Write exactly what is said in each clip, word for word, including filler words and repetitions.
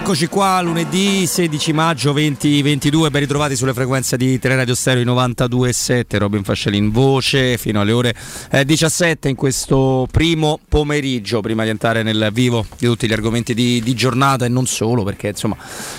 Eccoci qua, lunedì sedici maggio venti ventidue, ben ritrovati sulle frequenze di Teleradio Stereo novantadue e sette, Robin Fascelli in voce fino alle ore eh, diciassette in questo primo pomeriggio, prima di entrare nel vivo di tutti gli argomenti di, di giornata e non solo, perché insomma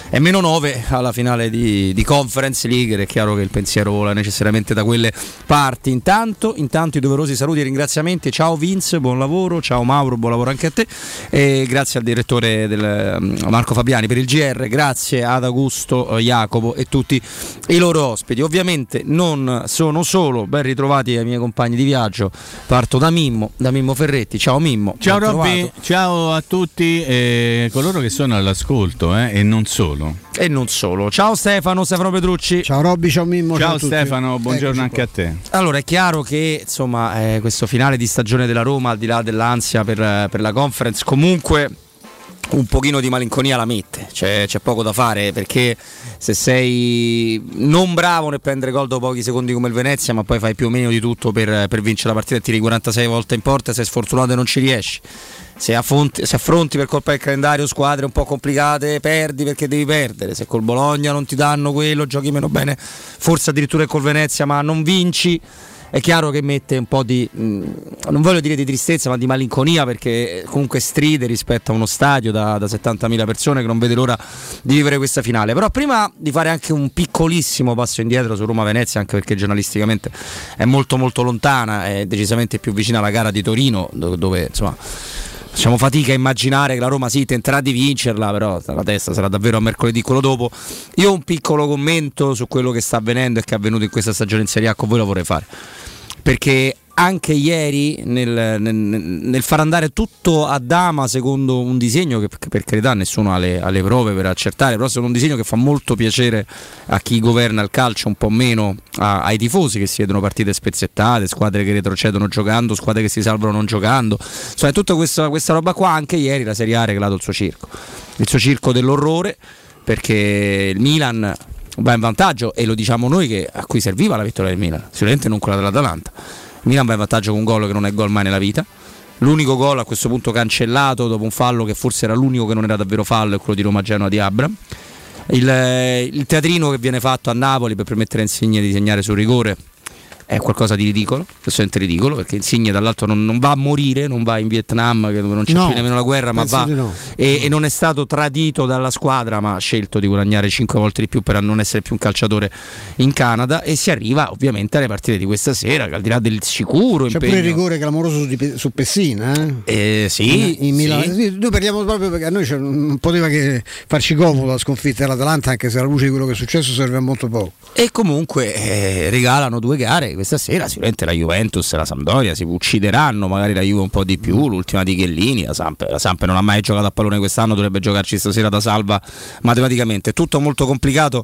è meno nove alla finale di, di Conference League ed è chiaro che il pensiero vola necessariamente da quelle parti. Intanto, intanto i doverosi saluti e ringraziamenti, ciao Vince, buon lavoro, ciao Mauro, buon lavoro anche a te e grazie al direttore del Marco Fabiani per il G R, grazie ad Augusto, Jacopo e tutti i loro ospiti. Ovviamente non sono solo, ben ritrovati ai miei compagni di viaggio, parto da Mimmo, da Mimmo Ferretti, ciao Mimmo. Ciao Robby, ciao a tutti eh, coloro che sono all'ascolto eh, e non solo. E non solo, ciao Stefano, Stefano Petrucci. Ciao Robby, ciao Mimmo. Ciao, ciao Stefano, tutti. Buongiorno. Eccoci anche qua. A te. Allora è chiaro che insomma eh, questo finale di stagione della Roma, al di là dell'ansia per, per la Conference, comunque un pochino di malinconia la mette, c'è, c'è poco da fare, perché se sei non bravo nel prendere gol dopo pochi secondi come il Venezia, ma poi fai più o meno di tutto per, per vincere la partita, tiri quarantasei volte in porta, sei sfortunato e non ci riesci, se affronti, se affronti per colpa del calendario squadre un po' complicate, perdi perché devi perdere, se col Bologna non ti danno quello, giochi meno bene, forse addirittura col Venezia ma non vinci, è chiaro che mette un po' di, non voglio dire di tristezza, ma di malinconia, perché comunque stride rispetto a uno stadio da, da settantamila persone che non vede l'ora di vivere questa finale. Però prima di fare anche un piccolissimo passo indietro su Roma-Venezia, anche perché giornalisticamente è molto molto lontana, è decisamente più vicina alla gara di Torino, dove insomma facciamo fatica a immaginare che la Roma sì tenterà di vincerla, però la testa sarà davvero a mercoledì quello dopo. Io un piccolo commento su quello che sta avvenendo e che è avvenuto in questa stagione in Serie A con voi lo vorrei fare, perché anche ieri nel, nel, nel far andare tutto a dama secondo un disegno che per carità nessuno ha le, ha le prove per accertare, però secondo un disegno che fa molto piacere a chi governa il calcio, un po' meno a, ai tifosi che si vedono partite spezzettate, squadre che retrocedono giocando, squadre che si salvano non giocando, insomma è tutta questa, questa roba qua. Anche ieri la Serie A ha regalato il suo circo, il suo circo dell'orrore, perché il Milan va in vantaggio e lo diciamo noi che a cui serviva la vittoria del Milan, sicuramente non quella dell'Atalanta. Milan va in vantaggio con un gol che non è gol mai nella vita, l'unico gol a questo punto cancellato dopo un fallo che forse era l'unico che non era davvero fallo, è quello di Roma Genoa di Abraham, il, il teatrino che viene fatto a Napoli per permettere a Insigne di segnare sul rigore è qualcosa di ridicolo, assolutamente ridicolo, perché Insigne dall'altro non, non va a morire, non va in Vietnam che non c'è no, più nemmeno la guerra, ma va no. e, e non è stato tradito dalla squadra, ma ha scelto di guadagnare cinque volte di più per non essere più un calciatore in Canada, e si arriva ovviamente alle partite di questa sera che al di là del sicuro c'è impegno, pure il rigore clamoroso su, Pe- su Pessina eh? Eh, sì, in, in Milano. Sì. Noi parliamo proprio perché a noi cioè, non poteva che farci comodo la sconfitta dell'Atalanta, anche se alla luce di quello che è successo serve a molto poco, e comunque eh, regalano due gare. Questa sera sicuramente la Juventus e la Sampdoria si uccideranno, magari la Juve un po' di più, l'ultima di Chiellini, la Samp, la Samp non ha mai giocato a pallone quest'anno, dovrebbe giocarci stasera da salva matematicamente, tutto molto complicato.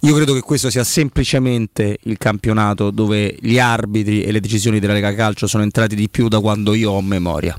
Io credo che questo sia semplicemente il campionato dove gli arbitri e le decisioni della Lega Calcio sono entrati di più da quando io ho memoria.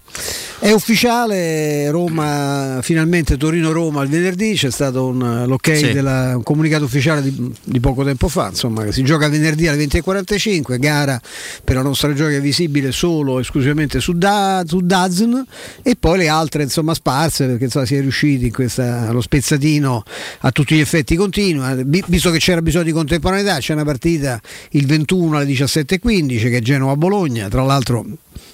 È ufficiale, Roma finalmente, Torino-Roma il venerdì, c'è stato un, l'ok sì. della, un comunicato ufficiale di, di poco tempo fa, insomma, che si gioca venerdì alle venti e quarantacinque, gara per la nostra gioia visibile solo esclusivamente su, da, su D A Z N, e poi le altre insomma sparse, perché insomma si è riusciti in questa, lo spezzatino a tutti gli effetti continua, b- visto che che c'era bisogno di contemporaneità, c'è una partita il ventuno alle diciassette e quindici che è Genova-Bologna, tra l'altro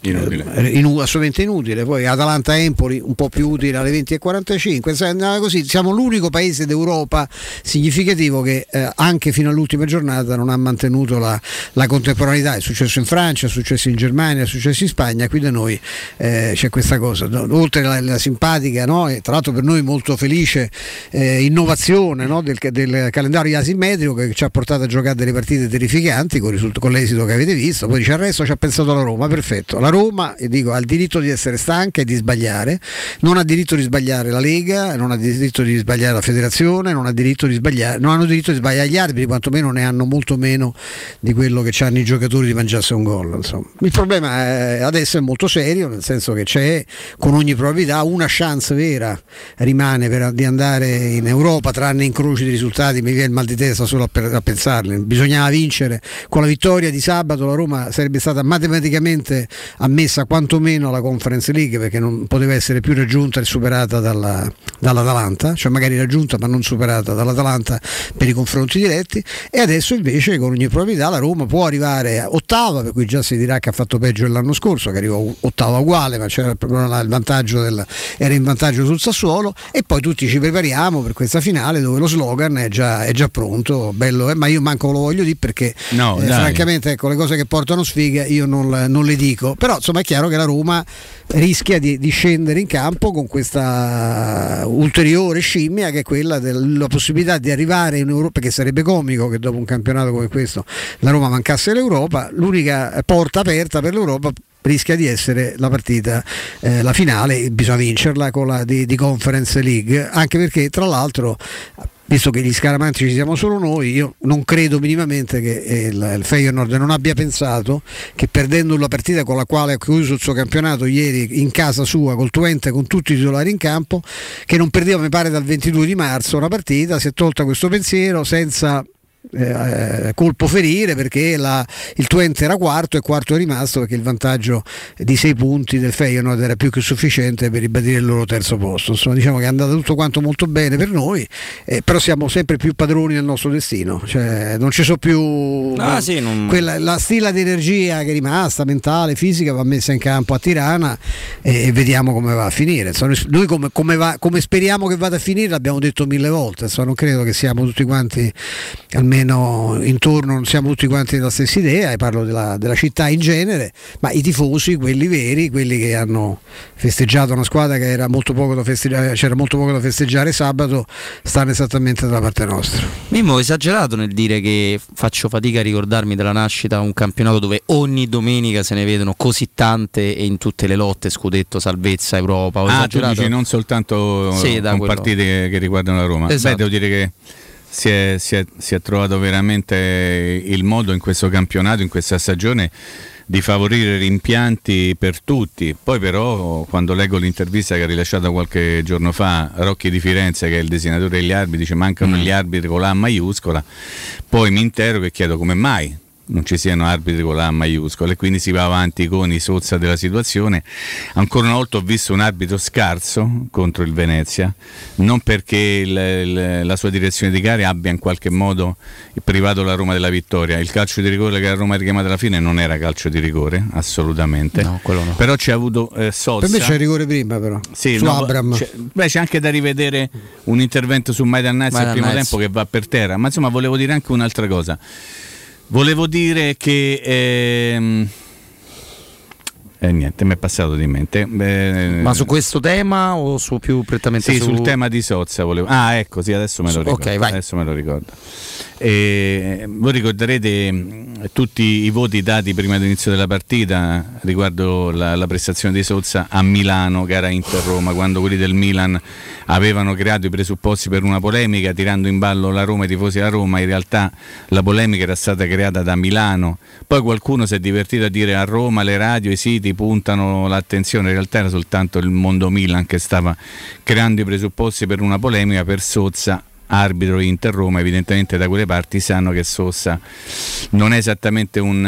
inutile. Eh, in, assolutamente inutile, poi Atalanta-Empoli un po' più utile alle venti e quarantacinque, così siamo l'unico paese d'Europa significativo che eh, anche fino all'ultima giornata non ha mantenuto la, la contemporaneità, è successo in Francia, è successo in Germania, è successo in Spagna, qui da noi eh, c'è questa cosa, oltre la, la simpatica, no? E tra l'altro per noi molto felice eh, innovazione, no? del, del calendario asimmetrico che ci ha portato a giocare delle partite terrificanti con, risult- con l'esito che avete visto, poi dice al resto ci ha pensato la Roma, perfetto. La Roma, e dico, ha il diritto di essere stanca e di sbagliare, non ha diritto di sbagliare la Lega, non ha diritto di sbagliare la Federazione, non ha diritto di sbagliare, non hanno diritto di sbagliare gli arbitri, quantomeno ne hanno molto meno di quello che hanno i giocatori di mangiarsi un gol. Insomma. Il problema è, adesso è molto serio, nel senso che c'è con ogni probabilità una chance vera rimane per, di andare in Europa, tranne incroci di risultati, mi viene il mal di testa solo a, per, a pensarli, bisognava vincere, con la vittoria di sabato la Roma sarebbe stata matematicamente ammessa quantomeno alla Conference League, perché non poteva essere più raggiunta e superata dalla, dall'Atalanta, cioè magari raggiunta ma non superata dall'Atalanta per i confronti diretti. E adesso invece con ogni probabilità la Roma può arrivare ottava, per cui già si dirà che ha fatto peggio dell'anno scorso, che arrivò ottava uguale, ma c'era il vantaggio del, era in vantaggio sul Sassuolo, e poi tutti ci prepariamo per questa finale dove lo slogan è già, è già pronto, bello, eh? Ma io manco lo voglio dire perché no, eh, francamente ecco, le cose che portano sfiga io non, non le dico, però insomma è chiaro che la Roma rischia di, di scendere in campo con questa ulteriore scimmia che è quella della possibilità di arrivare in Europa, perché sarebbe comico che dopo un campionato come questo la Roma mancasse l'Europa. L'unica porta aperta per l'Europa rischia di essere la partita, eh, la finale, bisogna vincerla con la di, di Conference League, anche perché tra l'altro, visto che gli scaramantici ci siamo solo noi, io non credo minimamente che il, il Feyenoord non abbia pensato che perdendo la partita con la quale ha chiuso il suo campionato ieri in casa sua col Twente con tutti i titolari in campo, che non perdeva mi pare dal ventidue di marzo una partita, si è tolta questo pensiero senza Eh, colpo ferire, perché la, il Twente era quarto e quarto è rimasto perché il vantaggio di sei punti del Feyenoord era più che sufficiente per ribadire il loro terzo posto. Insomma, diciamo che è andato tutto quanto molto bene per noi, eh, però siamo sempre più padroni del nostro destino, cioè, non ci sono più ah, eh, sì, non... quella, la stilla di energia che è rimasta, mentale, fisica, va messa in campo a Tirana e, e vediamo come va a finire. Insomma, noi come, come, va, come speriamo che vada a finire l'abbiamo detto mille volte. Insomma, non credo che siamo tutti quanti almeno intorno, non siamo tutti quanti della stessa idea, e parlo della, della città in genere, ma i tifosi, quelli veri, quelli che hanno festeggiato una squadra che era molto poco da festeggiare, c'era molto poco da festeggiare sabato, stanno esattamente dalla parte nostra. Mimmo, esagerato nel dire che faccio fatica a ricordarmi della nascita un campionato dove ogni domenica se ne vedono così tante e in tutte le lotte, scudetto, salvezza, Europa. Ho ah, esagerato? Tu dici non soltanto sì, con quello... partite che, che riguardano la Roma. Esatto. Beh, devo dire che Si è, si, è, si è trovato veramente il modo in questo campionato, in questa stagione, di favorire rimpianti per tutti. Poi però, quando leggo l'intervista che ha rilasciato qualche giorno fa Rocchi di Firenze, che è il designatore degli arbitri, dice mancano mm. gli arbitri con la A maiuscola, poi mi interrogo e chiedo come mai non ci siano arbitri con la A maiuscola, e quindi si va avanti con i sozza della situazione. Ancora una volta ho visto un arbitro scarso contro il Venezia, non perché il, il, la sua direzione di gare abbia in qualche modo privato la Roma della vittoria. Il calcio di rigore che la Roma ha richiamato alla fine non era calcio di rigore, assolutamente no, quello no. Però c'è avuto eh, Sozza, per me c'è il rigore prima, però sì, su no, Abram c'è, beh, c'è anche da rivedere un intervento su Maidan Nights al primo tempo che va per terra. Ma insomma, volevo dire anche un'altra cosa. Volevo dire che ehm, eh, niente, mi è passato di mente. Eh, Ma su questo tema o su più prettamente? Sì, su... sul tema di Sozza volevo. Ah, ecco, sì, adesso me lo ricordo. Okay, vai. Adesso me lo ricordo. Eh, voi ricorderete tutti i voti dati prima dell'inizio della partita riguardo la, la prestazione di Sozza a Milano, gara Inter-Roma, quando quelli del Milan avevano creato i presupposti per una polemica tirando in ballo la Roma e i tifosi della Roma. In realtà la polemica era stata creata da Milano, poi qualcuno si è divertito a dire a Roma le radio, i siti puntano l'attenzione, in realtà era soltanto il mondo Milan che stava creando i presupposti per una polemica per Sozza, arbitro Inter-Roma. Evidentemente da quelle parti sanno che Sozza non è esattamente un,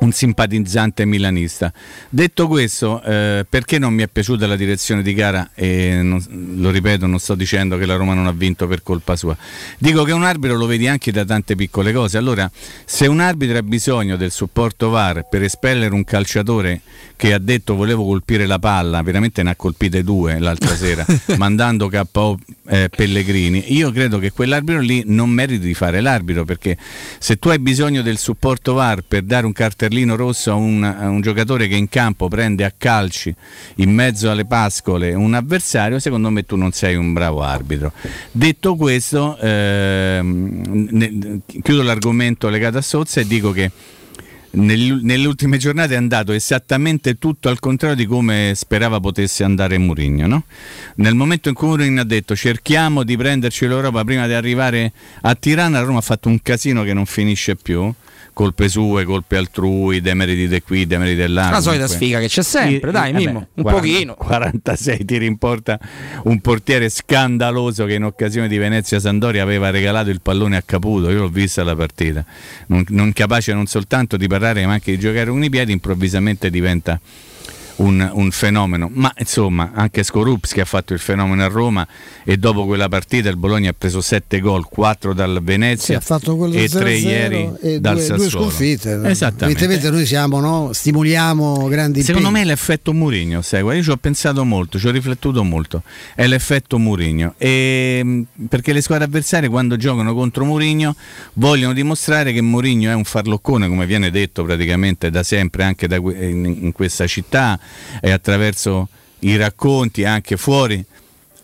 un simpatizzante milanista. Detto questo, eh, perché non mi è piaciuta la direzione di gara, e non, lo ripeto, non sto dicendo che la Roma non ha vinto per colpa sua, dico che un arbitro lo vedi anche da tante piccole cose. Allora, se un arbitro ha bisogno del supporto V A R per espellere un calciatore che ha detto volevo colpire la palla, veramente ne ha colpite due l'altra sera mandando K O eh, Pellegrini, io credo che quell'arbitro lì non meriti di fare l'arbitro, perché se tu hai bisogno del supporto V A R per dare un cartellino rosso a un, a un giocatore che in campo prende a calci in mezzo alle pascole un avversario, secondo me tu non sei un bravo arbitro. Detto questo, eh, ne, chiudo l'argomento legato a Sozza e dico che nelle ultime giornate è andato esattamente tutto al contrario di come sperava potesse andare Mourinho, no? Nel momento in cui Mourinho ha detto cerchiamo di prenderci l'Europa prima di arrivare a Tirana, la Roma ha fatto un casino che non finisce più, colpe sue, colpe altrui, demeriti di qui, demeriti dell'altro. La solita sfiga che c'è sempre, I, dai, vabbè, Mimmo, un quaranta, pochino. quarantasei tiri in porta, un portiere scandaloso che in occasione di Venezia-Sampdoria aveva regalato il pallone a Caputo, io l'ho vista la partita, non, non capace non soltanto di parlare ma anche di giocare con i piedi, improvvisamente diventa un, un fenomeno. Ma insomma, anche Skorupski che ha fatto il fenomeno a Roma, e dopo quella partita il Bologna ha preso sette gol, quattro dal Venezia, sì, e tre ieri e dal due, Sassuolo. Due sconfitte. Esattamente. Noi siamo, no? Stimoliamo grandi. Secondo impegni. Me è l'effetto Mourinho, segua. Io ci ho pensato molto, ci ho riflettuto molto. È l'effetto Mourinho, e perché le squadre avversarie quando giocano contro Mourinho vogliono dimostrare che Mourinho è un farloccone, come viene detto praticamente da sempre, anche da, in, in questa città. E attraverso i racconti anche fuori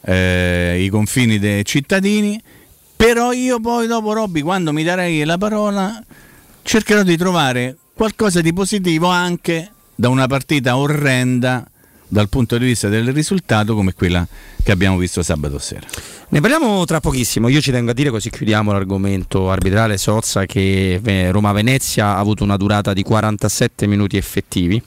eh, i confini dei cittadini. Però io poi dopo, Robby, quando mi darai la parola, cercherò di trovare qualcosa di positivo anche da una partita orrenda dal punto di vista del risultato come quella che abbiamo visto sabato sera. Ne parliamo tra pochissimo, io ci tengo a dire, così chiudiamo l'argomento arbitrale Sozza, che Roma-Venezia ha avuto una durata di quarantasette minuti effettivi,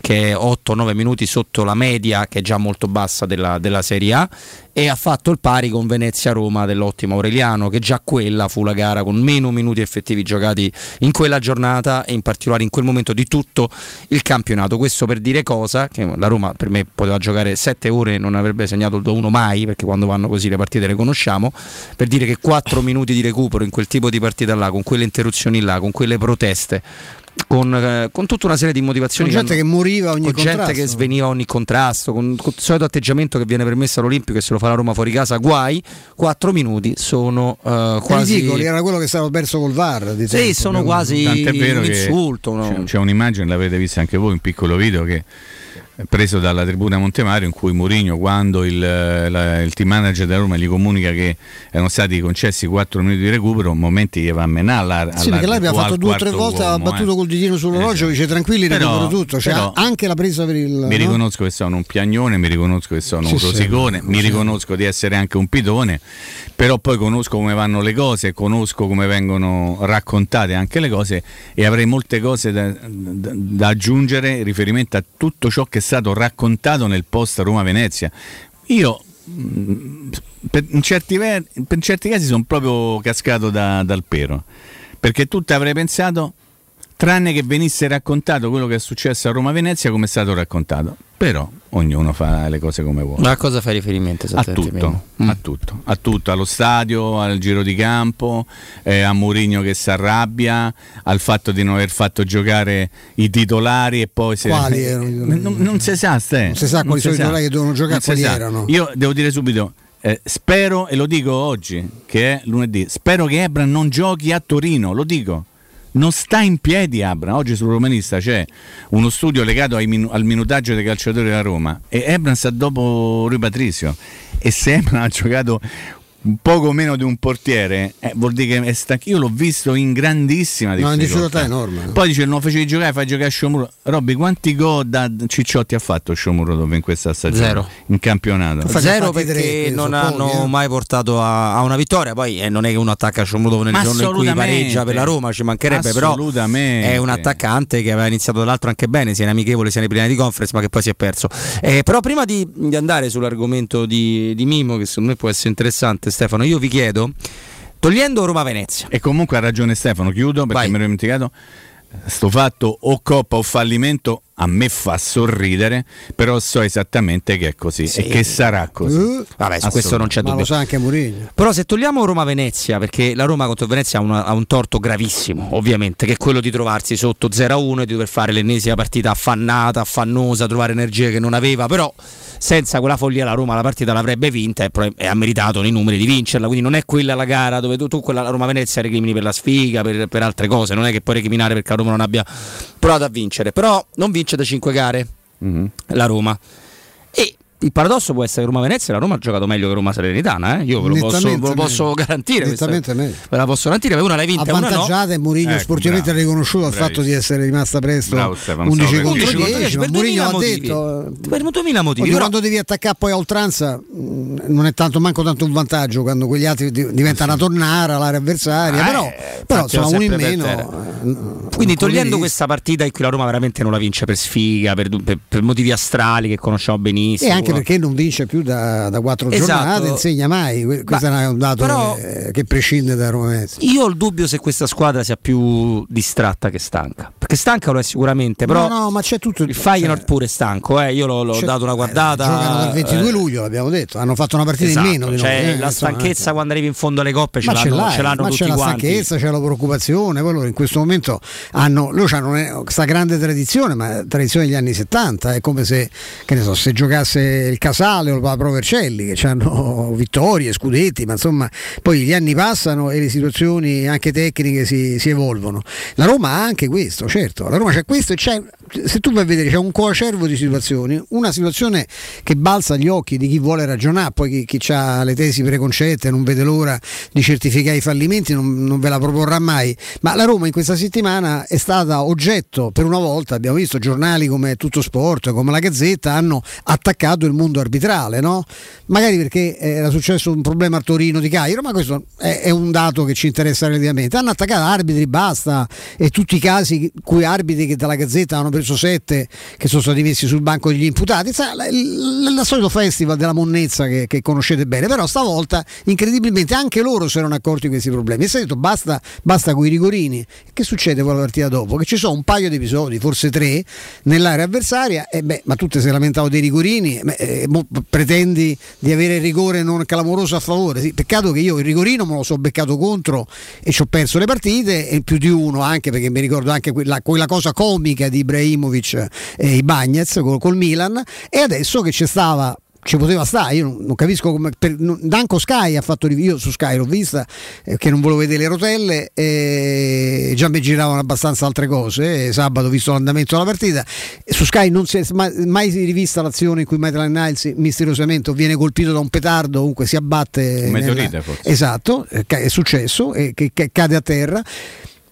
che è otto nove minuti sotto la media, che è già molto bassa, della, della Serie A, e ha fatto il pari con Venezia-Roma dell'ottimo Aureliano, che già quella fu la gara con meno minuti effettivi giocati in quella giornata e in particolare in quel momento di tutto il campionato. Questo per dire cosa? Che la Roma per me poteva giocare sette ore e non avrebbe segnato il due uno mai, perché quando vanno così le partite le conosciamo, per dire che quattro minuti di recupero in quel tipo di partita là, con quelle interruzioni là, con quelle proteste, Con, eh, con tutta una serie di motivazioni, con gente che, che moriva ogni con contrasto, gente che sveniva ogni contrasto, con, con il solito atteggiamento che viene permesso all'Olimpico, e se lo fa la Roma fuori casa guai. Quattro minuti sono eh, quasi ridicoli, era quello che stava perso col V A R di sì, sono quasi un insulto, no? c'è, c'è un'immagine, l'avete vista anche voi, un piccolo video che è preso dalla tribuna Montemario, in cui Mourinho, quando il, la, il team manager della Roma gli comunica che erano stati concessi quattro minuti di recupero, momenti che va a menare, sì, perché l'arbitro ha fatto due o tre volte, ha battuto eh. col ditino sull'orologio, esatto. Dice tranquilli, recupero tutto, cioè, però, anche la presa per il mi no? riconosco che sono un piagnone, mi riconosco che sono sì, un rosicone, sì, mi sì. riconosco di essere anche un pitone, però poi conosco come vanno le cose, conosco come vengono raccontate anche le cose, e avrei molte cose da, da, da aggiungere in riferimento a tutto ciò che è stato raccontato nel post Roma-Venezia. Io per, in certi, ver- per certi casi sono proprio cascato da, dal pero, perché tutto avrei pensato tranne che venisse raccontato quello che è successo a Roma-Venezia come è stato raccontato. Però ognuno fa le cose come vuole. Ma a cosa fai riferimento? A tutto, mm. a tutto, a tutto, allo stadio, al giro di campo, eh, a Mourinho che si arrabbia, al fatto di non aver fatto giocare i titolari e poi se quali erano? Non, non si sa, Ste. Non si sa quali sono i titolari che devono giocare, quali erano. Io devo dire subito, eh, spero, e lo dico oggi, che è lunedì, spero che Ebram non giochi a Torino, lo dico. Non sta in piedi Ebram, oggi sul Romanista c'è uno studio legato ai minu- al minutaggio dei calciatori della Roma, e Ebram sta dopo Rui Patricio, e se Ebram ha giocato poco meno di un portiere eh, vuol dire che è stanchino. Io l'ho visto in grandissima difficoltà, no, in enorme. Poi dice non facevi giocare, fai giocare a Sciomuro. Robby, quanti gol da Cicciotti ha fatto Sciomuro in questa stagione? Zero in campionato. Zero, perché tre, non hanno pochi, mai portato a, a una vittoria. Poi eh, non è che uno attacca Sciomuro nel giorno in cui pareggia per la Roma, ci mancherebbe, però è un attaccante che aveva iniziato dall'altro anche bene, sia in amichevole sia nei primi di conference, ma che poi si è perso. Eh, però prima di, di andare sull'argomento di, di Mimmo, che secondo me può essere interessante, Stefano, io vi chiedo, togliendo Roma-Venezia, e comunque ha ragione Stefano, chiudo perché Vai. Mi ero dimenticato, sto fatto o coppa o fallimento a me fa sorridere, però so esattamente che è così, sì, e che sarà così. Uh, Vabbè, su questo non c'è dubbio. Ma lo sa anche Mourinho. Però se togliamo Roma-Venezia, perché la Roma contro Venezia ha, una, ha un torto gravissimo, ovviamente, che è quello di trovarsi sotto zero a uno e di dover fare l'ennesima partita affannata, affannosa, trovare energie che non aveva, però senza quella follia la Roma la partita l'avrebbe vinta e, e ha meritato nei numeri di vincerla, quindi non è quella la gara dove tu, tu quella la Roma-Venezia recrimini per la sfiga, per, per altre cose, non è che puoi recriminare perché la Roma non abbia provato a vincere, però non vince da cinque gare, mm-hmm, la Roma, e il paradosso può essere che Roma-Venezia, la Roma ha giocato meglio che Roma-Salernitana, eh? Io ve lo posso, ve lo posso garantire, questa, ve la posso garantire, una l'hai vinta, avvantaggiata, no. E Mourinho, ecco, sportivamente ha riconosciuto al fatto di essere rimasta presto undici contro dieci, ma Mourinho ha motivi. detto per duemila motivi. Però, quando devi attaccare poi a oltranza non è tanto manco tanto un vantaggio, quando quegli altri diventa una tonnara l'area avversaria, ah, però, eh, però sono uno in meno, quindi togliendo questa partita in cui la Roma veramente non la vince per sfiga, per, per, per motivi astrali che conosciamo benissimo, e anche perché non vince più da, da quattro esatto. giornate, insegna mai, questo è un dato però, che, che prescinde da Roma-Venezia. Io ho il dubbio se questa squadra sia più distratta che stanca, perché stanca lo è sicuramente, però no, no, ma c'è tutto il, il Feyenoord, cioè, pure stanco, eh. Io l'ho, l'ho dato una guardata, eh, giocano il ventidue eh, luglio, l'abbiamo detto, hanno fatto una partita esatto, in meno, cioè, noi, eh, la stanchezza anche. Quando arrivi in fondo alle coppe ce l'hanno, ce l'hanno ma tutti, c'è la stanchezza, quanti. C'è la preoccupazione, poi loro in questo momento hanno, loro hanno questa grande tradizione, ma tradizione degli anni settanta, è come se, che ne so, se giocasse il Casale o la Pro Vercelli, che hanno vittorie, scudetti, ma insomma poi gli anni passano e le situazioni anche tecniche si, si evolvono. La Roma ha anche questo, certo, la Roma c'è questo e c'è, se tu vai a vedere, c'è un coacervo di situazioni, una situazione che balza agli occhi di chi vuole ragionare, poi chi, chi ha le tesi preconcette, non vede l'ora di certificare i fallimenti, non, non ve la proporrà mai, ma la Roma in questa settimana è stata oggetto, per una volta abbiamo visto giornali come Tutto Sport, come la Gazzetta, hanno attaccato il mondo arbitrale, no? Magari perché era successo un problema a Torino di Cairo, ma questo è, è un dato che ci interessa relativamente. Hanno attaccato arbitri, basta, e tutti i casi cui arbitri che dalla Gazzetta hanno preso sette che sono stati messi sul banco degli imputati, il solito festival della monnezza che, che conoscete bene, però stavolta incredibilmente anche loro si erano accorti di questi problemi e si è detto basta, basta con i rigorini. Che succede con la partita dopo? Che ci sono un paio di episodi, forse tre, nell'area avversaria, e beh, ma tutte si lamentavano dei rigorini. Eh, mo, pretendi di avere il rigore non clamoroso a favore, sì, peccato che io il rigorino me lo so beccato contro e ci ho perso le partite, e più di uno, anche perché mi ricordo anche quella, quella cosa comica di Ibrahimovic e Ibañez col, col Milan, e adesso che c'è stava ci poteva stare, io non, non capisco come per, non, Danco Sky ha fatto, io su Sky l'ho vista, eh, che non volevo vedere le rotelle, eh, già mi giravano abbastanza altre cose, eh, sabato ho visto l'andamento della partita, eh, su Sky non si è mai, mai rivista l'azione in cui Maitland Niles misteriosamente viene colpito da un petardo, comunque si abbatte un meteorite, forse. Esatto, eh, è successo, eh, che, che cade a terra.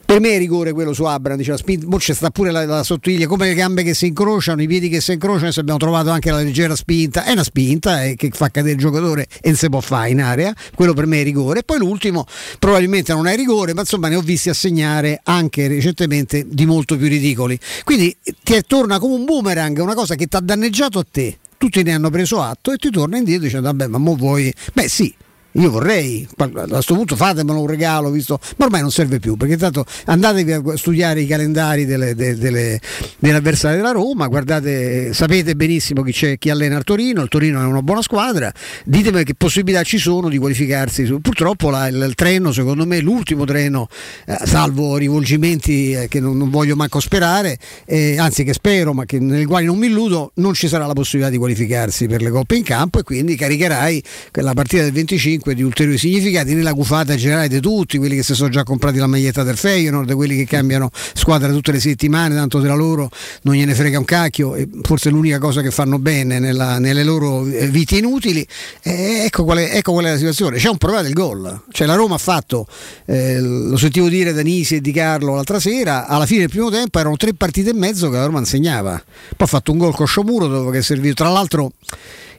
Per me è rigore quello su Abraham, diceva spinta, mo c'è sta pure la, la sottiglia, come le gambe che si incrociano, i piedi che si incrociano, adesso abbiamo trovato anche la leggera spinta, è una spinta eh, che fa cadere il giocatore e non si può fare in area, quello per me è rigore. E poi l'ultimo probabilmente non è rigore, ma insomma ne ho visti assegnare anche recentemente di molto più ridicoli, quindi ti torna come un boomerang una cosa che ti ha danneggiato a te, tutti ne hanno preso atto e ti torna indietro dicendo vabbè, ma mo vuoi, beh sì, io vorrei, a questo punto fatemelo un regalo, visto, ma ormai non serve più, perché tanto andatevi a studiare i calendari delle, delle, delle, dell'avversario della Roma, guardate, sapete benissimo chi c'è, chi allena il Torino, il Torino è una buona squadra, ditemi che possibilità ci sono di qualificarsi, purtroppo la, il, il treno secondo me, l'ultimo treno, eh, salvo rivolgimenti eh, che non, non voglio manco sperare, eh, anzi che spero, ma che, nel quale non mi illudo, non ci sarà la possibilità di qualificarsi per le coppe in campo, e quindi caricherai la partita del venticinque di ulteriori significati nella gufata generale di tutti quelli che si sono già comprati la maglietta del Feyenoord, quelli che cambiano squadra tutte le settimane, tanto della loro non gliene frega un cacchio, e forse è l'unica cosa che fanno bene nella, nelle loro vite inutili, e ecco qual è, ecco qual è la situazione. C'è un problema del gol, cioè la Roma ha fatto, eh, lo sentivo dire da Nisi e Di Carlo l'altra sera, alla fine del primo tempo erano tre partite e mezzo che la Roma insegnava, poi ha fatto un gol con Sciomuro dopo che è servito, tra l'altro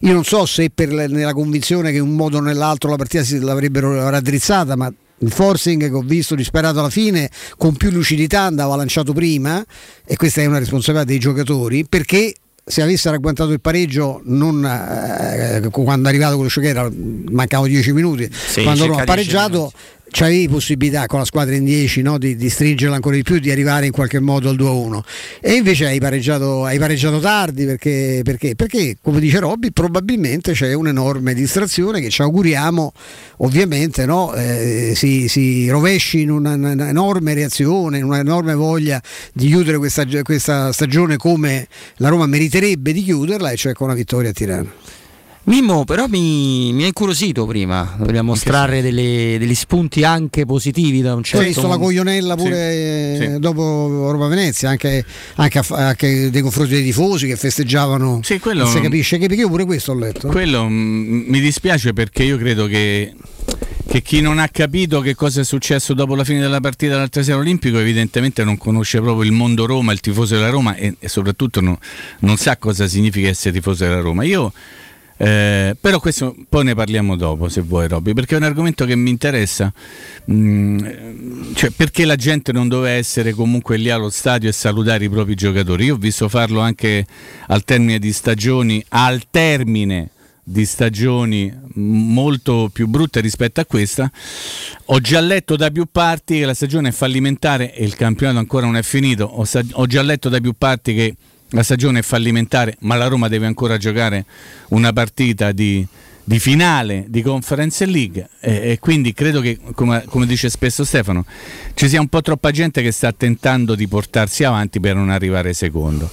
io non so se per la, nella convinzione che in un modo o nell'altro la partita si l'avrebbero raddrizzata, ma il forcing che ho visto disperato alla fine con più lucidità andava lanciato prima, e questa è una responsabilità dei giocatori, perché se avesse ragguantato il pareggio non, eh, quando è arrivato quello che era, mancavano dieci minuti, sì, quando Roma ha pareggiato c'avevi possibilità con la squadra in dieci, no, di, di stringerla ancora di più, di arrivare in qualche modo al due a uno, e invece hai pareggiato, hai pareggiato tardi perché, perché, perché come dice Robby probabilmente c'è un'enorme distrazione che ci auguriamo ovviamente, no, eh, si, si rovesci in un'enorme reazione, in un'enorme voglia di chiudere questa, questa stagione come la Roma meriterebbe di chiuderla, e cioè con una vittoria a Tirana. Mimmo, però mi, mi ha incuriosito prima. Dobbiamo mostrare delle, degli spunti anche positivi da un certo. Hai visto un... la coglionella pure sì, sì. dopo Roma Venezia, anche, anche, anche dei confronti dei tifosi che festeggiavano. Sì, quello non si capisce, che perché io pure questo ho letto. Quello m- mi dispiace perché io credo che, che chi non ha capito che cosa è successo dopo la fine della partita l'altra sera all'Olimpico evidentemente non conosce proprio il mondo Roma, il tifoso della Roma e, e soprattutto non, non sa cosa significa essere tifoso della Roma. Io Eh, però questo poi ne parliamo dopo, se vuoi, Robby, perché è un argomento che mi interessa, mm, cioè perché la gente non doveva essere comunque lì allo stadio e salutare i propri giocatori. Io ho visto farlo anche al termine di stagioni al termine di stagioni molto più brutte rispetto a questa. Ho già letto da più parti che la stagione è fallimentare e il campionato ancora non è finito. Ho, sa- ho già letto da più parti che la stagione è fallimentare, ma la Roma deve ancora giocare una partita di, di finale di Conference League e, e quindi credo che, come, come dice spesso Stefano, ci sia un po' troppa gente che sta tentando di portarsi avanti per non arrivare secondo.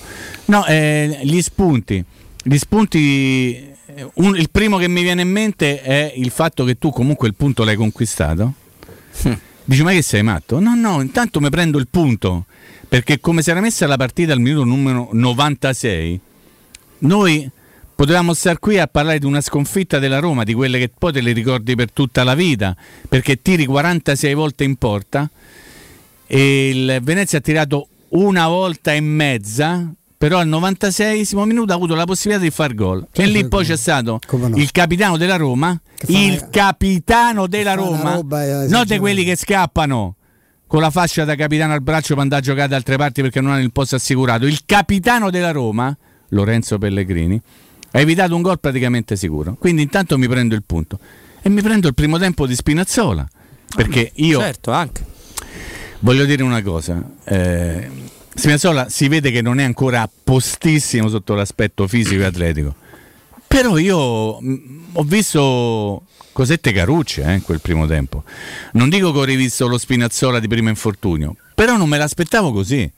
No, eh, gli spunti, gli spunti un, il primo che mi viene in mente è il fatto che tu comunque il punto l'hai conquistato. Mm. Dici, ma che sei matto? No, no, intanto mi prendo il punto, perché come si era messa la partita al minuto numero novantasei, noi potevamo star qui a parlare di una sconfitta della Roma, di quelle che poi te le ricordi per tutta la vita, perché tiri quarantasei volte in porta e il Venezia ha tirato una volta e mezza, però al novantaseiesimo minuto ha avuto la possibilità di far gol, e lì poi c'è stato no. il capitano della Roma, il una... capitano della Roma, roba, eh, non di quelli che scappano con la fascia da capitano al braccio per andare a giocare da altre parti perché non hanno il posto assicurato. Il capitano della Roma, Lorenzo Pellegrini, ha evitato un gol praticamente sicuro. Quindi intanto mi prendo il punto e mi prendo il primo tempo di Spinazzola, perché io certo, anche. voglio dire una cosa, eh, Spinazzola si vede che non è ancora a postissimo sotto l'aspetto fisico e atletico, però io mh, ho visto cosette carucce in eh, quel primo tempo. Non dico che ho rivisto lo Spinazzola di primo infortunio, però non me l'aspettavo così,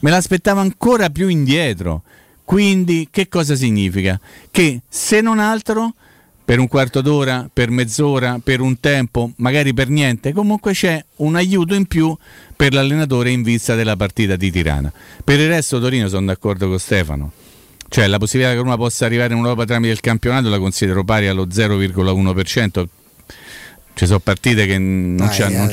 me l'aspettavo ancora più indietro. Quindi che cosa significa? Che se non altro per un quarto d'ora, per mezz'ora, per un tempo, magari per niente, comunque c'è un aiuto in più per l'allenatore in vista della partita di Tirana. Per il resto Torino sono d'accordo con Stefano, cioè la possibilità che Roma possa arrivare in Europa tramite il campionato la considero pari allo zero virgola uno per cento. Ci sono partite che non c'hanno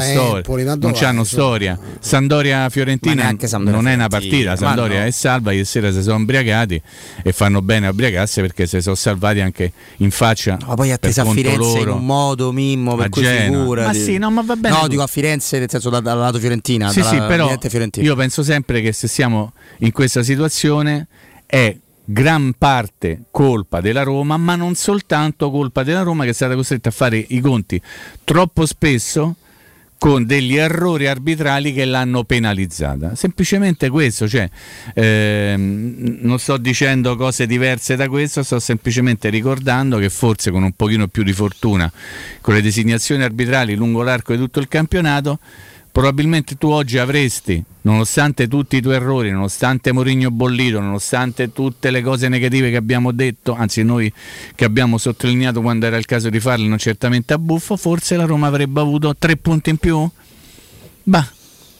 storia, non c'hanno storia. Sampdoria Fiorentina non è una partita, Sampdoria è salva, ieri sera si sono imbriacati e fanno bene a ubriacarsi perché si sono salvati anche in faccia. Ma poi attesa a Firenze in un modo, Mimmo, per cui figura. Ma sì, no, ma va bene. No, dico a Firenze nel senso dal lato fiorentina. Sì, sì, però io penso sempre che se siamo in questa situazione è gran parte colpa della Roma, ma non soltanto colpa della Roma, che è stata costretta a fare i conti troppo spesso con degli errori arbitrali che l'hanno penalizzata. Semplicemente questo, cioè, ehm, non sto dicendo cose diverse da questo, sto semplicemente ricordando che forse con un pochino più di fortuna, con le designazioni arbitrali lungo l'arco di tutto il campionato, probabilmente tu oggi avresti, nonostante tutti i tuoi errori, nonostante Mourinho bollito, nonostante tutte le cose negative che abbiamo detto, anzi noi che abbiamo sottolineato quando era il caso di farle, non certamente a buffo, forse la Roma avrebbe avuto tre punti in più? Bah,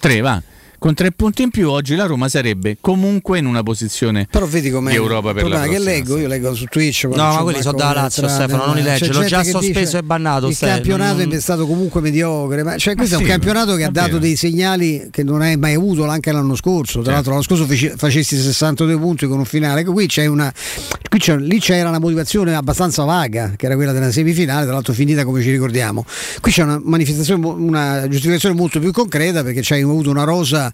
tre va. Con tre punti in più oggi la Roma sarebbe comunque in una posizione di Europa per la prossima. Che leggo? Io leggo su Twitch. No, ma quelli sono da Lazio, Stefano, non li legge. L'ho già sospeso e bannato. Il Stefano. Campionato non... è stato comunque mediocre, ma cioè questo ma è un sì, campionato che ha dato vero. dei segnali che non hai mai avuto anche l'anno scorso. Tra certo. l'altro l'anno scorso feci, facesti sessantadue punti con un finale. Qui c'è una, qui c'è, lì c'era una motivazione abbastanza vaga, che era quella della semifinale, tra l'altro finita come ci ricordiamo. Qui c'è una manifestazione, una giustificazione molto più concreta, perché c'hai avuto una rosa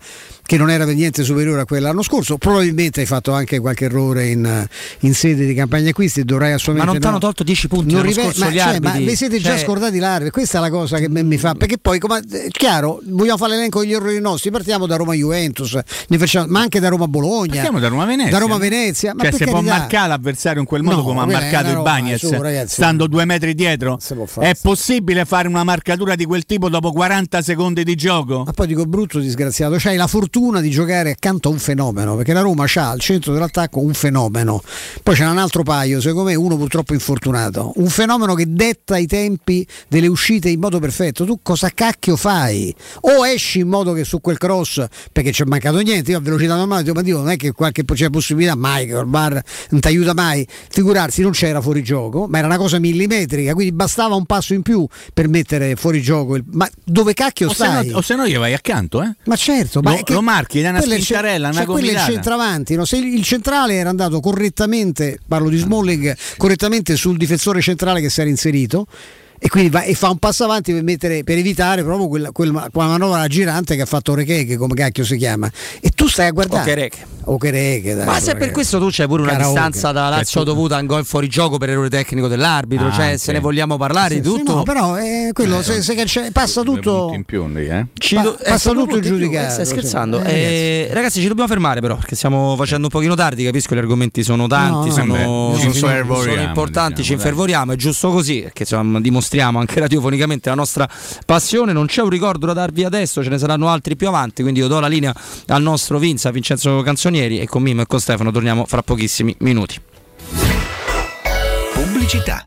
che non era per niente superiore a quella l'anno scorso. Probabilmente hai fatto anche qualche errore in, in sede di campagna acquisti e dovrai assolutamente. Ma non ti hanno no, tolto dieci punti l'anno scorso, ma, gli cioè, ma vi siete cioè... già scordati l'arbitro. Questa è la cosa che mi fa, perché poi come, è chiaro, vogliamo fare l'elenco degli errori nostri. Partiamo da Roma-Juventus, ne facciamo, ma anche da Roma-Bologna, partiamo da Roma-Venezia, da Roma-Venezia. Ma cioè, se può marcare l'avversario in quel modo, no, come ha marcato il Bagnez stando due metri dietro, è possibile fare una marcatura di quel tipo dopo quaranta secondi di gioco? Ma poi dico, brutto disgraziato c'hai la fortuna di giocare accanto a un fenomeno, perché la Roma c'ha al centro dell'attacco un fenomeno, poi c'è un altro paio, secondo me uno purtroppo infortunato, un fenomeno che detta i tempi delle uscite in modo perfetto. Tu cosa cacchio fai? O esci in modo che su quel cross, perché c'è mancato niente, io a velocità normale dico, ma Dio, non è che qualche c'è possibilità mai che il VAR non ti aiuta mai, figurarsi, non c'era fuori gioco, ma era una cosa millimetrica, quindi bastava un passo in più per mettere fuori gioco il... ma dove cacchio o stai? Se no, o se no gli vai accanto, eh? Ma certo, ma lo, che... lo marchi, è una spintarella, una gomitata, quello è il centravanti, no? Se il centrale era andato correttamente, parlo di Smalling, correttamente sul difensore centrale che si era inserito, e quindi va, e fa un passo avanti per, mettere, per evitare proprio quella, quella, quella manovra girante che ha fatto Recheche, come cacchio si chiama, e tu stai a guardare o che Recheche, dai, ma se per questo tu c'hai pure una Karaoke. Distanza da Lazio certo. Dovuta a un gol fuori gioco per errore tecnico dell'arbitro, ah, cioè okay. Se ne vogliamo parlare sì, di tutto sì, no, però eh, quello eh, se, se passa tutto in più, eh. ci do, pa- passa tutto giudicato, stai scherzando eh, eh, ragazzi. ragazzi ci dobbiamo fermare però perché stiamo facendo un pochino tardi, capisco gli argomenti sono tanti, no, no, sono, beh, sono, sono importanti, diciamo, ci infervoriamo, è giusto così, perché insomma dimostriamo anche radiofonicamente la nostra passione. Non c'è un ricordo da darvi adesso, ce ne saranno altri più avanti, quindi io do la linea al nostro Vinza, Vincenzo Canzonieri, e con Mimmo e con Stefano torniamo fra pochissimi minuti. Pubblicità.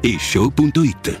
e show punto it.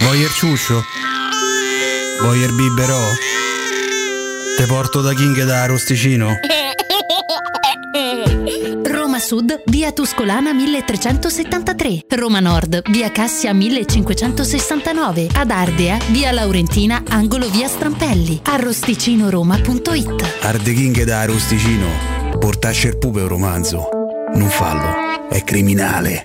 Voyer ciuscio? Voyer biberò? Te porto da King da Arosticino? Roma Sud, via Tuscolana milletrecentosettantatré. Roma Nord, via Cassia millecinquecentosessantanove. Ad Ardea, via Laurentina, angolo via Strampelli. Arrosticinoroma.it. Arde King da Arosticino. Portasce il pupo è un romanzo. Non fallo, è criminale.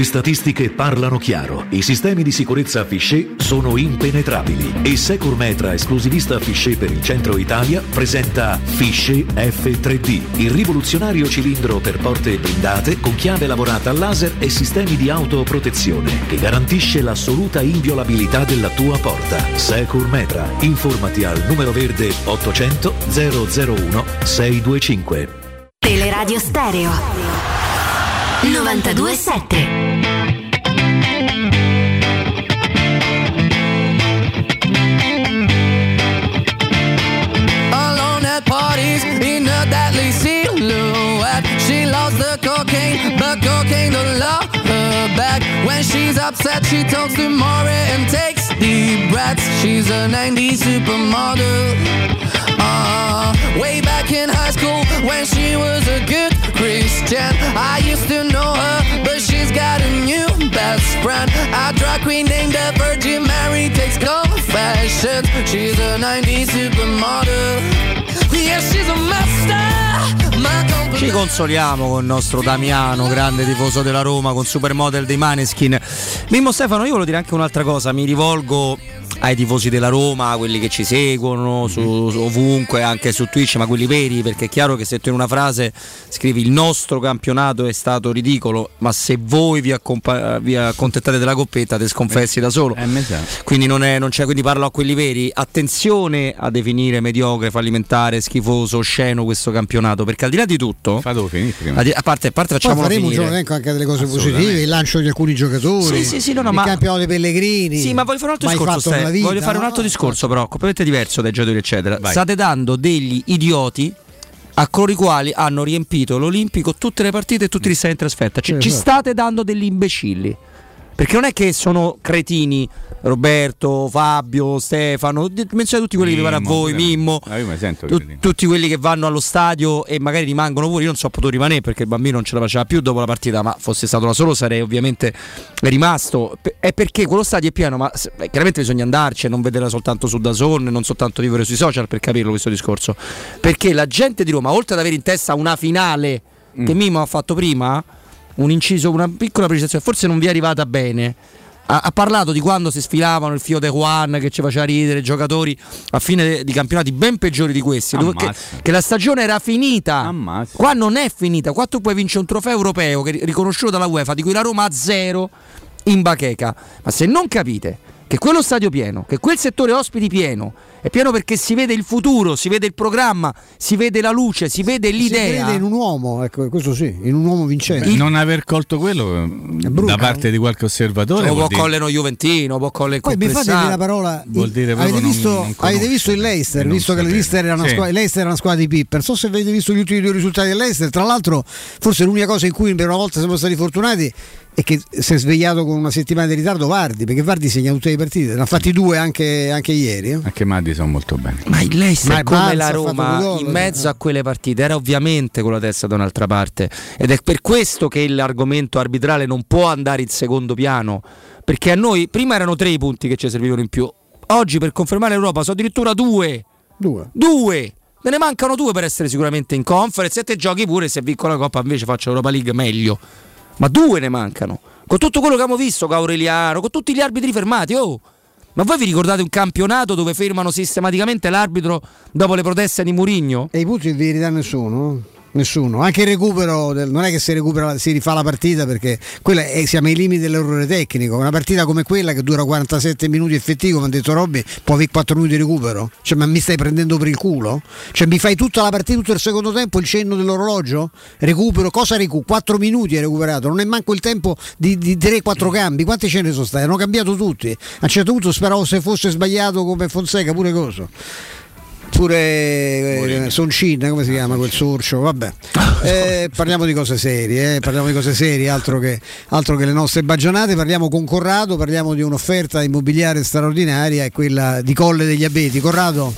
statistiche parlano chiaro. I sistemi di sicurezza Fichet sono impenetrabili e Securmetra, esclusivista Fichet per il centro Italia, presenta Fichet F tre D, il rivoluzionario cilindro per porte blindate con chiave lavorata a laser e sistemi di autoprotezione che garantisce l'assoluta inviolabilità della tua porta. Securmetra, informati al numero verde ottocento zero zero uno sei due cinque. Teleradio Stereo novantadue sette. Alone at parties in a deadly silhouette. She loves the cocaine, but cocaine don't love her back. When she's upset, she talks to Maury and takes deep breaths. She's a nineties supermodel. Uh, way back in high school, when she was a good Christian, I used to know her, but she's got a new best friend. A drag queen named the Virgin Mary takes confessions. She's a nineties supermodel. Yeah, she's a master. Ci consoliamo con il nostro Damiano, grande tifoso della Roma, con Supermodel dei Maneskin. Mimmo Stefano, io volevo dire anche un'altra cosa, mi rivolgo ai tifosi della Roma, quelli che ci seguono su, su, ovunque, anche su Twitch, ma quelli veri, perché è chiaro che se tu in una frase scrivi il nostro campionato è stato ridicolo, ma se voi vi, accompa- vi accontentate della coppetta te sconfessi da solo, quindi non, è, non c'è, quindi parlo a quelli veri. Attenzione a definire mediocre, fallimentare, schifoso, osceno questo campionato, perché al di là di tutto fatelo finire prima. A parte, a parte facciamo faremo finire. Un giorno ecco anche delle cose positive, il lancio di alcuni giocatori, sì, sì, sì, no, no, il ma... campionato dei Pellegrini. Sì, ma voglio fare un altro discorso, stai... vita, voglio fare un altro no? discorso però completamente diverso dai giocatori eccetera. Vai. State dando degli idioti a coloro i quali hanno riempito l'Olimpico tutte le partite e tutti gli stati in trasferta, ci, eh, ci certo. state dando degli imbecilli, perché non è che sono cretini Roberto, Fabio, Stefano, menzionate tutti quelli Mimmo, che vi pare a voi, Mimmo, ah, io mi sento tu, tutti quelli che vanno allo stadio e magari rimangono pure. Io non so potuto rimanere perché il bambino non ce la faceva più dopo la partita, ma fosse stato da solo sarei ovviamente rimasto. È perché quello stadio è pieno, ma chiaramente bisogna andarci e non vederla soltanto su DAZN, non soltanto vivere sui social per capirlo questo discorso, perché la gente di Roma, oltre ad avere in testa una finale mm. che Mimmo ha fatto prima, un inciso, una piccola precisazione, forse non vi è arrivata bene. Ha, ha parlato di quando si sfilavano il Fio De Juan che ci faceva ridere, i giocatori a fine di campionati ben peggiori di questi, che, che la stagione era finita. Ammazza. Qua non è finita, qua tu puoi vincere un trofeo europeo che, riconosciuto dalla UEFA, di cui la Roma ha zero in bacheca. Ma se non capite che quello stadio pieno, che quel settore ospiti pieno, è pieno perché si vede il futuro, si vede il programma, si vede la luce, si vede l'idea. Si crede in un uomo, ecco, questo sì, in un uomo vincente. Il... Non aver colto quello da parte di qualche osservatore. Cioè, può dire... colleno Juventino, può colleno. Poi mi fate la parola. Vuol dire avete, non, visto, non avete visto il Leicester? Visto che l'Leicester era, una sì. squadra, l'Leicester era una squadra di Pippa. Non so se avete visto gli ultimi due risultati dell'Leicester. Tra l'altro, forse l'unica cosa in cui per una volta siamo stati fortunati e che si è svegliato con una settimana di ritardo Vardy, perché Vardy segna tutte le partite, ne ha fatti due anche, anche ieri. Anche Madi sono molto bene. Ma il Leicester è come la Roma in mezzo a quelle partite era ovviamente con la testa da un'altra parte, ed è per questo che l'argomento arbitrale non può andare in secondo piano, perché a noi prima erano tre i punti che ci servivano in più, oggi per confermare l'Europa sono addirittura due due, due. Me ne mancano due per essere sicuramente in Conference, e te giochi pure, se vinco la Coppa invece faccio Europa League meglio, ma due ne mancano, con tutto quello che abbiamo visto con Aureliano, con tutti gli arbitri fermati. Oh, ma voi vi ricordate un campionato dove fermano sistematicamente l'arbitro dopo le proteste di Mourinho? E i punti non li dà nessuno? Nessuno, anche il recupero del, non è che si recupera, si rifà la partita, perché quella è, siamo ai limiti dell'errore tecnico. Una partita come quella che dura quarantasette minuti effettivo, mi ha detto Robby, può avere quattro minuti di recupero? Cioè, ma mi stai prendendo per il culo? Cioè, mi fai tutta la partita, tutto il secondo tempo, il cenno dell'orologio? Recupero, cosa recupero? quattro minuti hai recuperato, non è manco il tempo di, di tre quattro cambi. Quanti ce ne sono stati? Hanno cambiato tutti. A un certo punto speravo se fosse sbagliato come Fonseca, pure coso. Pure eh, Soncina, come si chiama quel sorcio? Vabbè, eh, parliamo di cose serie, eh, parliamo di cose serie, altro che, altro che le nostre bagionate. Parliamo con Corrado, parliamo di un'offerta immobiliare straordinaria, è quella di Colle degli Abeti. Corrado.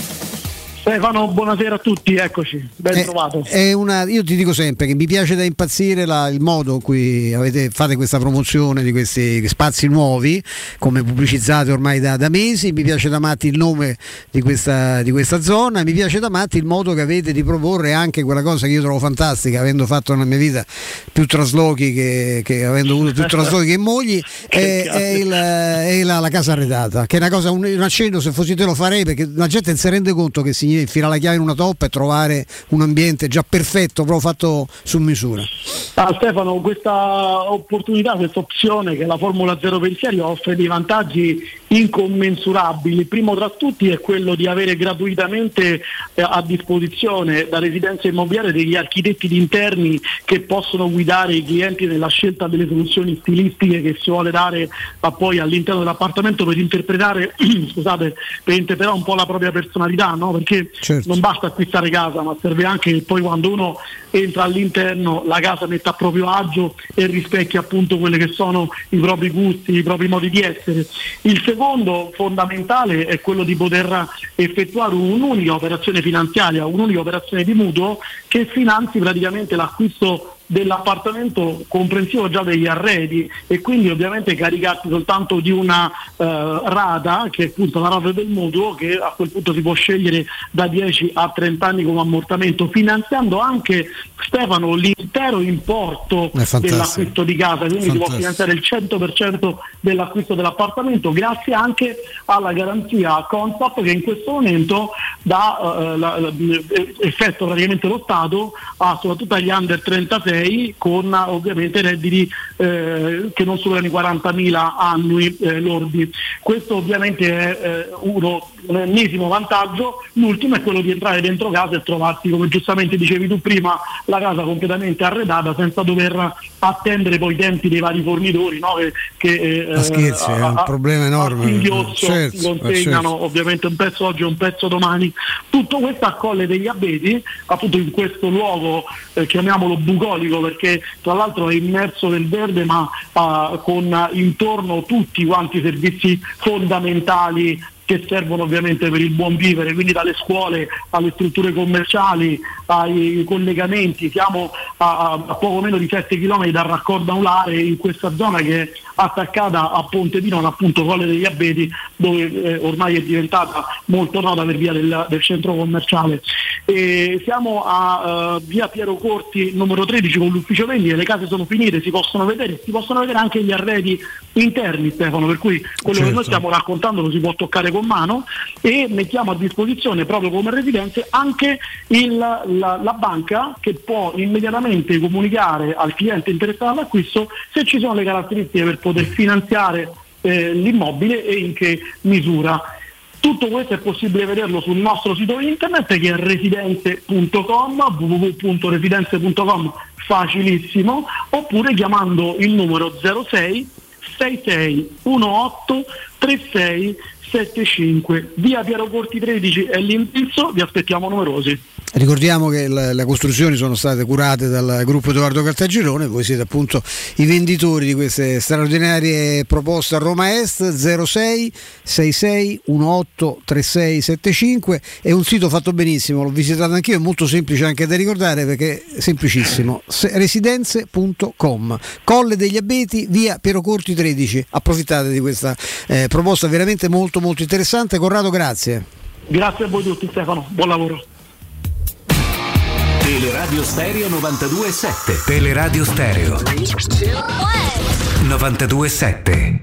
Stefano, buonasera a tutti, eccoci, ben è, trovato. È una, io ti dico sempre che mi piace da impazzire la, il modo in cui avete, fate questa promozione di questi spazi nuovi, come pubblicizzate ormai da, da mesi. Mi piace da matti il nome di questa, di questa zona, mi piace da matti il modo che avete di proporre anche quella cosa che io trovo fantastica, avendo fatto nella mia vita più traslochi che, che avendo avuto più traslochi che mogli, è, è, il, è la, la casa arredata, che è una cosa, un, un accenno, se fossi te lo farei, perché la gente non si rende conto che si infilare la chiave in una toppa e trovare un ambiente già perfetto, proprio fatto su misura. Ah, Stefano, questa opportunità, questa opzione che la Formula Zero Pensieri offre dei vantaggi incommensurabili. Il primo tra tutti è quello di avere gratuitamente eh, a disposizione la residenza immobiliare degli architetti di interni, che possono guidare i clienti nella scelta delle soluzioni stilistiche che si vuole dare ma poi all'interno dell'appartamento, per interpretare scusate, per interpretare un po' la propria personalità, no? Perché certo, non basta acquistare casa, ma serve anche che poi quando uno entra all'interno la casa metta a proprio agio e rispecchia appunto quelli che sono i propri gusti, i propri modi di essere. Il secondo fondamentale è quello di poter effettuare un'unica operazione finanziaria, un'unica operazione di mutuo che finanzi praticamente l'acquisto dell'appartamento comprensivo già degli arredi, e quindi ovviamente caricarti soltanto di una eh, rata, che è appunto la rata del mutuo, che a quel punto si può scegliere da dieci a trenta anni come ammortamento, finanziando anche, Stefano, l'intero importo dell'acquisto di casa, quindi fantastico, si può finanziare il cento per cento dell'acquisto dell'appartamento, grazie anche alla garanzia Consap che in questo momento dà eh, la, la, effetto praticamente lo Stato a soprattutto agli under trentasei, con ovviamente redditi eh, che non superano i quarantamila annui eh, lordi. Questo ovviamente è eh, uno, un ennesimo vantaggio. L'ultimo è quello di entrare dentro casa e trovarsi, come giustamente dicevi tu prima, la casa completamente arredata, senza dover attendere poi i tempi dei vari fornitori, no? che, che eh, scherzi, a, è un problema enorme, singhiozzo certo, si consegnano certo, ovviamente un pezzo oggi e un pezzo domani. Tutto questo a Colle degli Abeti, appunto in questo luogo eh, chiamiamolo bucolico, perché tra l'altro è immerso nel verde, ma uh, con intorno tutti quanti i servizi fondamentali che servono ovviamente per il buon vivere, quindi dalle scuole alle strutture commerciali ai collegamenti. Siamo a, a poco meno di sette chilometri dal raccordo anulare in questa zona che è attaccata a Ponte di Non, appunto Colle degli Abeti, dove eh, ormai è diventata molto nota per via del, del centro commerciale. E siamo a uh, via Piero Corti numero tredici con l'ufficio vendite, le case sono finite, si possono vedere, si possono vedere anche gli arredi interni, Stefano, per cui quello certo, che noi stiamo raccontando lo si può toccare con mano, e mettiamo a disposizione proprio come residenze anche il, la, la banca, che può immediatamente comunicare al cliente interessato all'acquisto se ci sono le caratteristiche per poter finanziare eh, l'immobile e in che misura. Tutto questo è possibile vederlo sul nostro sito internet, che è residenze punto com, w w w punto residenze punto com, facilissimo, oppure chiamando il numero zero sei sei sei uno otto trentasei settantacinque, via Piero Corti tredici è l'indirizzo, vi aspettiamo numerosi. Ricordiamo che la, le costruzioni sono state curate dal gruppo Edoardo Caltagirone, voi siete appunto i venditori di queste straordinarie proposte a Roma Est. Zero sei sessantasei diciotto trentasei settantacinque, è un sito fatto benissimo, l'ho visitato anch'io, è molto semplice anche da ricordare perché è semplicissimo, residenze punto com, Colle degli Abeti, via Piero Corti tredici. Approfittate di questa eh, proposta veramente molto molto interessante. Corrado, grazie. Grazie a voi tutti, Stefano, buon lavoro. Teleradio Stereo novantadue virgola sette. Teleradio Stereo novantadue virgola sette.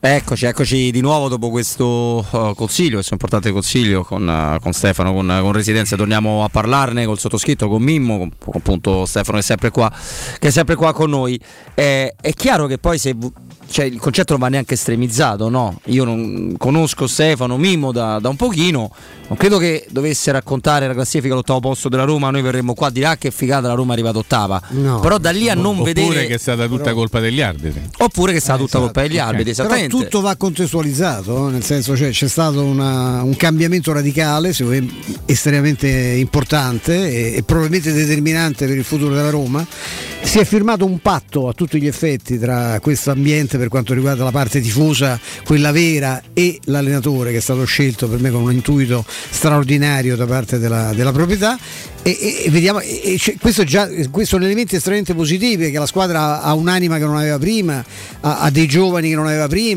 Eccoci, eccoci di nuovo dopo questo uh, consiglio, questo importante consiglio con, uh, con Stefano, con, uh, con Residenza. Torniamo a parlarne col sottoscritto, con Mimmo, con, con appunto Stefano che è sempre qua, che è sempre qua con noi. Eh, è chiaro che poi se... cioè il concetto non va neanche estremizzato, no? Io non conosco Stefano Mimmo da, da un pochino, non credo che dovesse raccontare la classifica all'ottavo posto della Roma, noi verremmo qua a dire ah, che figata, la Roma è arrivata ottava, no, però da lì a non oppure vedere oppure che è stata tutta però... colpa degli arbitri, oppure che è stata eh, tutta esatto. colpa degli arbitri, okay. Esattamente. Però tutto va contestualizzato, nel senso, cioè, c'è stato una, un cambiamento radicale estremamente importante e, e probabilmente determinante per il futuro della Roma. Si è firmato un patto a tutti gli effetti tra questo ambiente, per quanto riguarda la parte tifosa, quella vera, e l'allenatore, che è stato scelto per me con un intuito straordinario da parte della, della proprietà, e, e vediamo e questo, già, questo è un elemento estremamente positivo, che la squadra ha un'anima che non aveva prima, ha, ha dei giovani che non aveva prima,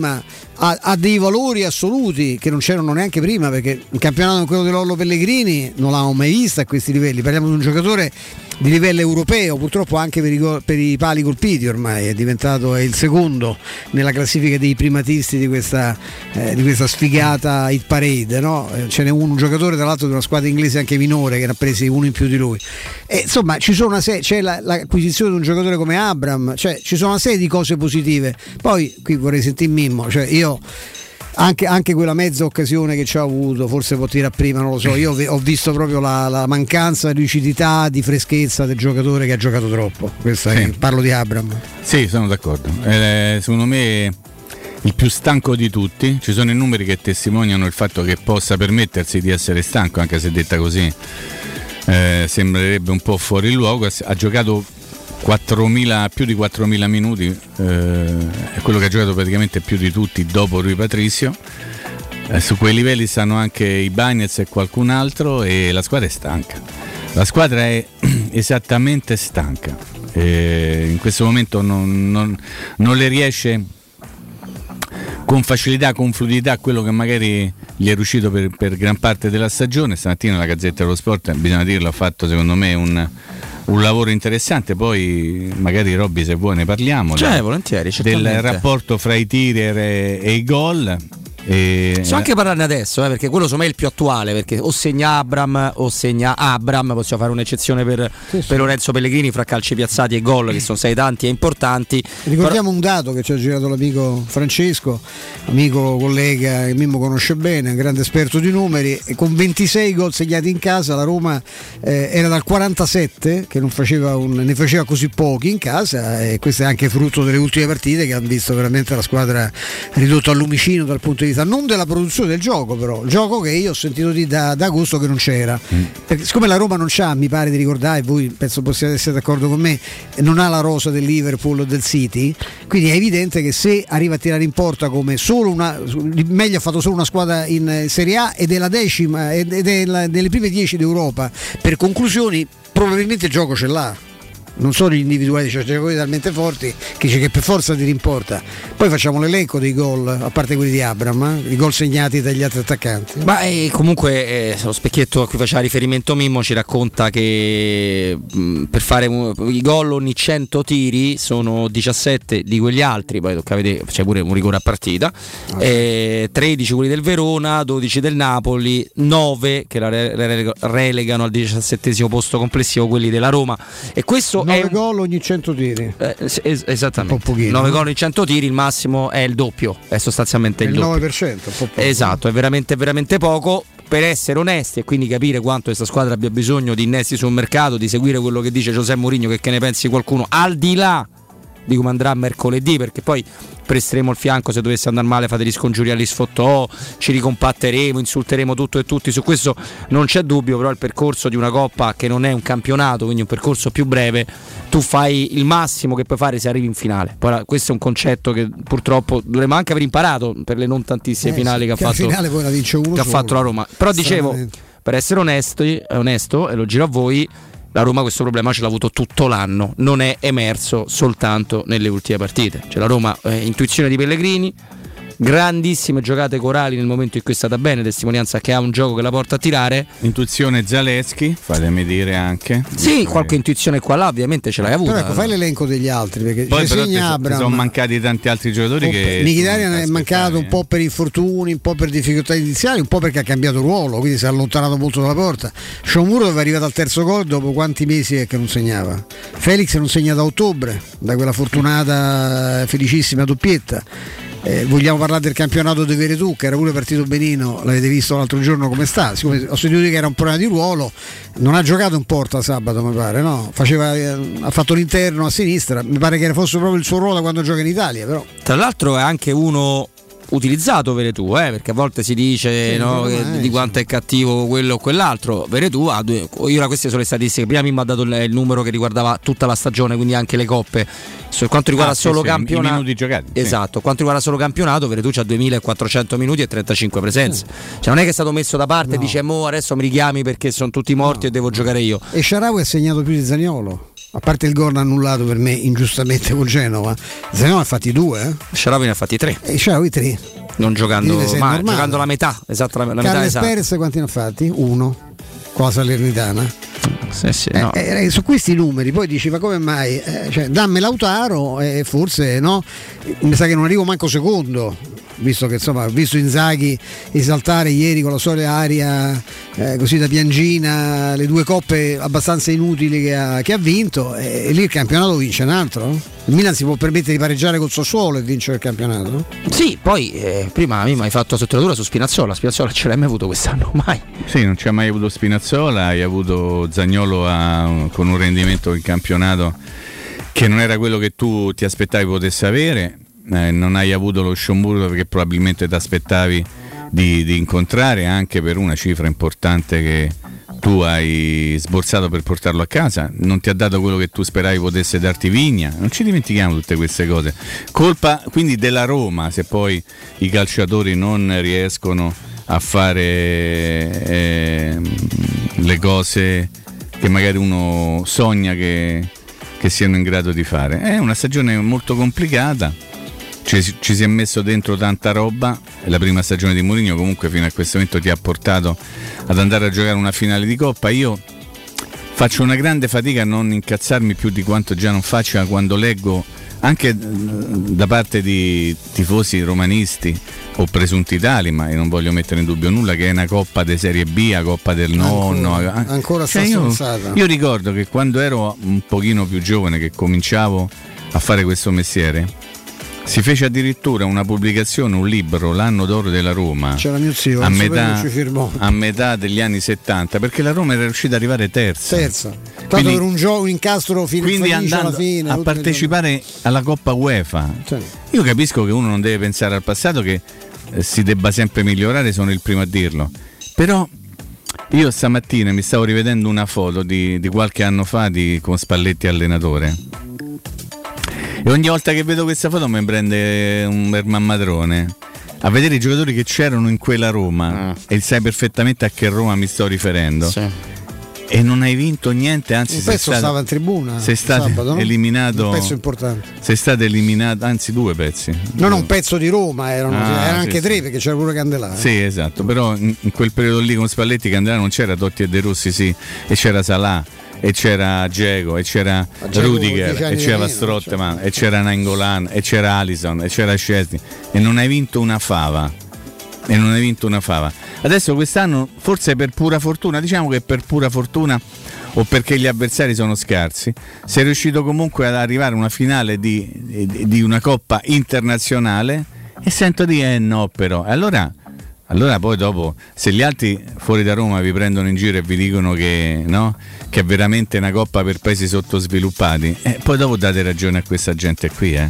ha, ha dei valori assoluti che non c'erano neanche prima, perché il campionato, quello di Lollo Pellegrini, non l'avevamo mai vista a questi livelli. Parliamo di un giocatore di livello europeo, purtroppo anche per i, go- per i pali colpiti ormai è diventato è il secondo nella classifica dei primatisti di questa, eh, di questa sfigata hit parade, no? Ce n'è un, un giocatore tra l'altro di una squadra inglese anche minore che ne ha presi uno in più di lui, e, insomma ci sono una se- c'è la, l'acquisizione di un giocatore come Abraham, cioè ci sono una serie di cose positive. Poi qui vorrei sentire Mimmo, cioè io Anche, anche quella mezza occasione che ci ha avuto, forse può tirare prima, non lo so. Io ho visto proprio la, la mancanza di lucidità, di freschezza del giocatore che ha giocato troppo. Questa sì. È, parlo di Abraham. Sì, sono d'accordo. Eh, secondo me il più stanco di tutti. Ci sono i numeri che testimoniano il fatto che possa permettersi di essere stanco, anche se detta così eh, sembrerebbe un po' fuori luogo. Ha giocato quattromila, più di quattromila minuti, eh, è quello che ha giocato praticamente più di tutti dopo Rui Patricio. Eh, su quei livelli stanno anche Ibanez e qualcun altro, e la squadra è stanca. La squadra è esattamente stanca. E in questo momento non, non, non le riesce con facilità, con fluidità, quello che magari gli è riuscito per, per gran parte della stagione. Stamattina la Gazzetta dello Sport, bisogna dirlo, ha fatto secondo me un un lavoro interessante. Poi magari Robby, se vuoi, ne parliamo, cioè, da, volentieri, del rapporto fra i tirer e, e i gol. E... possiamo anche parlarne adesso, eh, perché quello secondo me è il più attuale, perché o segna Abram o segna Abram, possiamo fare un'eccezione per, sì, sì. per Lorenzo Pellegrini fra calci piazzati e gol, che sono sei tanti e importanti. Ricordiamo però... un dato che ci ha girato l'amico Francesco, amico collega che Mimmo conosce bene, un grande esperto di numeri, e con ventisei gol segnati in casa la Roma eh, era dal quarantasette che non faceva un, ne faceva così pochi in casa, e questo è anche frutto delle ultime partite che hanno visto veramente la squadra ridotta al lumicino dal punto di non della produzione del gioco, però il gioco che io ho sentito di da, da agosto che non c'era, mm. perché siccome la Roma non c'ha, mi pare di ricordare, voi penso possiate essere d'accordo con me, non ha la rosa del Liverpool o del City, quindi è evidente che se arriva a tirare in porta come solo una, meglio ha fatto solo una squadra in Serie A ed è la decima ed è la, delle prime dieci d'Europa per conclusioni, probabilmente il gioco ce l'ha. Non sono gli individuali, cioè giocatori talmente forti che, che per forza ti rimporta. Poi facciamo l'elenco dei gol, a parte quelli di Abraham, eh, i gol segnati dagli altri attaccanti. Ma eh, comunque eh, lo specchietto a cui faceva riferimento Mimmo ci racconta che mh, per fare un, i gol ogni cento tiri sono diciassette di quegli altri, poi tocca vedere, c'è pure un rigore a partita, allora. eh, tredici quelli del Verona, dodici del Napoli, nove che la re- re- relegano al diciassettesimo posto complessivo quelli della Roma, e questo nove gol ogni cento tiri, eh, es- esattamente nove gol ogni cento tiri, il massimo è il doppio, è sostanzialmente è il, il doppio, il nove per cento, un po' esatto, è veramente veramente poco. Per essere onesti e quindi capire quanto questa squadra abbia bisogno di innesti sul mercato, di seguire quello che dice José Mourinho, che, che ne pensi qualcuno, al di là di come andrà mercoledì, perché poi presteremo il fianco se dovesse andare male, fate gli scongiuri agli sfottò, ci ricompatteremo, insulteremo tutto e tutti, su questo non c'è dubbio. Però il percorso di una coppa che non è un campionato, quindi un percorso più breve, tu fai il massimo che puoi fare se arrivi in finale. Poi, questo è un concetto che purtroppo dovremmo anche aver imparato per le non tantissime eh, finali che, che ha fatto, finale poi la vince uno che ha fatto la Roma. Però dicevo, per essere onesti, onesto, e lo giro a voi, la Roma questo problema ce l'ha avuto tutto l'anno, non è emerso soltanto nelle ultime partite. Cioè la Roma, eh, intuizione di Pellegrini, grandissime giocate corali nel momento in cui è stata bene, testimonianza che ha un gioco che la porta a tirare, intuizione Zaleschi, fatemi dire anche sì, qualche intuizione qua là ovviamente ce l'hai avuta. Però ecco, fai l'elenco degli altri, perché poi però te Abram, sono mancati tanti altri giocatori che Mkhitaryan è mancato un po' per infortuni, un po' per difficoltà iniziali, un po' perché ha cambiato ruolo, quindi si è allontanato molto dalla porta. Shomuro dove è arrivato al terzo gol dopo quanti mesi è che non segnava. Felix non segna da ottobre, da quella fortunata felicissima doppietta. Eh, vogliamo parlare del campionato di Veretù, che era pure partito benino, l'avete visto l'altro giorno come sta, siccome ho sentito che era un problema di ruolo, non ha giocato in porta sabato mi pare, no? Faceva, eh, ha fatto l'interno a sinistra, mi pare che fosse proprio il suo ruolo quando gioca in Italia. Però tra l'altro è anche uno utilizzato Veretù, eh, perché a volte si dice sì, no, che, è, di quanto sì. è cattivo quello o quell'altro. Veretù ha due, io queste sono le statistiche, prima mi ha dato il, il numero che riguardava tutta la stagione, quindi anche le coppe. Per quanto riguarda ah, sì, solo sì, campionato, i minuti giocati, esatto, sì. Quanto riguarda solo campionato, Veretù c'ha duemilaquattrocento minuti e trentacinque presenze, sì. Cioè non è che è stato messo da parte, no. E dice mo adesso mi richiami perché sono tutti morti, no. E devo giocare io. E Shaarawy ha segnato più di Zaniolo, a parte il gol annullato per me ingiustamente con Genova. Zaniolo ne ha fatti due, eh? Shaarawy ne ha fatti tre. E Shaarawy tre. Non giocando, ma giocando la metà, esatto, la, la metà. Carles Perez quanti ne ha fatti? Uno. Con la Salernitana. Sì, sì, no. eh, eh, su questi numeri poi dici ma come mai, eh, cioè, dammi Lautaro e eh, forse no, mi sa che non arrivo manco secondo, visto che insomma ho visto Inzaghi esaltare ieri con la sua aria eh, così da piangina le due coppe abbastanza inutili che ha, che ha vinto, eh, e lì il campionato vince un altro, no? Il Milan si può permettere di pareggiare col Sassuolo e vincere il campionato, no? Sì, poi eh, prima mi hai fatto la sottolineatura su Spinazzola. Spinazzola ce l'hai mai avuto quest'anno? Mai. Sì, non c'è mai avuto Spinazzola, hai avuto Zaniolo a, con un rendimento in campionato che non era quello che tu ti aspettavi potesse avere. Eh, non hai avuto lo Sciomburgo perché probabilmente ti aspettavi di, di incontrare, anche per una cifra importante che tu hai sborsato per portarlo a casa. Non ti ha dato quello che tu speravi potesse darti Vigna, non ci dimentichiamo tutte queste cose. Colpa quindi della Roma se poi i calciatori non riescono a fare eh, le cose che magari uno sogna che, che siano in grado di fare. È una stagione molto complicata. Ci, ci si è messo dentro tanta roba. La prima stagione di Mourinho comunque fino a questo momento ti ha portato ad andare a giocare una finale di Coppa. Io faccio una grande fatica a non incazzarmi più di quanto già non faccio quando leggo anche da parte di tifosi romanisti o presunti tali, ma io non voglio mettere in dubbio nulla, che è una Coppa di Serie B, a Coppa del Nonno ancora, an- ancora cioè io, io ricordo che quando ero un pochino più giovane, che cominciavo a fare questo mestiere, si fece addirittura una pubblicazione, un libro, l'anno d'oro della Roma. C'era mio zio, a metà, a metà degli anni settanta, perché la Roma era riuscita ad arrivare terza. Terza. Tanto quindi, per un gioco, un incastro fino alla fine. A partecipare alla Coppa UEFA. Sì. Io capisco che uno non deve pensare al passato, che eh, si debba sempre migliorare, sono il primo a dirlo. Però io stamattina mi stavo rivedendo una foto di, di qualche anno fa di, con Spalletti allenatore. E ogni volta che vedo questa foto mi prende un mammadrone a vedere i giocatori che c'erano in quella Roma, ah. E sai perfettamente a che Roma mi sto riferendo, sì. E non hai vinto niente, anzi un sei pezzo stato, stava in tribuna sei stato sabato, eliminato, no? Un pezzo importante, sei stato eliminato, anzi due pezzi, no no un pezzo di Roma erano, ah, erano sì, anche tre, sì. Perché c'era pure Candelà, sì, esatto, però in quel periodo lì con Spalletti Candelà non c'era, Totti e De Rossi sì, e c'era Salah e c'era Dzeko e c'era Dzeko, Rudiger e c'era Strootman, cioè. E c'era Nainggolan e c'era Alisson e c'era Szczęsny, e non hai vinto una fava e non hai vinto una fava. Adesso quest'anno forse per pura fortuna, diciamo che per pura fortuna o perché gli avversari sono scarsi, sei riuscito comunque ad arrivare a una finale di, di una coppa internazionale, e sento di eh no però allora Allora poi dopo, se gli altri fuori da Roma vi prendono in giro e vi dicono che, no, che è veramente una coppa per paesi sottosviluppati, eh, poi dopo date ragione a questa gente qui, eh.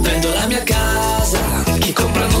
Vendo la mia casa, chi compra non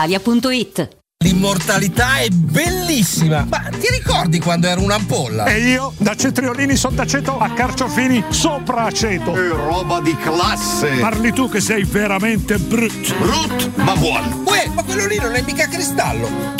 L'immortalità è bellissima. Ma ti ricordi quando ero un'ampolla? E io da cetriolini sotto aceto a carciofini sopra aceto. E roba di classe. Parli tu che sei veramente brut. Brut ma buono. Uè, ma quello lì non è mica cristallo.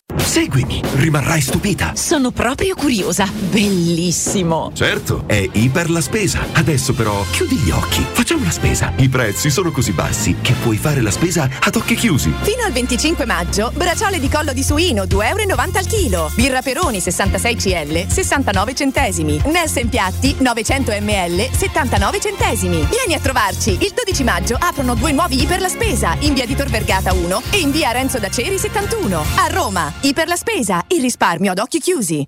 Seguimi, rimarrai stupita. Sono proprio curiosa. Bellissimo. Certo, è Iper la spesa. Adesso però chiudi gli occhi, facciamo la spesa. I prezzi sono così bassi che puoi fare la spesa ad occhi chiusi. Fino al venticinque maggio, braciole di collo di suino due euro e novanta al chilo. Birra Peroni sessantasei centilitri sessantanove centesimi. Nelson Piatti novecento millilitri settantanove centesimi. Vieni a trovarci. Il dodici maggio aprono due nuovi Iper la spesa in via di Tor Vergata uno e in via Renzo Daceri settantuno. A Roma. Iper la spesa, il risparmio ad occhi chiusi.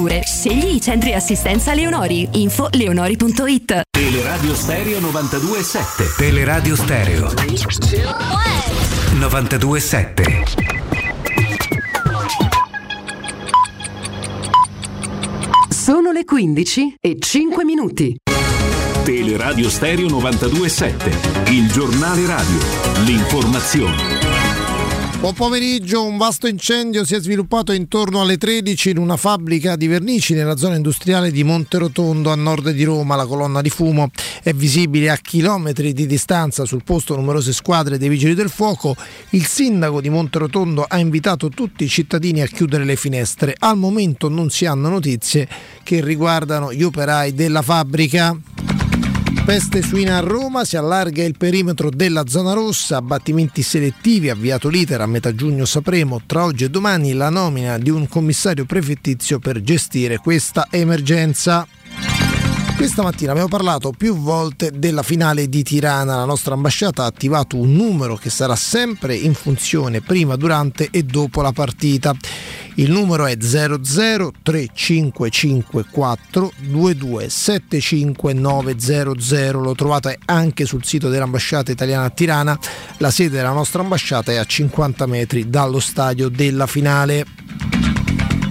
Scegli i centri assistenza Leonori. Info leonori punto it. Teleradio Stereo novantadue virgola sette. Teleradio Stereo novantadue virgola sette. Sono le quindici e cinque minuti. Teleradio Stereo novantadue virgola sette, il giornale radio, l'informazione. Buon pomeriggio. Un vasto incendio si è sviluppato intorno alle tredici in una fabbrica di vernici nella zona industriale di Monterotondo a nord di Roma. La colonna di fumo è visibile a chilometri di distanza. Sul posto numerose squadre dei vigili del fuoco. Il sindaco di Monterotondo ha invitato tutti i cittadini a chiudere le finestre. Al momento non si hanno notizie che riguardano gli operai della fabbrica. Peste suina a Roma, si allarga il perimetro della zona rossa, abbattimenti selettivi, avviato l'iter, a metà giugno sapremo tra oggi e domani la nomina di un commissario prefettizio per gestire questa emergenza. Questa mattina abbiamo parlato più volte della finale di Tirana, la nostra ambasciata ha attivato un numero che sarà sempre in funzione prima, durante e dopo la partita. Il numero è zero zero tre cinque cinque quattro due due sette cinque nove zero zero, lo trovate anche sul sito dell'ambasciata italiana a Tirana, la sede della nostra ambasciata è a cinquanta metri dallo stadio della finale.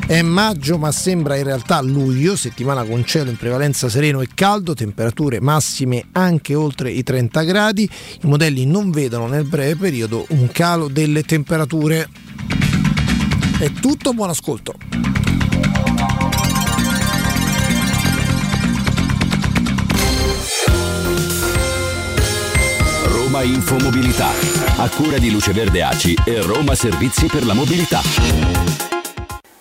È maggio ma sembra in realtà luglio, settimana con cielo in prevalenza sereno e caldo, temperature massime anche oltre i trenta gradi, i modelli non vedono nel breve periodo un calo delle temperature. È tutto, buon ascolto. Roma Infomobilità, a cura di Luce Verde A C I e Roma Servizi per la Mobilità.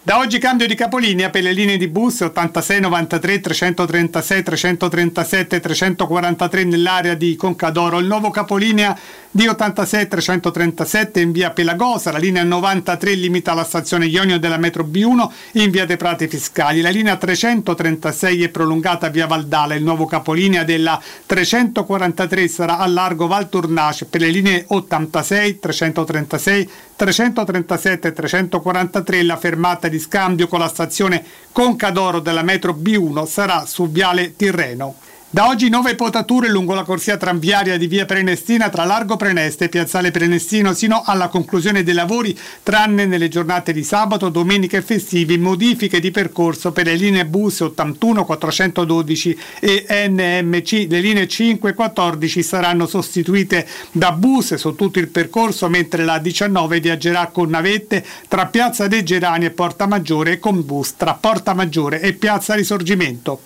Da oggi cambio di capolinea per le linee di bus ottantasei, novantatré, trecentotrentasei, trecentotrentasette, trecentoquarantatré nell'area di Concadoro, il nuovo capolinea di ottantasei, trecentotrentasette in via Pelagosa, la linea novantatré limita alla stazione Ionio della metro B uno in via dei Prati Fiscali, la linea trecentotrentasei è prolungata via Valdala, il nuovo capolinea della trecentoquarantatré sarà a largo Val Turnace per le linee ottantasei, trecentotrentasei, trecentotrentasette, trecentoquarantatré la fermata di scambio con la stazione Concadoro della metro B uno sarà su viale Tirreno. Da oggi nove potature lungo la corsia tranviaria di via Prenestina tra Largo Preneste e Piazzale Prenestino sino alla conclusione dei lavori, tranne nelle giornate di sabato, domenica e festivi, modifiche di percorso per le linee bus ottantuno, quattrocentododici e N M C. Le linee cinque e quattordici saranno sostituite da bus su tutto il percorso, mentre la diciannove viaggerà con navette tra Piazza dei Gerani e Porta Maggiore e con bus tra Porta Maggiore e Piazza Risorgimento.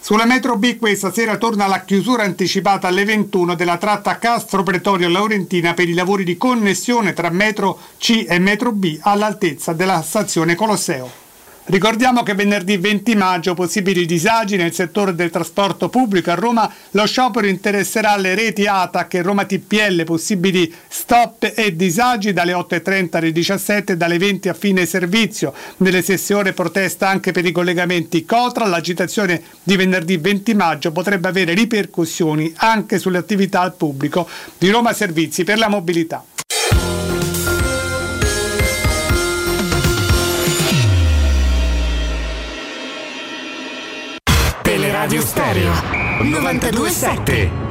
Sulla metro B questa sera torna la chiusura anticipata alle ventuno della tratta Castro Pretorio Laurentina per i lavori di connessione tra metro C e metro B all'altezza della stazione Colosseo. Ricordiamo che venerdì venti maggio possibili disagi nel settore del trasporto pubblico a Roma, lo sciopero interesserà le reti ATAC e Roma T P L, possibili stop e disagi dalle otto e trenta alle diciassette e dalle venti a fine servizio. Nelle stesse ore protesta anche per i collegamenti Cotra, l'agitazione di venerdì venti maggio potrebbe avere ripercussioni anche sulle attività al pubblico di Roma Servizi per la mobilità. Radio Stereo novantadue sette.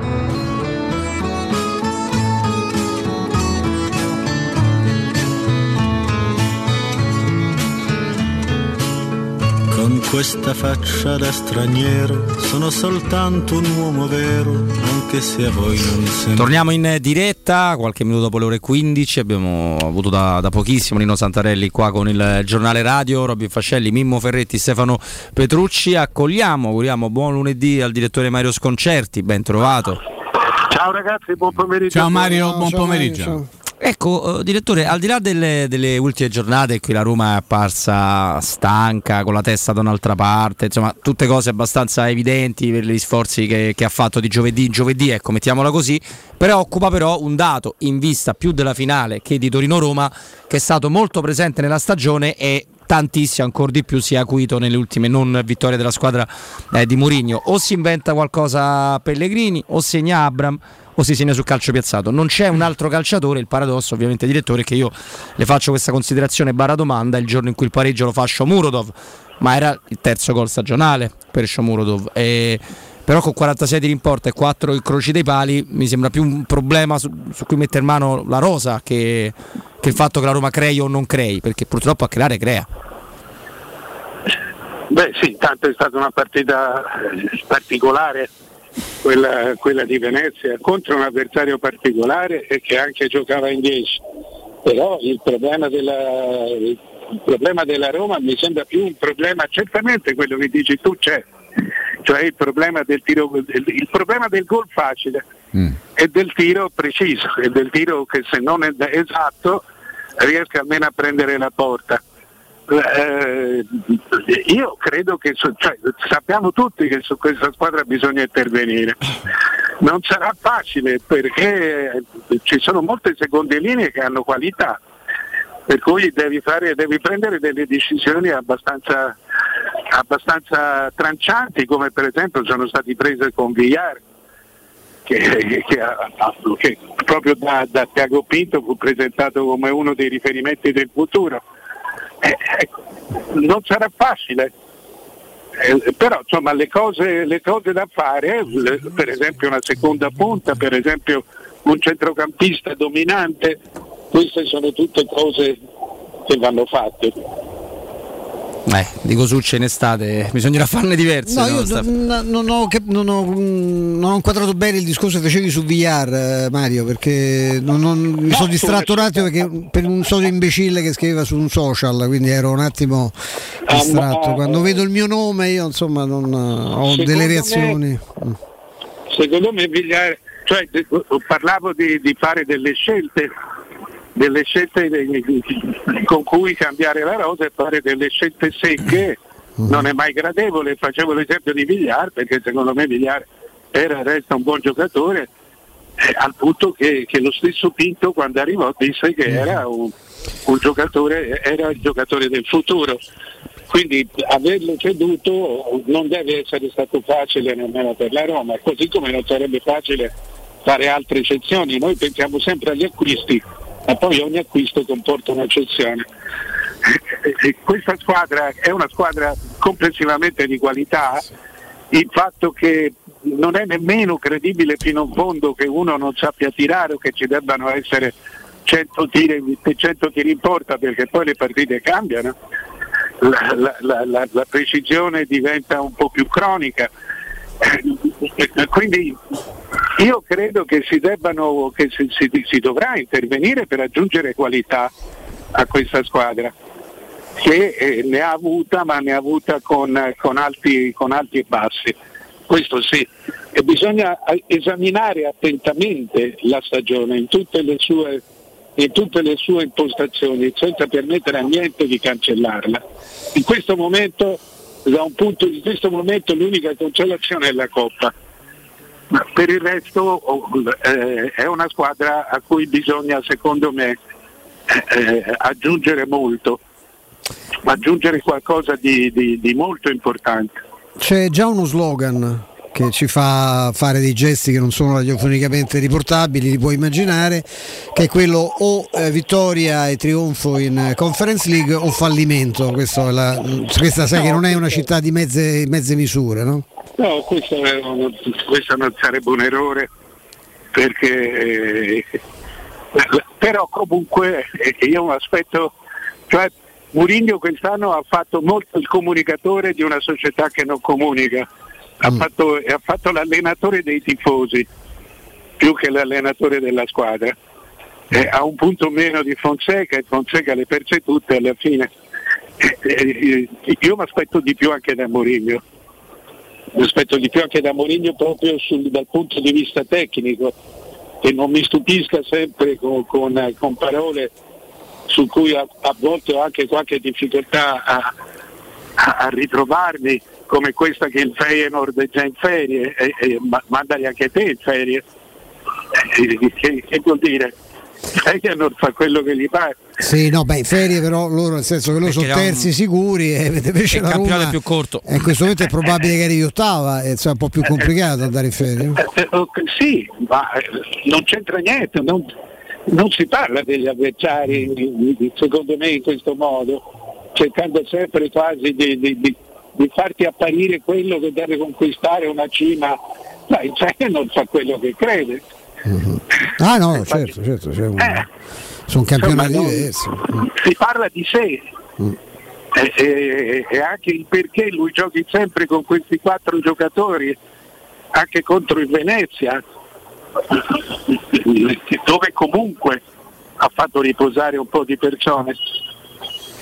Con questa faccia da straniero sono soltanto un uomo vero, anche se a voi non sembra. Torniamo in diretta qualche minuto dopo le ore quindici. Abbiamo avuto da, da pochissimo Nino Santarelli qua con il giornale radio, Robin Fascelli, Mimmo Ferretti, Stefano Petrucci. Accogliamo, auguriamo buon lunedì al direttore Mario Sconcerti, ben trovato. Ciao ragazzi, buon pomeriggio. Ciao Mario, buon ciao, pomeriggio. Ciao. Ecco, direttore, al di là delle, delle ultime giornate in cui la Roma è apparsa stanca, con la testa da un'altra parte, insomma, tutte cose abbastanza evidenti per gli sforzi che, che ha fatto di giovedì in giovedì, ecco, mettiamola così, preoccupa però un dato in vista più della finale che di Torino-Roma, che è stato molto presente nella stagione e tantissimo, ancora di più si è acuito nelle ultime non vittorie della squadra eh, di Mourinho. O si inventa qualcosa Pellegrini, o segna Abraham, o si segna sul calcio piazzato. Non c'è un altro calciatore. Il paradosso, ovviamente, direttore, che io le faccio questa considerazione barra domanda il giorno in cui il pareggio lo fa Shomurodov, ma era il terzo gol stagionale per Shomurodov, e però con quarantasei di rimporta e quattro incroci dei pali mi sembra più un problema su, su cui mettere in mano la rosa che, che il fatto che la Roma crei o non crei, perché purtroppo a creare crea. Beh sì, tanto è stata una partita particolare Quella, quella di Venezia contro un avversario particolare e che anche giocava in dieci, però il problema della, il problema della Roma mi sembra più un problema, certamente quello che dici tu c'è, cioè il problema del tiro, il, il problema del gol facile mm. e del tiro preciso, e del tiro che se non è esatto riesca almeno a prendere la porta. Eh, io credo che su, cioè, sappiamo tutti che su questa squadra bisogna intervenire, non sarà facile perché ci sono molte seconde linee che hanno qualità, per cui devi fare, devi prendere delle decisioni abbastanza, abbastanza trancianti, come per esempio sono stati prese con Villar che, che, che, ha, che proprio da, da Tiago Pinto fu presentato come uno dei riferimenti del futuro. Eh, ecco, non sarà facile, eh, però insomma le cose, le cose da fare, eh, le, per esempio una seconda punta, per esempio un centrocampista dominante, queste sono tutte cose che vanno fatte. Eh, di Cosucci in estate bisognerà farne diverse. No, no? Io non, non, ho, non, ho, non ho inquadrato bene il discorso che facevi su Villar, Mario, perché non, non, mi no, sono distratto un attimo perché per un solo imbecille che scriveva su un social, quindi ero un attimo distratto. Quando vedo il mio nome io insomma non ho delle reazioni. Me, secondo me Villar, cioè parlavo di, di fare delle scelte delle scelte con cui cambiare la rosa e fare delle scelte secche non è mai gradevole. Facevo l'esempio di Villar, perché secondo me Villar era e resta un buon giocatore, eh, al punto che, che lo stesso Pinto quando arrivò disse che era un, un giocatore, era il giocatore del futuro. Quindi averlo ceduto non deve essere stato facile nemmeno per la Roma, così come non sarebbe facile fare altre eccezioni. Noi pensiamo sempre agli acquisti, ma poi ogni acquisto comporta un'eccezione. E questa squadra è una squadra complessivamente di qualità. Il fatto che non è nemmeno credibile fino in fondo che uno non sappia tirare o che ci debbano essere cento tiri in porta, perché poi le partite cambiano, la, la, la, la, la precisione diventa un po' più cronica. Quindi io credo che si debbano, che si, si, si dovrà intervenire per aggiungere qualità a questa squadra, che eh, ne ha avuta, ma ne ha avuta con, con, alti, con alti e bassi, questo sì. E bisogna esaminare attentamente la stagione in tutte le sue, in tutte le sue impostazioni, senza permettere a niente di cancellarla. In questo momento, da un punto di questo momento, l'unica consolazione è la Coppa. Ma per il resto eh, è una squadra a cui bisogna, secondo me, eh, aggiungere molto, aggiungere qualcosa di, di, di molto importante. C'è già uno slogan che ci fa fare dei gesti che non sono radiofonicamente riportabili, li puoi immaginare, che è quello o eh, vittoria e trionfo in Conference League o fallimento. Questa, è la, questa sai che non è una città di mezze, mezze misure, no? No, questo, è un, questo non sarebbe un errore, perché eh, però comunque eh, io aspetto, cioè Mourinho quest'anno ha fatto molto il comunicatore di una società che non comunica. Ha fatto, ha fatto l'allenatore dei tifosi più che l'allenatore della squadra, eh, ha un punto meno di Fonseca, e Fonseca le perse tutte alla fine. Eh, eh, io mi aspetto di più anche da Mourinho, mi aspetto di più anche da Mourinho proprio sul, dal punto di vista tecnico, che non mi stupisca sempre con, con, con parole su cui a, a volte ho anche qualche difficoltà a, a, a ritrovarmi, come questa che il Feyenoord è già in ferie, e, e, ma, mandali anche te in ferie, e, che, che vuol dire? Feyenoord fa quello che gli pare. Sì, no, beh, in ferie però loro, nel senso che loro perché sono terzi un... sicuri, e invece la Roma è più corto. E in questo momento è probabile che arrivi ottava, è cioè, un po' più complicato andare in ferie. Sì, ma non c'entra niente, non, non si parla degli avversari secondo me in questo modo, cercando sempre quasi di, di, di di farti apparire quello che deve conquistare una cima. Dai, cioè non fa quello che crede. Uh-huh. Ah no, certo, certo, c'è un... eh, sono campionati diversi. Si parla di sé, uh-huh. e, e, e anche il perché lui giochi sempre con questi quattro giocatori, anche contro il Venezia, dove comunque ha fatto riposare un po' di persone.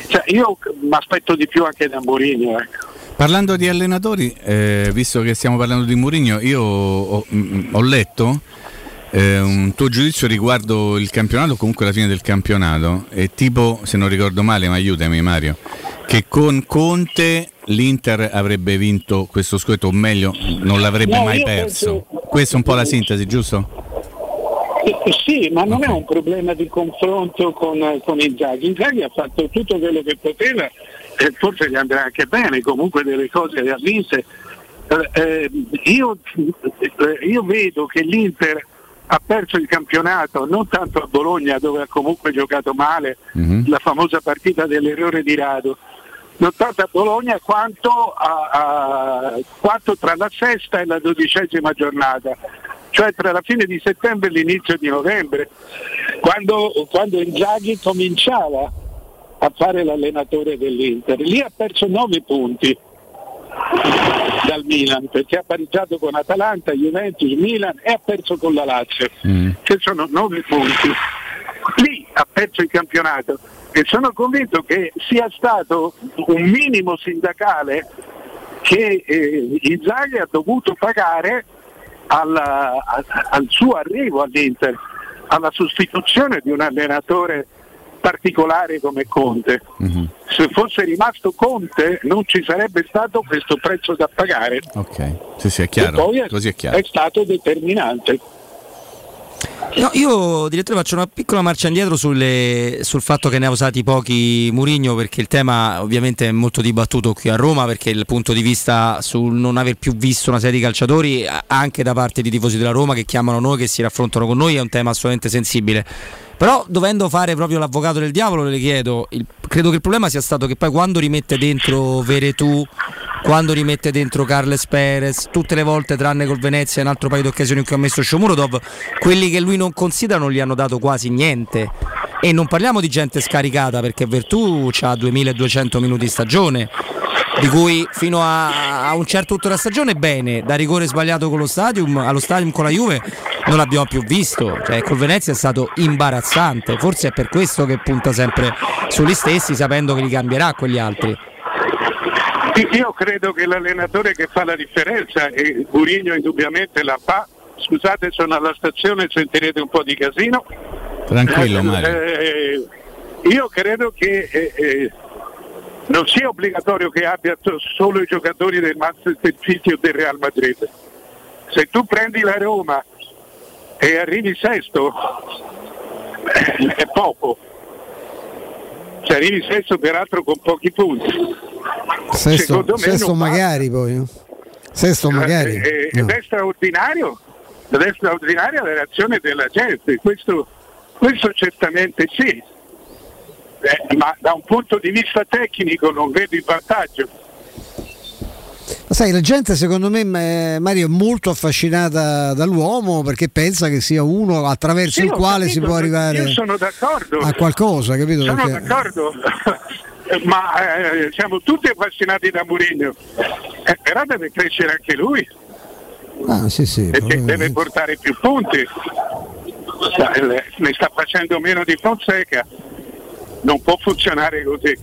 Cioè, io mi aspetto di più anche da Mourinho, ecco. Parlando di allenatori, eh, visto che stiamo parlando di Mourinho, io ho, ho letto eh, un tuo giudizio riguardo il campionato, comunque la fine del campionato, e tipo, se non ricordo male, ma aiutami Mario, che con Conte l'Inter avrebbe vinto questo scudetto, o meglio non l'avrebbe no, mai perso. Penso... Questa è un po' la sintesi, giusto? Eh, sì, ma non okay. È un problema di confronto con, con Inzaghi. Inzaghi ha fatto tutto quello che poteva. E forse gli andrà anche bene, comunque delle cose le ha vinte. Eh, io, io vedo che l'Inter ha perso il campionato non tanto a Bologna, dove ha comunque giocato male, mm-hmm. la famosa partita dell'errore di Radu, non tanto a Bologna quanto, a, a, quanto tra la sesta e la dodicesima giornata, cioè tra la fine di settembre e l'inizio di novembre, quando, quando Inzaghi cominciava a fare l'allenatore dell'Inter. Lì ha perso nove punti dal Milan, perché ha pareggiato con Atalanta, Juventus, Milan, e ha perso con la Lazio, mm. che sono nove punti. Lì ha perso il campionato, e sono convinto che sia stato un minimo sindacale che eh, Inzaghi ha dovuto pagare alla, a, al suo arrivo all'Inter. alla sostituzione di un allenatore particolare come Conte. Uh-huh. Se fosse rimasto Conte non ci sarebbe stato questo prezzo da pagare. Ok, sì, sì, è chiaro. E poi è, così è chiaro. È stato determinante. No, io direttore faccio una piccola marcia indietro sulle, sul fatto che ne ha usati pochi Mourinho, perché il tema ovviamente è molto dibattuto qui a Roma, perché il punto di vista sul non aver più visto una serie di calciatori anche da parte di tifosi della Roma che chiamano noi, che si raffrontano con noi, è un tema assolutamente sensibile. Però dovendo fare proprio l'avvocato del diavolo le chiedo, il, credo che il problema sia stato che poi quando rimette dentro Veretout, quando rimette dentro Carles Perez, tutte le volte tranne col Venezia e un altro paio di occasioni in cui ha messo Shomurodov, quelli che lui non considera non gli hanno dato quasi niente. E non parliamo di gente scaricata, perché Vertù ha duemiladuecento minuti stagione, di cui fino a, a un certo punto della stagione bene, da rigore sbagliato con lo Stadium, allo Stadium con la Juve non l'abbiamo più visto, cioè col Venezia è stato imbarazzante, forse è per questo che punta sempre sugli stessi sapendo che li cambierà quegli altri. Io credo che l'allenatore che fa la differenza, e Mourinho indubbiamente la fa, scusate sono alla stazione, sentirete un po' di casino. Tranquillo Mario. Eh, io credo che eh, eh, non sia obbligatorio che abbia solo i giocatori del Manchester City o del Real Madrid. Se tu prendi la Roma e arrivi sesto, eh, è poco. Se arrivi sesto peraltro con pochi punti. Sesto, sesto magari va. Poi sesto magari eh, eh, no. Ed è straordinario, ed è straordinaria la reazione della gente, questo, questo certamente sì, eh, ma da un punto di vista tecnico non vedo il vantaggio. Ma sai, la gente secondo me, Mario, è molto affascinata dall'uomo perché pensa che sia uno attraverso sì, il quale capito, si può arrivare io sono d'accordo. A qualcosa, capito? Sono perché... d'accordo. Ma eh, siamo tutti affascinati da Mourinho, eh, però deve crescere anche lui, ah, sì, sì, perché deve portare più punti, ne sta facendo meno di Fonseca, non può funzionare così.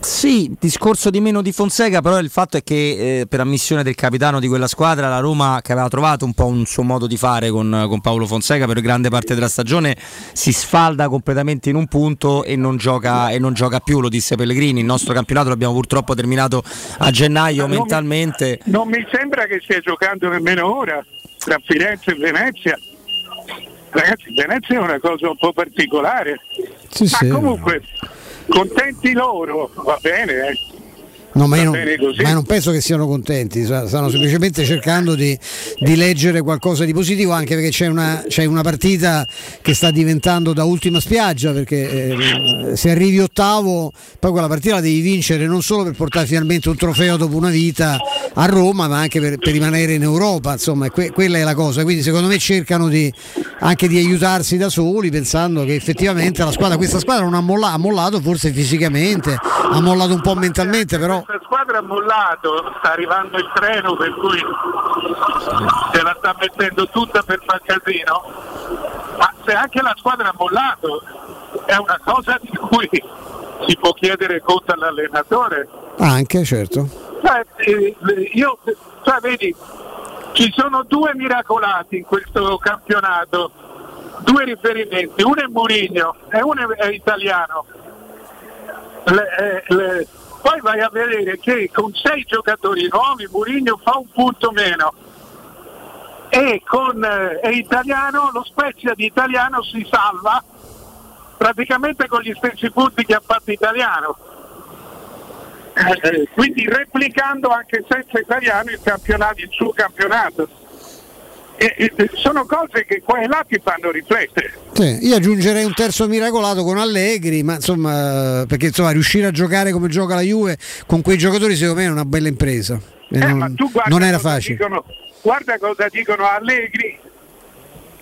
Sì, discorso di meno di Fonseca, però il fatto è che eh, per ammissione del capitano di quella squadra la Roma, che aveva trovato un po' un suo modo di fare con, con Paolo Fonseca per grande parte della stagione, si sfalda completamente in un punto e non gioca, e non gioca più, lo disse Pellegrini. Il nostro campionato l'abbiamo purtroppo terminato a gennaio, non mentalmente mi, non mi sembra che stia giocando nemmeno ora tra Firenze e Venezia. Ragazzi, Venezia è una cosa un po' particolare, sì, ma sì, comunque contenti loro, va bene, eh. No, ma, io non, ma io non penso che siano contenti, stanno semplicemente cercando di, di leggere qualcosa di positivo, anche perché c'è una, c'è una partita che sta diventando da ultima spiaggia, perché eh, se arrivi ottavo poi quella partita la devi vincere non solo per portare finalmente un trofeo dopo una vita a Roma, ma anche per, per rimanere in Europa, insomma que, quella è la cosa, quindi secondo me cercano di, anche di aiutarsi da soli, pensando che effettivamente la squadra, questa squadra non ha mollato, ha mollato forse fisicamente, ha mollato un po' mentalmente, però la squadra ha mollato, sta arrivando il treno per cui se la sta mettendo tutta per far casino, ma se anche la squadra ha mollato è una cosa di cui si può chiedere conto all'allenatore. Anche, certo. Cioè, io, cioè, vedi, ci sono due miracolati in questo campionato, due riferimenti, uno è Mourinho e uno è italiano. Le, le, Poi vai a vedere che con sei giocatori nuovi Mourinho fa un punto meno e con eh, italiano, lo Spezia di italiano si salva praticamente con gli stessi punti che ha fatto italiano, eh, quindi replicando anche senza italiano il campionato, il suo campionato. E, e, sono cose che qua e là ti fanno riflettere. Sì, io aggiungerei un terzo miracolato con Allegri, ma insomma, perché insomma riuscire a giocare come gioca la Juve con quei giocatori secondo me è una bella impresa. Eh, non, ma tu guarda, non era facile. Dicono, guarda cosa dicono Allegri.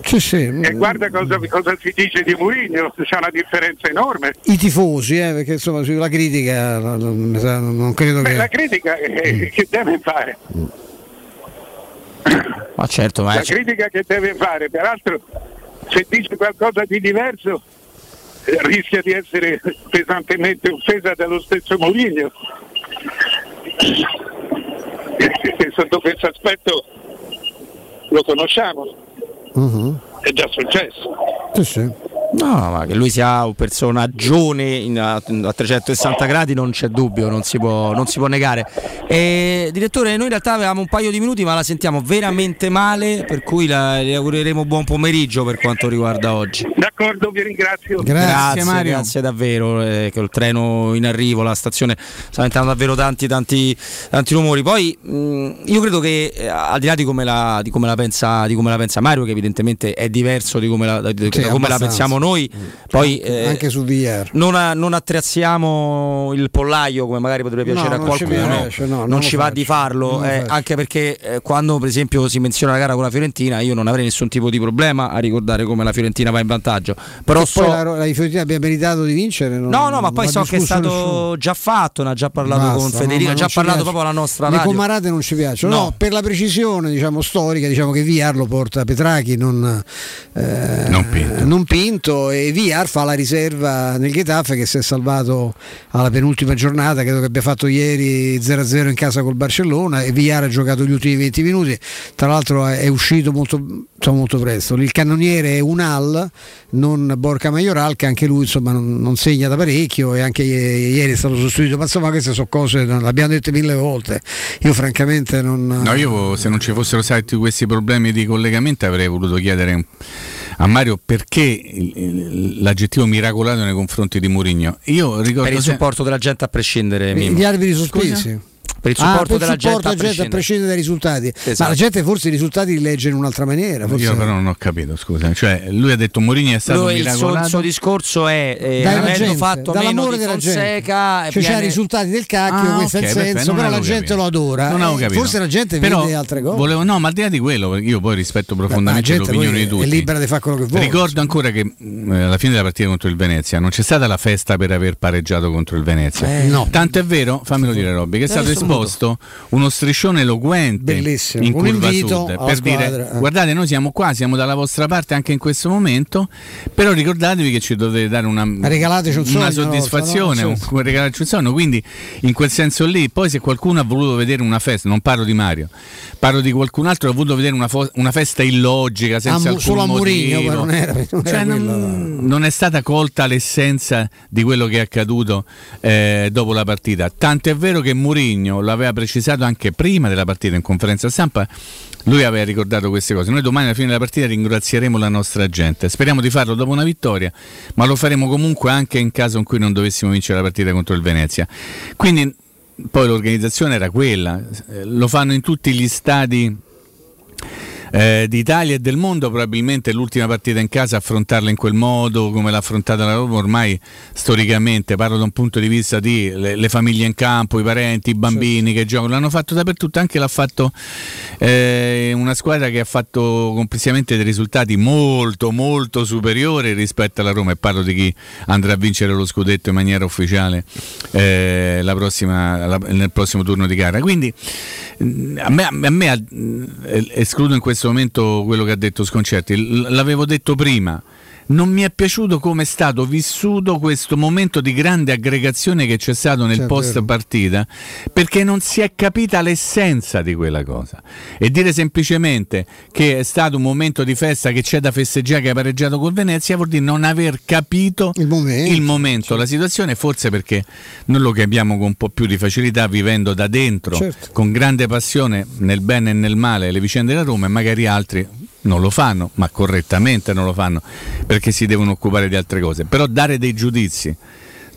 Sì, sì. E guarda cosa, cosa si dice di Mourinho, c'è una differenza enorme. I tifosi, eh, perché insomma sulla critica non credo che. Beh, la critica eh, mm. che deve fare? Mm. Ma certo, ma la c- critica che deve fare, peraltro se dice qualcosa di diverso eh, rischia di essere pesantemente offesa dallo stesso Mourinho, che sotto questo aspetto lo conosciamo. uh-huh. È già successo. Sì, sì. No, ma che lui sia un personaggione a trecentosessanta gradi non c'è dubbio, non si può, non si può negare. E, direttore, noi in realtà avevamo un paio di minuti ma la sentiamo veramente male, per cui la, le augureremo buon pomeriggio per quanto riguarda oggi. D'accordo, vi ringrazio. Grazie, grazie Mario. Grazie davvero, eh, che il treno in arrivo, la stazione sta diventando davvero tanti tanti tanti rumori. Poi mh, io credo che eh, al di là di come la di come la pensa di come la pensa Mario, che evidentemente è diverso di come la, di, sì, da come la pensiamo noi, poi anche, eh, anche su V R non, a, non attrezziamo il pollaio come magari potrebbe piacere no, a qualcuno, ci piace, no, non, non ci va faccio. di farlo, eh, anche perché eh, quando per esempio si menziona la gara con la Fiorentina io non avrei nessun tipo di problema a ricordare come la Fiorentina va in vantaggio, però so... poi la, la Fiorentina abbia meritato di vincere, non, no no ma poi so che è stato nessuno. già fatto, ne ha già parlato Basta, con Federica, ha no, già parlato piace. proprio la nostra radio. Le comarate non ci piacciono, no. no, per la precisione diciamo storica, diciamo che V R lo porta Petrachi, non, eh, non Pinto, non Pinto e Viar fa la riserva nel Getafe, che si è salvato alla penultima giornata, credo che abbia fatto ieri zero a zero in casa col Barcellona, e Viar ha giocato gli ultimi venti minuti, tra l'altro è uscito molto, insomma, molto presto. Il cannoniere è Unal, non Borja Mayoral, che anche lui insomma non, non segna da parecchio e anche ieri è stato sostituito, ma insomma queste sono cose, l'abbiamo detto mille volte, io francamente non... No, io se non ci fossero stati questi problemi di collegamento avrei voluto chiedere a Mario perché l'aggettivo miracolato nei confronti di Mourinho. Io ricordo per il supporto se... della gente a prescindere, gli arbitri sospesi per il supporto, ah, per della il supporto gente, a, gente prescindere. a prescindere dai risultati, esatto. Ma la gente forse i risultati li legge in un'altra maniera, forse. Io però non ho capito, scusa, cioè lui ha detto Mourinho è stato lui, miracolato, il suo, il suo discorso è eh, avendo fatto meno di Fonseca, cioè viene... c'è i risultati del cacchio, ah, questo okay, è il perfetto, senso, però la capito. gente lo adora, non avevo capito. Forse la gente però vede altre cose, volevo, no, ma al di là di quello, perché io poi rispetto profondamente l'opinione di tutti, è libera di fare quello che vuole. Ricordo ancora che alla fine della partita contro il Venezia non c'è stata la festa per aver pareggiato contro il Venezia, tanto è vero, fammelo dire Robby, che è stato esposto uno striscione eloquente, bellissimo, in curva sud per dire eh. guardate, noi siamo qua, siamo dalla vostra parte anche in questo momento, però ricordatevi che ci dovete dare una, un una soddisfazione, no? un, regalarci un sonno, quindi in quel senso lì. Poi se qualcuno ha voluto vedere una festa, non parlo di Mario, parlo di qualcun altro che ha voluto vedere una, fo- una festa illogica senza Am- alcun motivo, Mourinho, non, era, non, cioè, quello, non, non è stata colta l'essenza di quello che è accaduto eh, dopo la partita, tanto è vero che Mourinho l'aveva precisato anche prima della partita in conferenza stampa, lui aveva ricordato queste cose. Noi domani alla fine della partita ringrazieremo la nostra gente, speriamo di farlo dopo una vittoria, ma lo faremo comunque anche in caso in cui non dovessimo vincere la partita contro il Venezia. Quindi poi l'organizzazione era quella, lo fanno in tutti gli stadi eh, d'Italia e del mondo, probabilmente l'ultima partita in casa affrontarla in quel modo come l'ha affrontata la Roma ormai storicamente, parlo da un punto di vista di le, le famiglie in campo, i parenti, i bambini, certo, che giocano, l'hanno fatto dappertutto, anche l'ha fatto eh, una squadra che ha fatto complessivamente dei risultati molto molto superiori rispetto alla Roma, e parlo di chi andrà a vincere lo scudetto in maniera ufficiale eh, la prossima, la, nel prossimo turno di gara. Quindi a me, a me escludo in questo questo momento quello che ha detto Sconcerti, l'avevo detto prima, non mi è piaciuto come è stato vissuto questo momento di grande aggregazione che c'è stato nel certo. post partita, perché non si è capita l'essenza di quella cosa, e dire semplicemente che è stato un momento di festa, che c'è da festeggiare, che ha pareggiato col Venezia, vuol dire non aver capito il momento, il momento certo. la situazione, forse perché noi lo capiamo con un po' più di facilità vivendo da dentro, certo. con grande passione nel bene e nel male le vicende della Roma, e magari altri non lo fanno, ma correttamente non lo fanno perché si devono occupare di altre cose. Però dare dei giudizi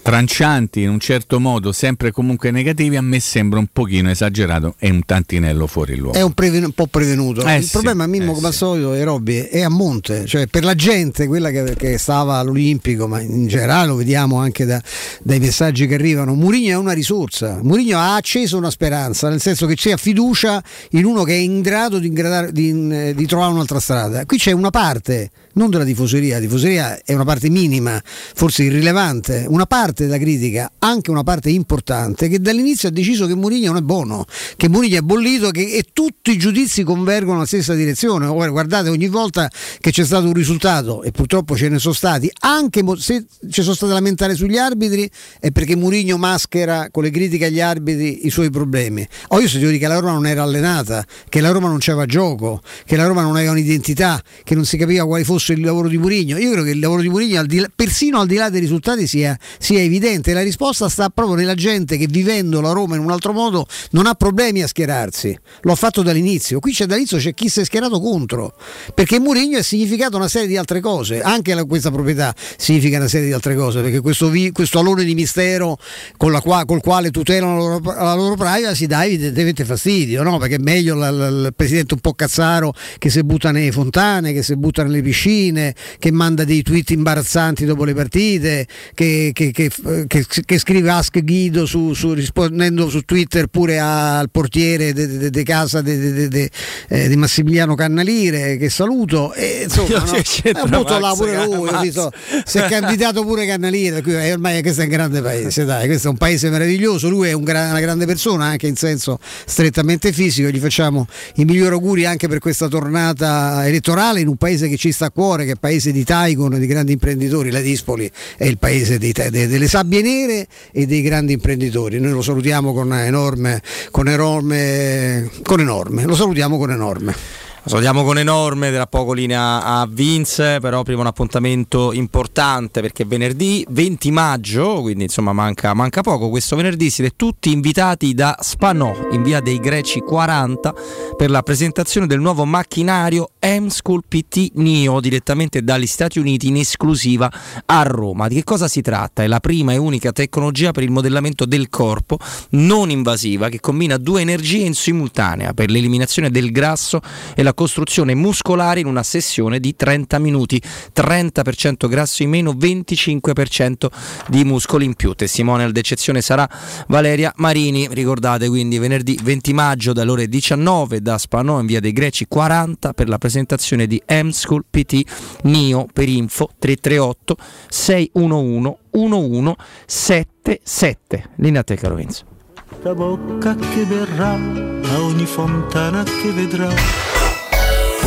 trancianti in un certo modo, sempre comunque negativi, a me sembra un pochino esagerato e un tantinello fuori luogo. È un, preven- un po' prevenuto. Eh il sì, problema, Mimmo, eh come al solito, e Robby, è a monte, cioè per la gente, quella che, che stava all'Olimpico, ma in generale lo vediamo anche da, dai messaggi che arrivano. Mourinho è una risorsa. Mourinho ha acceso una speranza, nel senso che c'è fiducia in uno che è in grado di, ingradare, di, di trovare un'altra strada. Qui c'è una parte, non della tifoseria, la tifoseria è una parte minima, forse irrilevante, una parte parte della critica, anche una parte importante, che dall'inizio ha deciso che Mourinho non è buono, che Mourinho è bollito, che, e tutti i giudizi convergono alla stessa direzione. Ora guardate, ogni volta che c'è stato un risultato, e purtroppo ce ne sono stati, anche se ci sono state lamentare sugli arbitri, è perché Mourinho maschera con le critiche agli arbitri i suoi problemi. Oh, io so dire che la Roma non era allenata, che la Roma non c'era gioco, che la Roma non aveva un'identità, che non si capiva quale fosse il lavoro di Mourinho. Io credo che il lavoro di Mourinho, al di là, persino al di là dei risultati, sia, sia evidente. La risposta sta proprio nella gente che, vivendo la Roma in un altro modo, non ha problemi a schierarsi. Lo ha fatto dall'inizio. Qui c'è dall'inizio c'è chi si è schierato contro, perché Mourinho ha significato una serie di altre cose, anche la, questa proprietà significa una serie di altre cose, perché questo, vi, questo alone di mistero con la qua, col quale tutelano la loro, la loro privacy dà evidentemente fastidio, no? Perché è meglio la, la, il presidente un po' cazzaro che si butta nelle fontane, che si butta nelle piscine, che manda dei tweet imbarazzanti dopo le partite, che, che, che, che, che scrive Ask Guido su, su, rispondendo su Twitter pure al portiere di casa eh, di Massimiliano Cannalire, che saluto, e insomma ha avuto là pure lui, visto, si è candidato pure Cannalire, qui, ormai questo è un grande paese, dai, questo è un paese meraviglioso, lui è un gra- una grande persona anche in senso strettamente fisico, gli facciamo i migliori auguri anche per questa tornata elettorale in un paese che ci sta a cuore, che è il paese di Tycoon, di grandi imprenditori. La Dispoli è il paese dei, de, delle sabbie nere e dei grandi imprenditori. Noi lo salutiamo con enorme, con enorme, con enorme, lo salutiamo con enorme. Salutiamo con enorme, della poco linea a Vince, però prima un appuntamento importante, perché venerdì venti maggio, quindi insomma manca, manca poco, questo venerdì siete tutti invitati da Spanò in via dei Greci quaranta per la presentazione del nuovo macchinario M-School P T Neo, direttamente dagli Stati Uniti in esclusiva a Roma. Di che cosa si tratta? È la prima e unica tecnologia per il modellamento del corpo non invasiva, che combina due energie in simultanea per l'eliminazione del grasso e la costruzione muscolare in una sessione di trenta minuti, trenta per cento grasso in meno, venticinque per cento di muscoli in più. Testimonial d'eccezione sarà Valeria Marini. Ricordate quindi venerdì venti maggio dalle ore diciannove da Spanò in via dei Greci quaranta per la presentazione di M-School P T Neo. Per info tre tre otto sei uno uno uno uno sette sette. Linea a te, caro Vince. La bocca che verrà a ogni fontana che vedrà.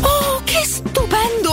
Oh, che stupendo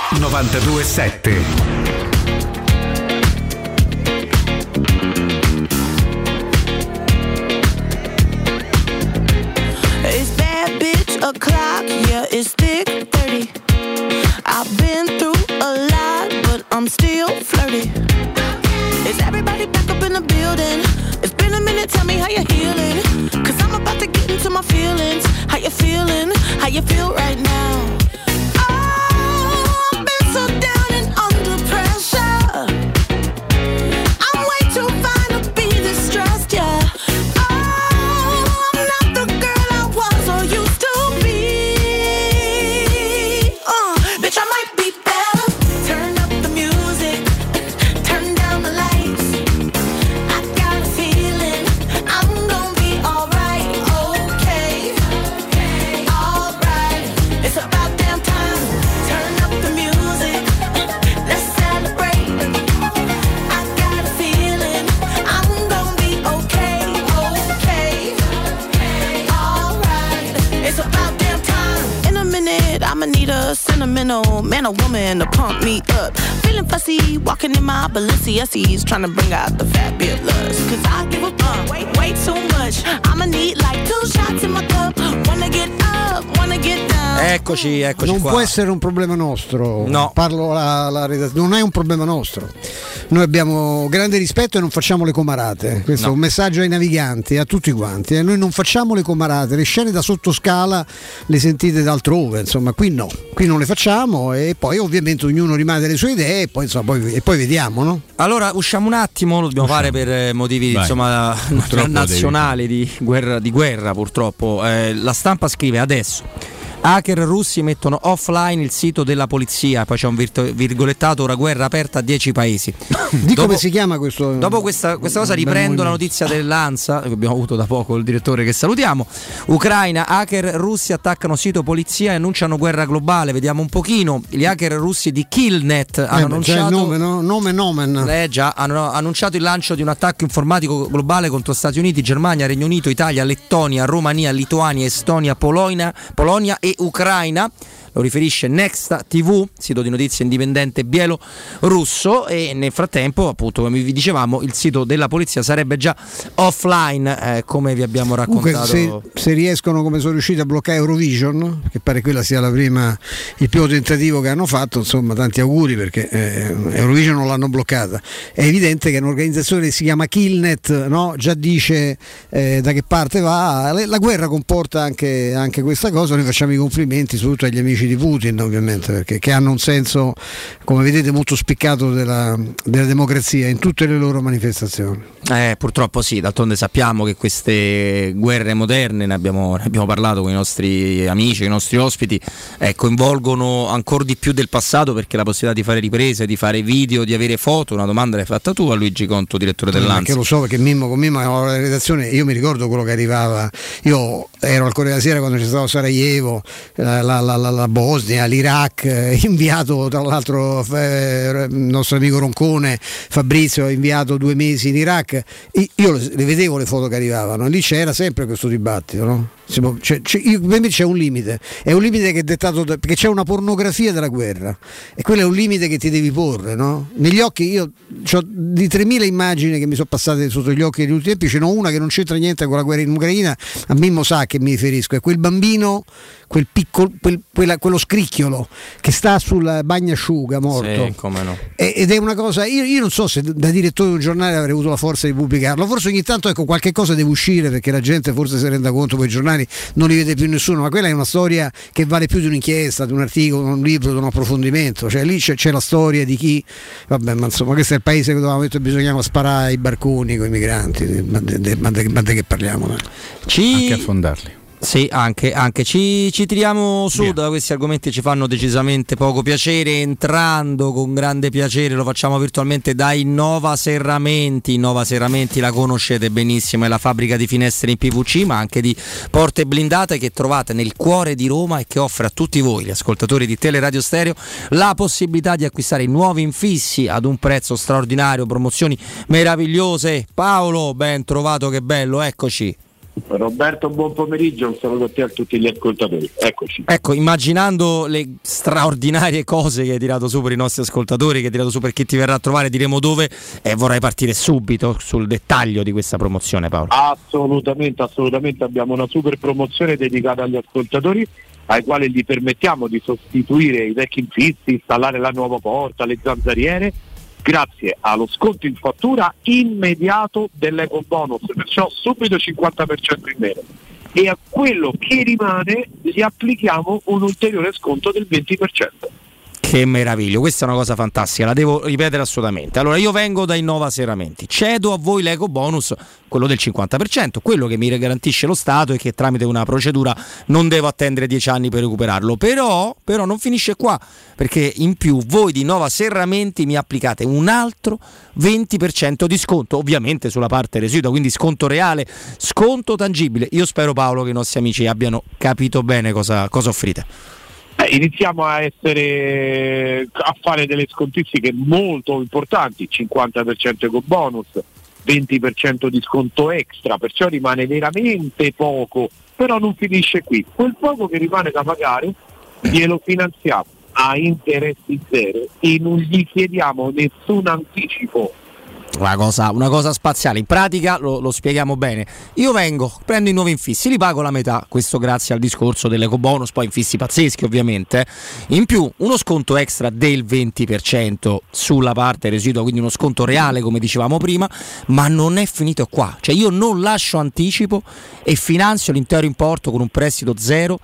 novantadue sette. Balenciennes trying to bring out the fabulous, cause I give a fuck way, way too much. I'ma need like two shots in my cup. Wanna get up, wanna get down. Eccoci, eccoci non qua. Non può essere un problema nostro. No. Parlo alla, alla redazione. Non è un problema nostro. Noi abbiamo grande rispetto e non facciamo le comarate. Questo no. è un messaggio ai naviganti, a tutti quanti. Eh. Noi non facciamo le comarate. Le scene da sottoscala le sentite da altrove. Insomma, qui no. Qui non le facciamo. E poi ovviamente ognuno rimane le sue idee. E poi, insomma, poi, e poi vediamo, no? Allora usciamo un attimo. Lo dobbiamo usciamo. fare per motivi Vai. insomma nazionali di guerra, di guerra purtroppo. Eh, la stampa scrive adesso. Hacker russi mettono offline il sito della polizia, poi c'è un virgolettato, ora guerra aperta a dieci paesi. Di dopo, come si chiama questo? Dopo questa, questa cosa riprendo la notizia dell'ANSA, che abbiamo avuto da poco il direttore che salutiamo. Ucraina, hacker russi attaccano sito polizia e annunciano guerra globale, vediamo un pochino. Gli hacker russi di Killnet hanno eh, annunciato il nome, no? nome nomen. Eh, già, hanno annunciato il lancio di un attacco informatico globale contro Stati Uniti, Germania, Regno Unito, Italia, Lettonia, Romania, Lituania, Estonia, Polonia, Polonia e Ucraina, lo riferisce Nexta tivù, sito di notizie indipendente bielorusso, e nel frattempo, appunto, come vi dicevamo, il sito della polizia sarebbe già offline, eh, come vi abbiamo raccontato. Comunque, se, se riescono, come sono riusciti a bloccare Eurovision, che pare quella sia la prima, il primo tentativo che hanno fatto, insomma, tanti auguri, perché eh, Eurovision non l'hanno bloccata. È evidente che un'organizzazione che si chiama Killnet, no? Già dice eh, da che parte va. La guerra comporta anche, anche questa cosa. Noi facciamo i complimenti soprattutto agli amici di Putin, ovviamente, perché che hanno un senso, come vedete, molto spiccato della, della democrazia in tutte le loro manifestazioni. Eh, purtroppo sì, d'altronde sappiamo che queste guerre moderne, ne abbiamo, ne abbiamo parlato con i nostri amici, con i nostri ospiti, eh, coinvolgono ancora di più del passato, perché la possibilità di fare riprese, di fare video, di avere foto. Una domanda l'hai fatta tu a Luigi Conto, direttore dell'ANSA. Perché lo so, perché Mimmo, con Mimmo avevo la redazione, io mi ricordo quello che arrivava. Io ero al Corriere della Sera quando c'è stato Sarajevo, la, la, la, la Bosnia, l'Iraq, eh, inviato tra l'altro eh, il nostro amico Roncone, Fabrizio, ha inviato due mesi in Iraq. I, io le, le vedevo le foto che arrivavano, lì c'era sempre questo dibattito, no? C'è, c'è, io, per me c'è un limite, è un limite che è dettato da, perché c'è una pornografia della guerra e quello è un limite che ti devi porre, no? Negli occhi, io ho di tremila immagini che mi sono passate sotto gli occhi negli ultimi tempi, ce n'ho una che non c'entra niente con la guerra in Ucraina, a Mimmo sa che mi riferisco, è quel bambino, quel piccolo, quel, quella, quello scricchiolo che sta sul bagnasciuga morto, sì, come no. E, ed è una cosa, io, io non so se da direttore di un giornale avrei avuto la forza di pubblicarlo, forse ogni tanto, ecco, qualche cosa deve uscire perché la gente forse si renda conto che i giornali non li vede più nessuno, ma quella è una storia che vale più di un'inchiesta, di un articolo, di un libro, di un approfondimento. Cioè lì c'è, c'è la storia di chi, vabbè, ma insomma, questo è il paese che dovevamo detto bisognava sparare i barconi con i migranti, ma di che parliamo? Ci... anche affondarli. Sì, anche, anche. Ci, ci tiriamo su Via. Da questi argomenti, ci fanno decisamente poco piacere. Entrando con grande piacere, lo facciamo virtualmente da Innova Serramenti. Innova Serramenti la conoscete benissimo, è la fabbrica di finestre in P V C ma anche di porte blindate che trovate nel cuore di Roma e che offre a tutti voi, gli ascoltatori di Teleradio Stereo, la possibilità di acquistare nuovi infissi ad un prezzo straordinario, promozioni meravigliose. Paolo, ben trovato, che bello, eccoci. Roberto, buon pomeriggio, un saluto a te e a tutti gli ascoltatori. Eccoci. Ecco, immaginando le straordinarie cose che hai tirato su per i nostri ascoltatori, che hai tirato su per chi ti verrà a trovare, diremo dove, e eh, vorrei partire subito sul dettaglio di questa promozione, Paolo. Assolutamente, assolutamente, abbiamo una super promozione dedicata agli ascoltatori, ai quali gli permettiamo di sostituire i vecchi infissi, installare la nuova porta, le zanzariere, grazie allo sconto in fattura immediato dell'EcoBonus, perciò subito cinquanta per cento in meno, e a quello che rimane gli applichiamo un ulteriore sconto del venti per cento. Che meraviglia, questa è una cosa fantastica, la devo ripetere assolutamente. Allora, io vengo da Innova Serramenti, cedo a voi l'eco bonus, quello del cinquanta per cento, quello che mi garantisce lo Stato e che tramite una procedura non devo attendere dieci anni per recuperarlo. Però, però non finisce qua, perché in più voi di Innova Serramenti mi applicate un altro venti per cento di sconto, ovviamente sulla parte residua, quindi sconto reale, sconto tangibile. Io spero, Paolo, che i nostri amici abbiano capito bene cosa, cosa offrite. Iniziamo a essere a fare delle scontistiche molto importanti, cinquanta per cento ecobonus, venti per cento di sconto extra, perciò rimane veramente poco, però non finisce qui. Quel poco che rimane da pagare glielo finanziamo a interessi zero e non gli chiediamo nessun anticipo. Una cosa, una cosa spaziale. In pratica lo, lo spieghiamo bene. Io vengo, prendo i nuovi infissi, li pago la metà. Questo grazie al discorso dell'ecobonus. Poi infissi pazzeschi ovviamente. In più uno sconto extra del venti per cento sulla parte residua, quindi uno sconto reale come dicevamo prima. Ma non è finito qua, cioè io non lascio anticipo e finanzio l'intero importo con un prestito zero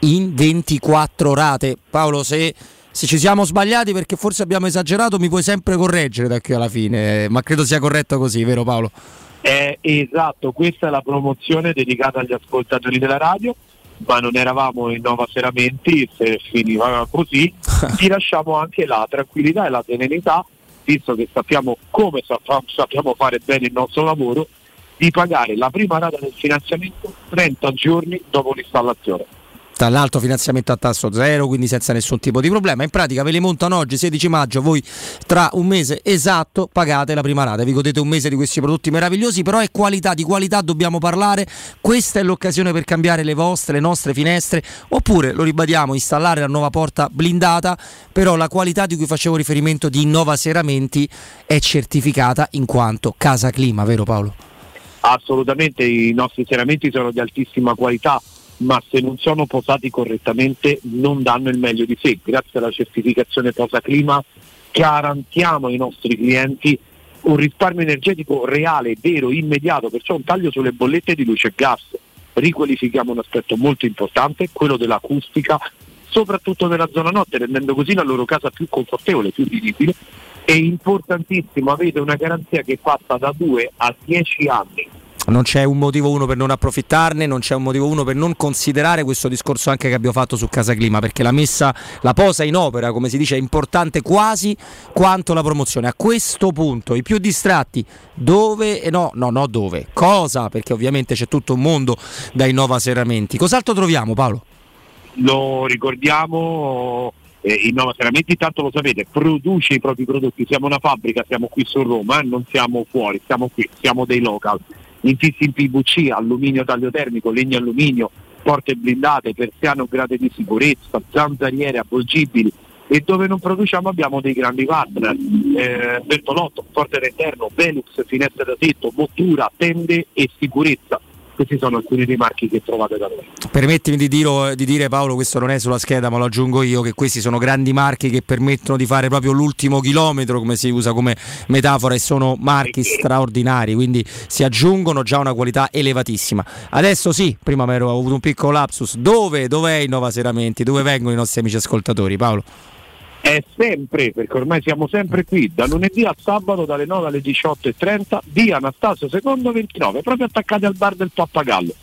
in ventiquattro rate. Paolo, se... se ci siamo sbagliati perché forse abbiamo esagerato, mi puoi sempre correggere da qui alla fine, ma credo sia corretto così, vero Paolo? Eh, esatto, questa è la promozione dedicata agli ascoltatori della radio, ma non eravamo in Nova Seramenti, se finiva così ti lasciamo anche la tranquillità e la serenità, visto che sappiamo come sappiamo fare bene il nostro lavoro, di pagare la prima rata del finanziamento trenta giorni dopo l'installazione. Tra l'altro finanziamento a tasso zero, quindi senza nessun tipo di problema. In pratica ve li montano oggi, sedici maggio, voi tra un mese esatto pagate la prima rata, vi godete un mese di questi prodotti meravigliosi. Però è qualità, di qualità dobbiamo parlare, questa è l'occasione per cambiare le vostre, le nostre finestre, oppure, lo ribadiamo, installare la nuova porta blindata, però la qualità di cui facevo riferimento di Innova Seramenti è certificata in quanto Casa Clima, vero Paolo? Assolutamente, i nostri serramenti sono di altissima qualità, ma se non sono posati correttamente non danno il meglio di sé. Grazie alla certificazione Posa Clima garantiamo ai nostri clienti un risparmio energetico reale, vero, immediato, perciò un taglio sulle bollette di luce e gas. Riqualifichiamo un aspetto molto importante, quello dell'acustica, soprattutto nella zona notte, rendendo così la loro casa più confortevole, più visibile. È importantissimo, avete una garanzia che è fatta da due a dieci anni. Non c'è un motivo uno per non approfittarne, non c'è un motivo uno per non considerare questo discorso anche che abbiamo fatto su Casa Clima, perché la messa, la posa in opera, come si dice, è importante quasi quanto la promozione. A questo punto i più distratti dove, no, no, no dove, cosa, perché ovviamente c'è tutto un mondo da Innova Serramenti. Cos'altro troviamo, Paolo? Lo ricordiamo, eh, Innova Serramenti, tanto lo sapete, produce i propri prodotti, siamo una fabbrica, siamo qui su Roma, eh, non siamo fuori, siamo qui, siamo dei local. Infissi in P V C, alluminio tagliotermico, legno alluminio, porte blindate, persiane o grate di sicurezza, zanzariere avvolgibili, e dove non produciamo abbiamo dei grandi partner, eh, Bertolotto, porte da interno, Velux, finestre da tetto, bottura, tende e sicurezza. Questi sono alcuni dei marchi che trovate da noi. Permettimi di, dirlo, di dire, Paolo, questo non è sulla scheda ma lo aggiungo io, che questi sono grandi marchi che permettono di fare proprio l'ultimo chilometro, come si usa come metafora, e sono marchi straordinari, quindi si aggiungono già una qualità elevatissima. Adesso sì, prima avevo avuto un piccolo lapsus, dove, dov'è Innova Seramenti, dove vengono i nostri amici ascoltatori, Paolo? È sempre, perché ormai siamo sempre qui, da lunedì a sabato dalle nove alle diciotto e trenta, via Anastasio secondo ventinove, proprio attaccati al bar del Pappagallo.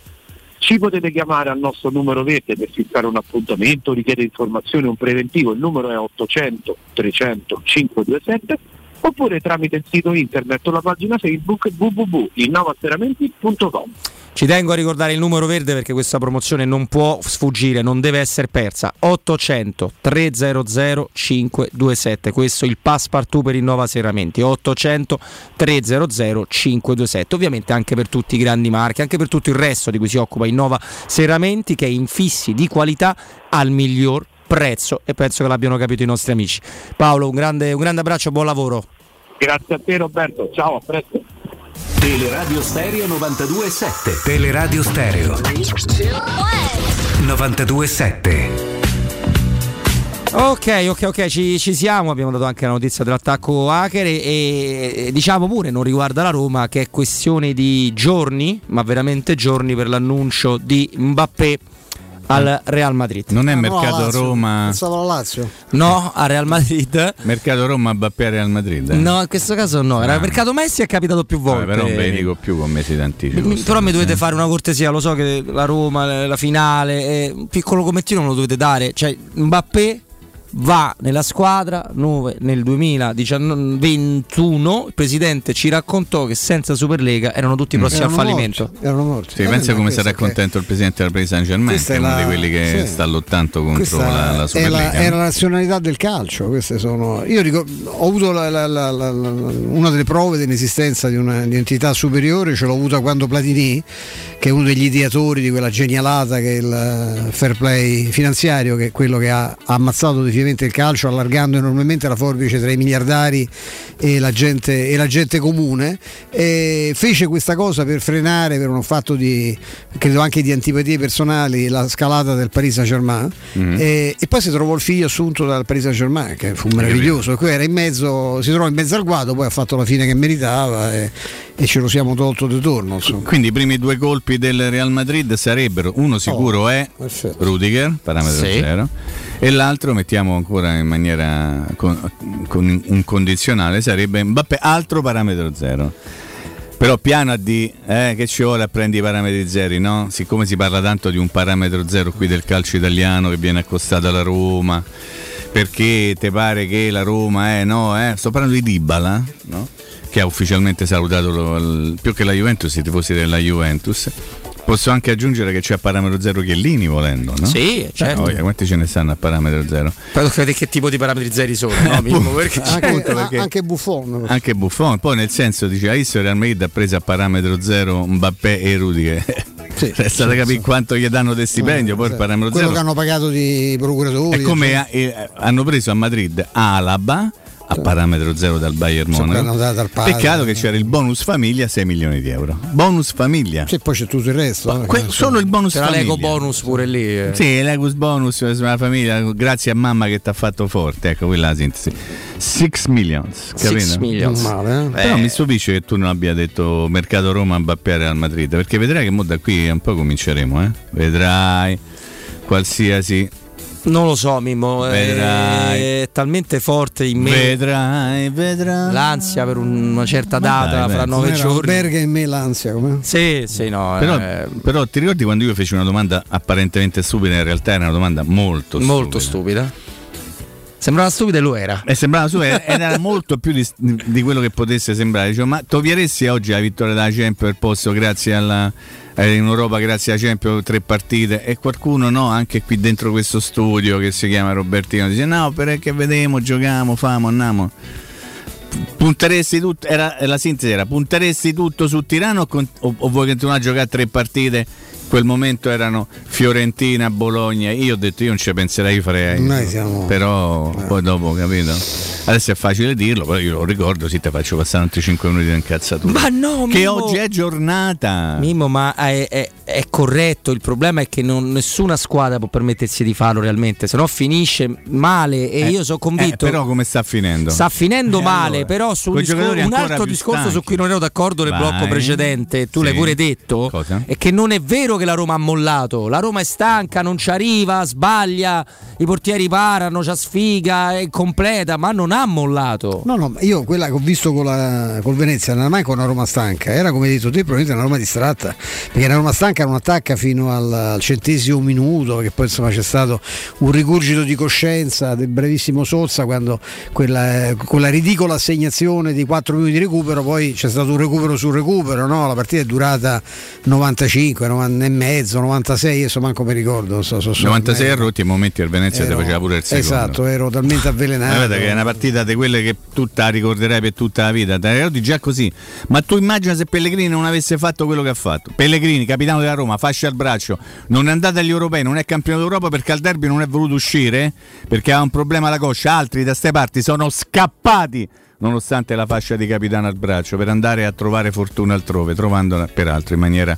Ci potete chiamare al nostro numero verde per fissare un appuntamento, richiedere informazioni, un preventivo, il numero è ottocento trecento cinquecentoventisette, oppure tramite il sito internet o la pagina Facebook w w w punto innovaseramenti punto com. Ci tengo a ricordare il numero verde perché questa promozione non può sfuggire, non deve essere persa. ottocento trecento cinquecentoventisette, questo è il passepartout per Innova Serramenti, ottocento trecento cinquecentoventisette, ovviamente anche per tutti i grandi marchi, anche per tutto il resto di cui si occupa Innova Serramenti, che è infissi di qualità al miglior prezzo, e penso che l'abbiano capito i nostri amici. Paolo, un grande, un grande abbraccio, buon lavoro. Grazie a te Roberto, ciao, a presto. Teleradio Stereo novantadue virgola sette. Teleradio Stereo novantadue virgola sette. Ok, ok, ok, ci, ci siamo. Abbiamo dato anche la notizia dell'attacco hacker e, e diciamo pure non riguarda la Roma, che è questione di giorni, ma veramente giorni, per l'annuncio di Mbappé al Real Madrid. Non è ah, mercato no, Roma. Pensavo alla Lazio. No, al Real Madrid. Mercato Roma, Mbappé al Real Madrid. Eh. No, in questo caso no. Era ah. mercato Messi, è capitato più volte. Ah, però non ve ne dico più con mesi d'anticipo. Mi, però mi dovete eh. fare una cortesia, lo so che la Roma, la finale, eh, un piccolo commentino me lo dovete dare. Cioè, Mbappé va nella squadra nel duemilaventuno. Il presidente ci raccontò che senza Superlega erano tutti prossimi mm. al fallimento. Morti, erano morti. Sì, eh, pensa come sarà contento il presidente del Paris Saint-Germain, che è uno la... di quelli che sì. sta lottando contro la, la Superlega. È la, è la nazionalità del calcio. Queste sono... Io ricordo, ho avuto la, la, la, la, la, una delle prove dell'esistenza di un'entità superiore, ce l'ho avuta quando Platini, che è uno degli ideatori di quella genialata che è il fair play finanziario, che è quello che ha ammazzato di semplicemente il calcio, allargando enormemente la forbice tra i miliardari e la gente, e la gente comune. E fece questa cosa per frenare, per uno fatto di, credo anche di antipatie personali, la scalata del Paris Saint-Germain. Mm-hmm. e, e poi si trovò il figlio assunto dal Paris Saint-Germain, che fu meraviglioso, e era in mezzo, si trovò in mezzo al guado, poi ha fatto la fine che meritava e, e ce lo siamo tolto di torno, insomma. Quindi i primi due colpi del Real Madrid sarebbero, uno sicuro oh, è perfetto. Rudiger, parametro sì. zero, e l'altro mettiamo ancora in maniera con, con un condizionale, sarebbe Mbappé, altro parametro zero. Però piano a D, eh, che ci vuole a prendi i parametri zeri, no? Siccome si parla tanto di un parametro zero qui del calcio italiano che viene accostato alla Roma, perché te pare che la Roma è, no, eh? Sto parlando di Dybala, no? Che ha ufficialmente salutato lo, l, più che la Juventus, i tifosi della Juventus. Posso anche aggiungere che c'è a parametro zero Chiellini, volendo, no? Sì, certo. Oh, quanti ce ne stanno a parametro zero? Però che tipo di parametri zeri sono? No, minimo, perché anche, perché... anche Buffon. Anche Buffon. Poi nel senso, dice, hai visto il Real Madrid ha preso a parametro zero Mbappé e Rudiger. Sì, resta da capire quanto gli danno del stipendio, eh, poi certo. Il parametro quello zero. Quello che hanno pagato di procuratori. È come cioè... a, eh, hanno preso a Madrid Alaba a parametro zero dal Bayern Monaco, dal peccato che c'era il bonus famiglia sei milioni di euro, bonus famiglia, e poi c'è tutto il resto, eh, que- solo il bonus famiglia, l'eco bonus pure lì, eh. Sì, l'eco bonus sulla famiglia, grazie a mamma che ti ha fatto forte, ecco quella la sintesi. Six millions, capito? Male, eh? Però eh. mi stupisce che tu non abbia detto mercato Roma a Mbappé al Madrid, perché vedrai che mo da qui un po' cominceremo, eh? Vedrai qualsiasi. Non lo so, Mimmo, vedrai. È talmente forte in me vedrai, vedrai. l'ansia per una certa data, dai, fra nove giorni. Berga in me l'ansia, com'è? Sì, sì, no. Però, eh... però ti ricordi quando io feci una domanda apparentemente stupida, in realtà era una domanda molto stupida. Molto stupida. Sembrava stupida e lo era. E sembrava stupida ed era molto più di, di quello che potesse sembrare. Dicevo, ma toglieresti oggi la vittoria della Champions, il posto grazie alla... in Europa grazie a Champions, tre partite, e qualcuno, no, anche qui dentro questo studio che si chiama Robertino, dice no perché vediamo, giochiamo, famo, andiamo. Punteresti tutto, era la sintesi, era punteresti tutto su Tirano o, con, o, o vuoi continuare a giocare tre partite? In quel momento erano Fiorentina, Bologna, io ho detto io non ci penserei, farei noi siamo... però eh. poi dopo, capito? Adesso è facile dirlo, però io lo ricordo, sì, ti faccio passare altri cinque minuti di incazzatura. Ma no, che Mimmo, oggi è giornata. Mimmo, ma è, è, è corretto, il problema è che non, nessuna squadra può permettersi di farlo realmente, se no finisce male, e eh, io sono convinto. Eh, però come sta finendo? Sta finendo eh, male, allora. Però su un, discor- un altro discorso stanchi. Su cui non ero d'accordo nel Vai. blocco precedente, tu sì. l'hai pure detto, cosa? È che non è vero che la Roma ha mollato, la Roma è stanca, non ci arriva, sbaglia, i portieri parano, c'ha sfiga, è completa, ma non ha mollato. No, no, io quella che ho visto con la col Venezia non era mai con una Roma stanca, era come hai detto te, probabilmente una Roma distratta, perché la Roma stanca non attacca fino al, al centesimo minuto, perché poi insomma c'è stato un rigurgito di coscienza del brevissimo Sozza, quando quella, quella ridicola assegnazione di quattro minuti di recupero, poi c'è stato un recupero sul recupero, no? La partita è durata novantacinque, novanta e mezzo, novantasei, adesso manco mi ricordo, so, so, so, novantasei a rotti, e momenti al Venezia ero, te faceva pure il secondo. Esatto, ero talmente avvelenato. Guarda che è una partita di quelle che tu la ricorderai per tutta la vita, te ricordi già così, ma tu immagina se Pellegrini non avesse fatto quello che ha fatto. Pellegrini, capitano della Roma, fascia al braccio, non è andato agli europei, non è campione d'Europa perché al derby non è voluto uscire perché aveva un problema alla coscia, altri da ste parti sono scappati nonostante la fascia di capitano al braccio per andare a trovare fortuna altrove, trovandola peraltro in maniera,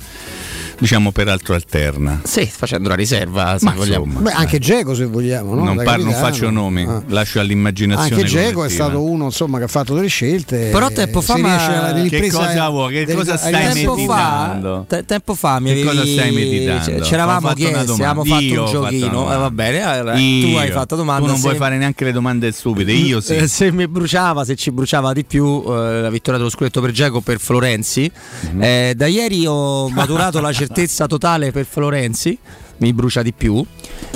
diciamo, peraltro alterna. Sì, facendo la riserva, se ma vogliamo. Insomma, beh, anche Dzeko, se vogliamo, no? Non, parlo, non faccio nomi, ah. lascio all'immaginazione. Anche Dzeko è stato uno, insomma, che ha fatto delle scelte. Però tempo fa, ma che cosa vuoi? Che del... cosa stai tempo meditando? Fa, te, tempo fa mi avevi... cosa stai meditando? C'eravamo chiesti, abbiamo fatto un giochino, eh, va bene, allora, io, tu hai fatto domanda. Tu non se... vuoi fare neanche le domande stupide, io sì. Eh, se mi bruciava, se ci bruciava di più eh, la vittoria dello scudetto per Dzeko, per Florenzi. Mm-hmm. Eh, da ieri ho maturato la certezza totale per Florenzi, mi brucia di più,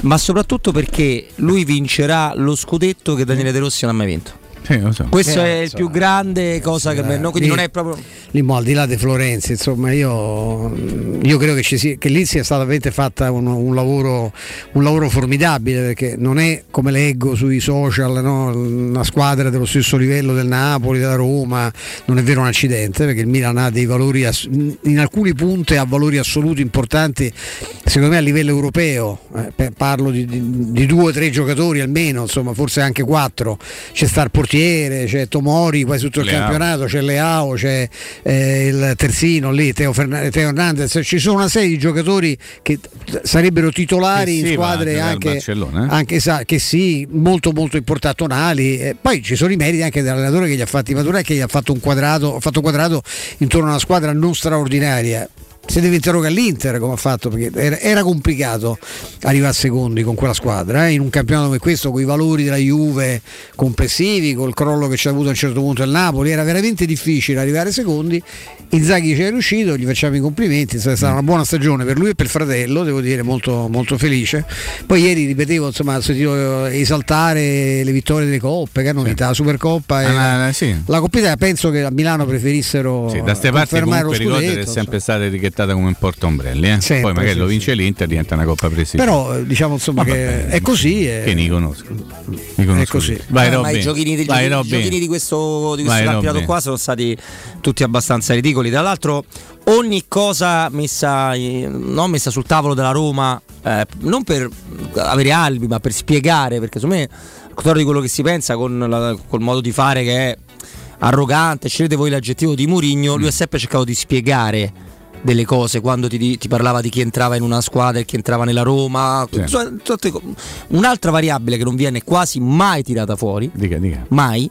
ma soprattutto perché lui vincerà lo scudetto che Daniele De Rossi non ha mai vinto. Eh, lo so. Questo eh, è il so. più grande cosa che eh, no, quindi lì, non è proprio lì, mo, al di là di Florenzi, insomma, io, io credo che, ci sia, che lì sia stata veramente fatta un, un lavoro un lavoro formidabile, perché non è come leggo sui social, no, una squadra dello stesso livello del Napoli, della Roma, non è vero un accidente, perché il Milan ha dei valori ass- in alcuni punti ha valori assoluti importanti, secondo me a livello europeo, eh, parlo di, di, di due o tre giocatori almeno, insomma, forse anche quattro, c'è sta il portiere, c'è Tomori, poi tutto il Leao. campionato, c'è Leao, c'è eh, il terzino lì, Teo, Fern- Teo Hernandez, ci sono una serie di giocatori che t- sarebbero titolari eh sì, in squadre anche, anche sa- che sì, molto molto importanti, tonali, eh, poi ci sono i meriti anche dell'allenatore che gli ha fatti maturare, che gli ha fatto un quadrato, ha fatto un quadrato intorno a una squadra non straordinaria. Se deve interrogare l'Inter come ha fatto, perché era, era complicato arrivare a secondi con quella squadra, eh? In un campionato come questo, con i valori della Juve complessivi, col crollo che c'è avuto a un certo punto il Napoli, era veramente difficile arrivare a secondi. Inzaghi ci è riuscito, gli facciamo i complimenti, è stata una buona stagione per lui e per il fratello, devo dire, molto, molto felice. Poi ieri ripetevo, insomma, ho sentito esaltare le vittorie delle coppe, che hanno vinto la Supercoppa e ah, la, sì. la Coppa Italia, penso che a Milano preferissero sì, da ste parti comunque ricordare è sempre stata richiesta come un porta ombrelli, eh? Sempre, poi magari sì, lo vince l'Inter, diventa una coppa presidio, però diciamo insomma vabbè, che è così che è... ne conosco, ne conosco è così. Vai, eh, Robin. Ma i giochini di, Vai, Robin. giochini di questo, di questo Vai, campionato Robin. qua sono stati tutti abbastanza ridicoli, tra l'altro ogni cosa messa, non messa sul tavolo della Roma, eh, non per avere alibi ma per spiegare, perché secondo me di quello che si pensa con la, col modo di fare che è arrogante, scegliete voi l'aggettivo di Mourinho, lui mm. ha sempre cercato di spiegare delle cose quando ti, ti parlava di chi entrava in una squadra e chi entrava nella Roma, sì. Un'altra variabile che non viene quasi mai tirata fuori, dica, dica. mai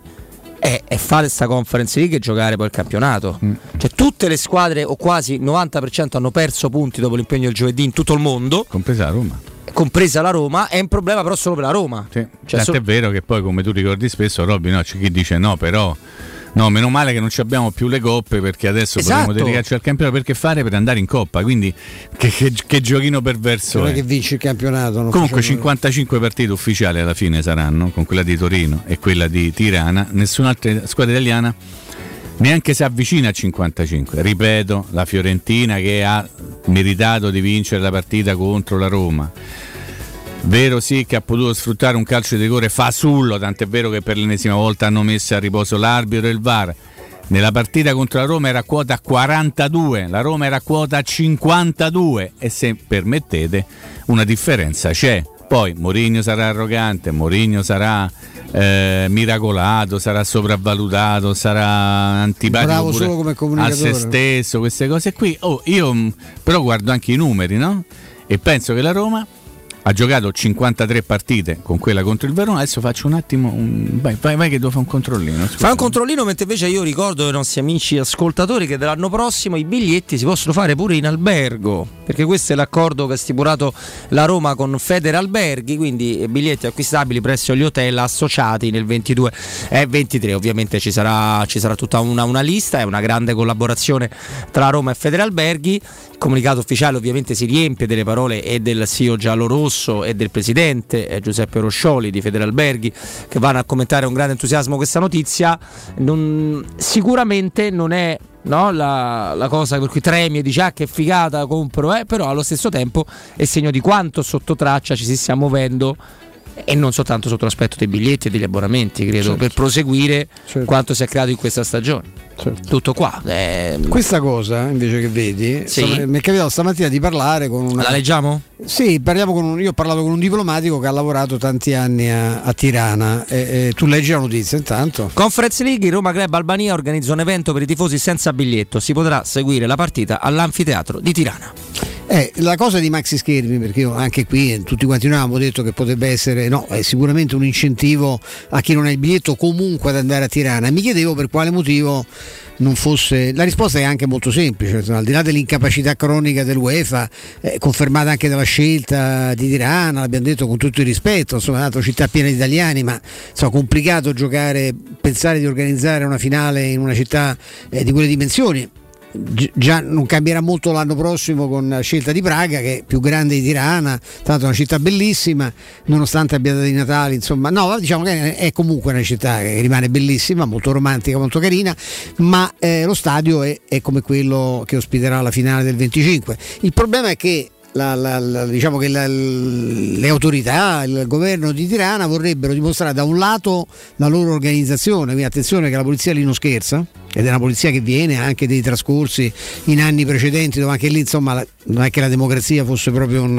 è, è fare sta Conference League e giocare poi il campionato. mm. Cioè tutte le squadre o quasi il novanta per cento hanno perso punti dopo l'impegno del giovedì in tutto il mondo, compresa la Roma. Compresa la Roma, è un problema però solo per la Roma, sì. Cioè, so- è vero che poi, come tu ricordi spesso, Robby, no, c'è chi dice no però no, meno male che non ci abbiamo più le coppe, perché adesso esatto. potremo dedicarci al campionato, perché fare per andare in coppa, quindi che, che, che giochino perverso è. Che vinci il campionato. Non Comunque cinquantacinque male. partite ufficiali alla fine saranno, con quella di Torino e quella di Tirana, nessun'altra squadra italiana neanche si avvicina a cinquantacinque. Ripeto, la Fiorentina che ha meritato di vincere la partita contro la Roma. Vero sì che ha potuto sfruttare un calcio di rigore fasullo, tant'è vero che per l'ennesima volta hanno messo a riposo l'arbitro e il V A R. Nella partita contro la Roma era quota quarantadue, la Roma era quota cinquantadue e, se permettete, una differenza c'è. Poi Mourinho sarà arrogante, Mourinho sarà eh, miracolato, sarà sopravvalutato, sarà antipatico Bravo pure solo come comunicatore. a se stesso, queste cose qui. Oh, io però guardo anche i numeri, no? E penso che la Roma ha giocato cinquantatré partite con quella contro il Verona. Adesso faccio un attimo un... Vai, vai, vai che devo fare un controllino. Scusa. Fa un controllino, mentre invece io ricordo ai nostri amici ascoltatori che dall'anno prossimo i biglietti si possono fare pure in albergo, perché questo è l'accordo che ha stipulato la Roma con Federalberghi, quindi biglietti acquistabili presso gli hotel associati nel ventidue e ventitré. Ovviamente ci sarà, ci sarà tutta una, una lista, è una grande collaborazione tra Roma e Federalberghi. Il comunicato ufficiale ovviamente si riempie delle parole e del C E O giallorosso e del presidente eh, Giuseppe Roscioli di Federalberghi, che vanno a commentare con grande entusiasmo questa notizia. Non, sicuramente non è no, la, la cosa per cui tremi e dici ah che figata compro, eh, però allo stesso tempo è segno di quanto sotto traccia ci si stia muovendo, e non soltanto sotto l'aspetto dei biglietti e degli abbonamenti, credo, certo. per proseguire certo. quanto si è creato in questa stagione. Certo. Tutto qua. Eh... Questa cosa invece che vedi, sì. sta, mi è capitato stamattina di parlare con una... La leggiamo? Sì, parliamo con un, io ho parlato con un diplomatico che ha lavorato tanti anni a, a Tirana. E, e tu leggi la notizia intanto. Conference League, Roma Club Albania organizza un evento per i tifosi senza biglietto. Si potrà seguire la partita all'anfiteatro di Tirana. Eh, la cosa di maxi schermi, perché io anche qui eh, tutti quanti noi avevamo detto che potrebbe essere, no, è sicuramente un incentivo a chi non ha il biglietto comunque ad andare a Tirana. Mi chiedevo per quale motivo non fosse. La risposta è anche molto semplice, al di là dell'incapacità cronica dell'UEFA, eh, confermata anche dalla scelta di Tirana, l'abbiamo detto con tutto il rispetto, insomma è una città piena di italiani, ma insomma complicato giocare, pensare di organizzare una finale in una città eh, di quelle dimensioni. già non cambierà molto l'anno prossimo con la scelta di Praga, che è più grande di Tirana, tanto è una città bellissima nonostante abbia dei Natali, insomma, no, diciamo che è comunque una città che rimane bellissima, molto romantica, molto carina, ma eh, lo stadio è, è come quello che ospiterà la finale del venticinque. Il problema è che La, la, la, diciamo che la, le autorità, il governo di Tirana vorrebbero dimostrare da un lato la loro organizzazione, quindi attenzione che la polizia lì non scherza, ed è una polizia che viene anche dei trascorsi in anni precedenti, dove anche lì insomma la, non è che la democrazia fosse proprio un,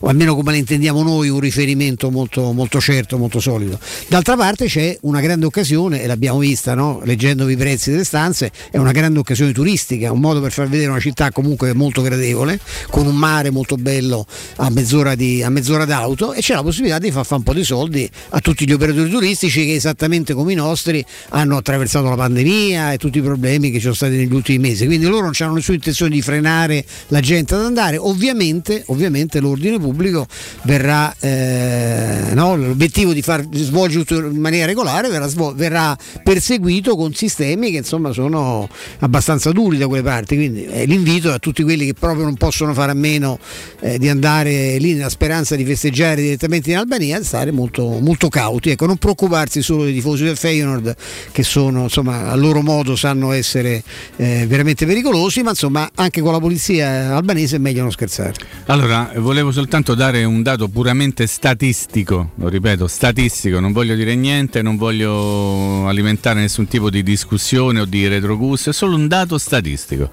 o almeno come la intendiamo noi, un riferimento molto, molto certo, molto solido. D'altra parte c'è una grande occasione, e l'abbiamo vista, no? Leggendovi i prezzi delle stanze, è una grande occasione turistica, un modo per far vedere una città comunque molto gradevole, con un mare molto bello a mezz'ora, di, a mezz'ora d'auto, e c'è la possibilità di far fare un po' di soldi a tutti gli operatori turistici che esattamente come i nostri hanno attraversato la pandemia e tutti i problemi che ci sono stati negli ultimi mesi, quindi loro non hanno nessuna intenzione di frenare la gente ad andare. Ovviamente, ovviamente l'ordine pubblico verrà, eh, no? l'obiettivo di far svolgere tutto in maniera regolare verrà, verrà perseguito con sistemi che insomma sono abbastanza duri da quelle parti, quindi eh, l'invito a tutti quelli che proprio non possono fare a meno Eh, di andare lì nella speranza di festeggiare direttamente in Albania, stare molto, molto cauti, ecco, non preoccuparsi solo dei tifosi del Feyenoord, che sono insomma a loro modo sanno essere eh, veramente pericolosi, ma insomma anche con la polizia albanese è meglio non scherzare. Allora, volevo soltanto dare un dato puramente statistico, lo ripeto, statistico, non voglio dire niente, non voglio alimentare nessun tipo di discussione o di retrogusto, è solo un dato statistico.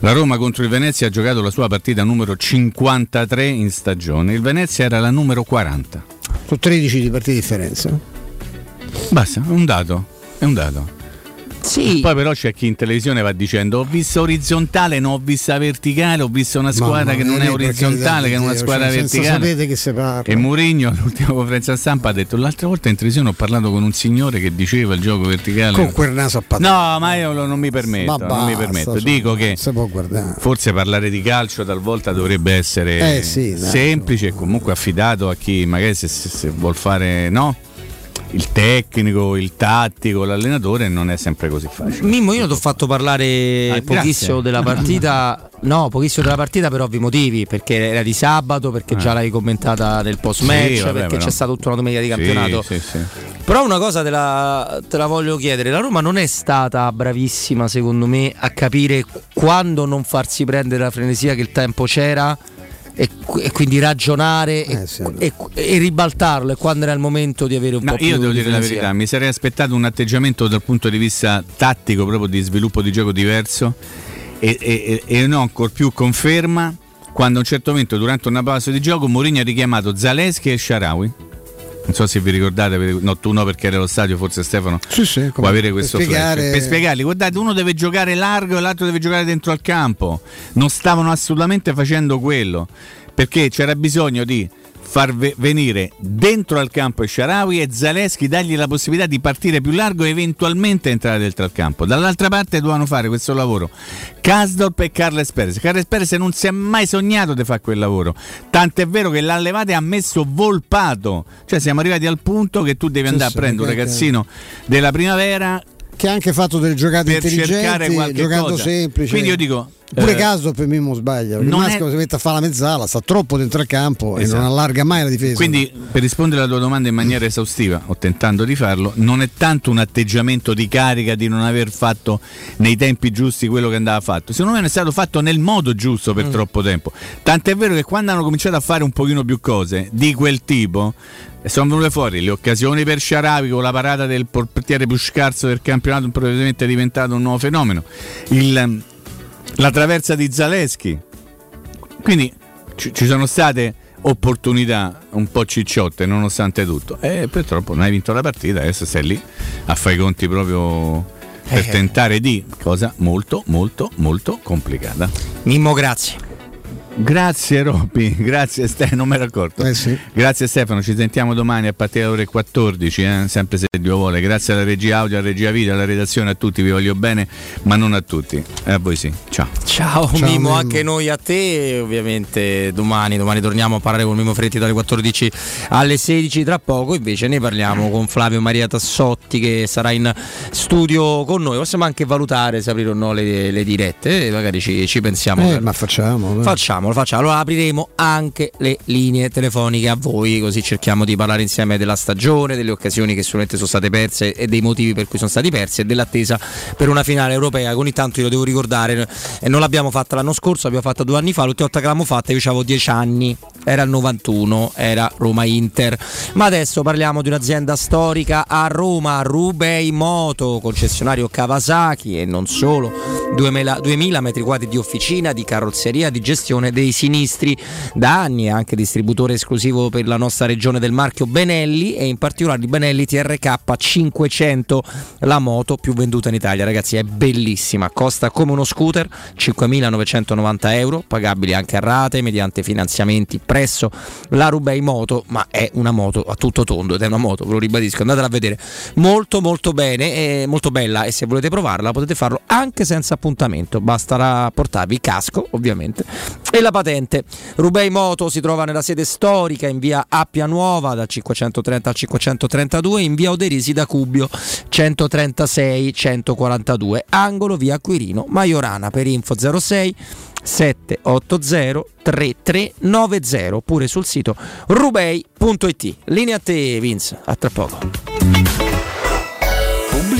La Roma contro il Venezia ha giocato la sua partita numero cinquantatré in stagione, il Venezia era la numero quaranta. Sono tredici di partite di differenza. Basta, è un dato, è un dato. Sì. Poi però c'è chi in televisione va dicendo ho visto orizzontale, non ho vista verticale, ho visto una squadra che non è orizzontale, che è una squadra verticale, che si parla. E Mourinho all'ultima conferenza stampa ha detto, l'altra volta in televisione ho parlato con un signore che diceva il gioco verticale con quel naso a patate. No, ma io non mi permetto, basta, non mi permetto. Dico che forse parlare di calcio talvolta dovrebbe essere eh, sì, semplice e comunque affidato a chi magari se, se, se vuol fare, no? Il tecnico, il tattico, l'allenatore, non è sempre così facile. Mimmo, io ti ho fatto parlare ah, pochissimo della partita, no, pochissimo della partita per ovvi motivi, perché era di sabato, perché eh. già l'hai commentata nel post-match, sì, vabbè, perché però c'è stata tutta una domenica di campionato. Sì, sì, sì. Però una cosa te la, te la voglio chiedere, la Roma non è stata bravissima, secondo me, a capire quando non farsi prendere la frenesia che il tempo c'era, E, e quindi ragionare eh, e, sì, allora. e, e ribaltarlo, e quando era il momento di avere un no, po' io più io devo dire la verità, mi sarei aspettato un atteggiamento dal punto di vista tattico, proprio di sviluppo di gioco diverso e, e, e no, ancor più conferma quando a un certo momento durante una pausa di gioco Mourinho ha richiamato Zalewski e Shaarawy. Non so se vi ricordate, no, tu no perché era allo stadio, forse Stefano sì, sì, può avere questo per spiegare... per spiegarli, guardate, uno deve giocare largo e l'altro deve giocare dentro al campo, non stavano assolutamente facendo quello, perché c'era bisogno di far ve- venire dentro al campo Shaarawy e Zalewski, dargli la possibilità di partire più largo e eventualmente entrare dentro al campo. Dall'altra parte dovevano fare questo lavoro Kasdorp e Carles Perez. Carles Perez non si è mai sognato di fare quel lavoro, tant'è vero che l'allevate ha messo Volpato, cioè siamo arrivati al punto che tu devi andare sì, a prendere un ragazzino che... della primavera che ha anche fatto delle giocate intelligenti, giocando cosa. semplice. Quindi io dico pure eh, caso per Mimmo sbaglia, il Mascolo è... si mette a fare la mezzala, sta troppo dentro al campo, esatto, e non allarga mai la difesa. Quindi per rispondere alla tua domanda in maniera esaustiva, o tentando di farlo, non è tanto un atteggiamento di carica di non aver fatto nei tempi giusti quello che andava fatto, secondo me non è stato fatto nel modo giusto per mm. troppo tempo, tant'è vero che quando hanno cominciato a fare un pochino più cose di quel tipo sono venute fuori le occasioni per Shaarawy, con la parata del portiere Puškarso del campionato, improvvisamente è diventato un nuovo fenomeno, il la traversa di Zalewski, quindi ci, ci sono state opportunità un po' cicciotte nonostante tutto, e purtroppo non hai vinto la partita, adesso sei lì a fare i conti proprio per eh. tentare di cosa molto molto molto complicata. Mimmo, grazie. Grazie Robby, grazie Stefano, non me l'ho accorto. Eh sì. Grazie Stefano, ci sentiamo domani a partire dalle ore quattordici, eh? Sempre se Dio vuole. Grazie alla regia audio, alla regia video, alla redazione, a tutti, vi voglio bene, ma non a tutti. E a voi sì. Ciao. Ciao, Ciao Mimo, Mimo, anche noi a te, ovviamente domani, domani torniamo a parlare con Mimo Fretti dalle quattordici alle sedici, tra poco invece ne parliamo con Flavio Maria Tassotti che sarà in studio con noi. Possiamo anche valutare se aprire o no le, le dirette, magari ci, ci pensiamo. Eh, ma facciamo. Beh. Facciamo. Lo facciamo, allora apriremo anche le linee telefoniche a voi, così cerchiamo di parlare insieme della stagione, delle occasioni che sicuramente sono state perse e dei motivi per cui sono stati persi e dell'attesa per una finale europea. Ogni tanto io lo devo ricordare, non l'abbiamo fatta l'anno scorso, l'abbiamo fatta due anni fa, l'ultima volta che l'abbiamo fatta io avevo dieci anni, era il novantuno, era Roma-Inter, ma adesso parliamo di un'azienda storica a Roma, Rubei Moto, concessionario Kawasaki e non solo, duemila metri quadri di officina, di carrozzeria, di gestione dei sinistri, da anni è anche distributore esclusivo per la nostra regione del marchio Benelli e in particolare di Benelli T R K cinquecento, la moto più venduta in Italia, ragazzi è bellissima, costa come uno scooter, cinquemilanovecento novanta euro, pagabili anche a rate mediante finanziamenti presso la Rubei Moto, ma è una moto a tutto tondo ed è una moto, ve lo ribadisco, andatela a vedere, molto molto bene, è molto bella e se volete provarla potete farlo anche senza appuntamento, basterà portarvi casco ovviamente e la patente. Rubei Moto si trova nella sede storica in via Appia Nuova dal cinquecentotrenta al cinquecentotrentadue, in via Oderisi da Cubbio centotrentasei centoquarantadue, angolo via Quirino Maiorana, per info zero sei sette otto zero tre tre nove zero oppure sul sito rubei punto it. Linea a te Vince, a tra poco.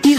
Il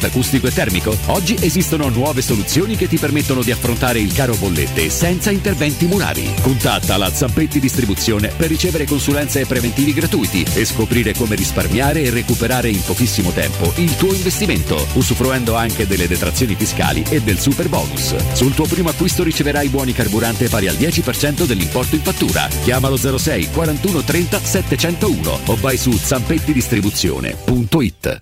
acustico e termico? Oggi esistono nuove soluzioni che ti permettono di affrontare il caro bollette senza interventi murari. Contatta la Zampetti Distribuzione per ricevere consulenze e preventivi gratuiti e scoprire come risparmiare e recuperare in pochissimo tempo il tuo investimento, usufruendo anche delle detrazioni fiscali e del super bonus. Sul tuo primo acquisto riceverai buoni carburante pari al dieci per cento dell'importo in fattura. Chiamalo zero sei quarantuno trenta settecentouno o vai su zampettidistribuzione punto it.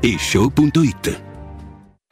e show punto it.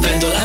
Vendo la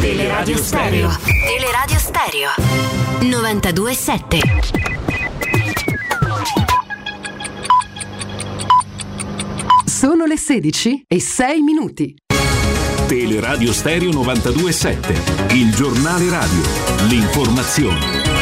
Teleradio Stereo. Teleradio Stereo novantadue sette. Sono le sedici e sei minuti. Teleradio Stereo novantadue sette, il giornale radio, l'informazione.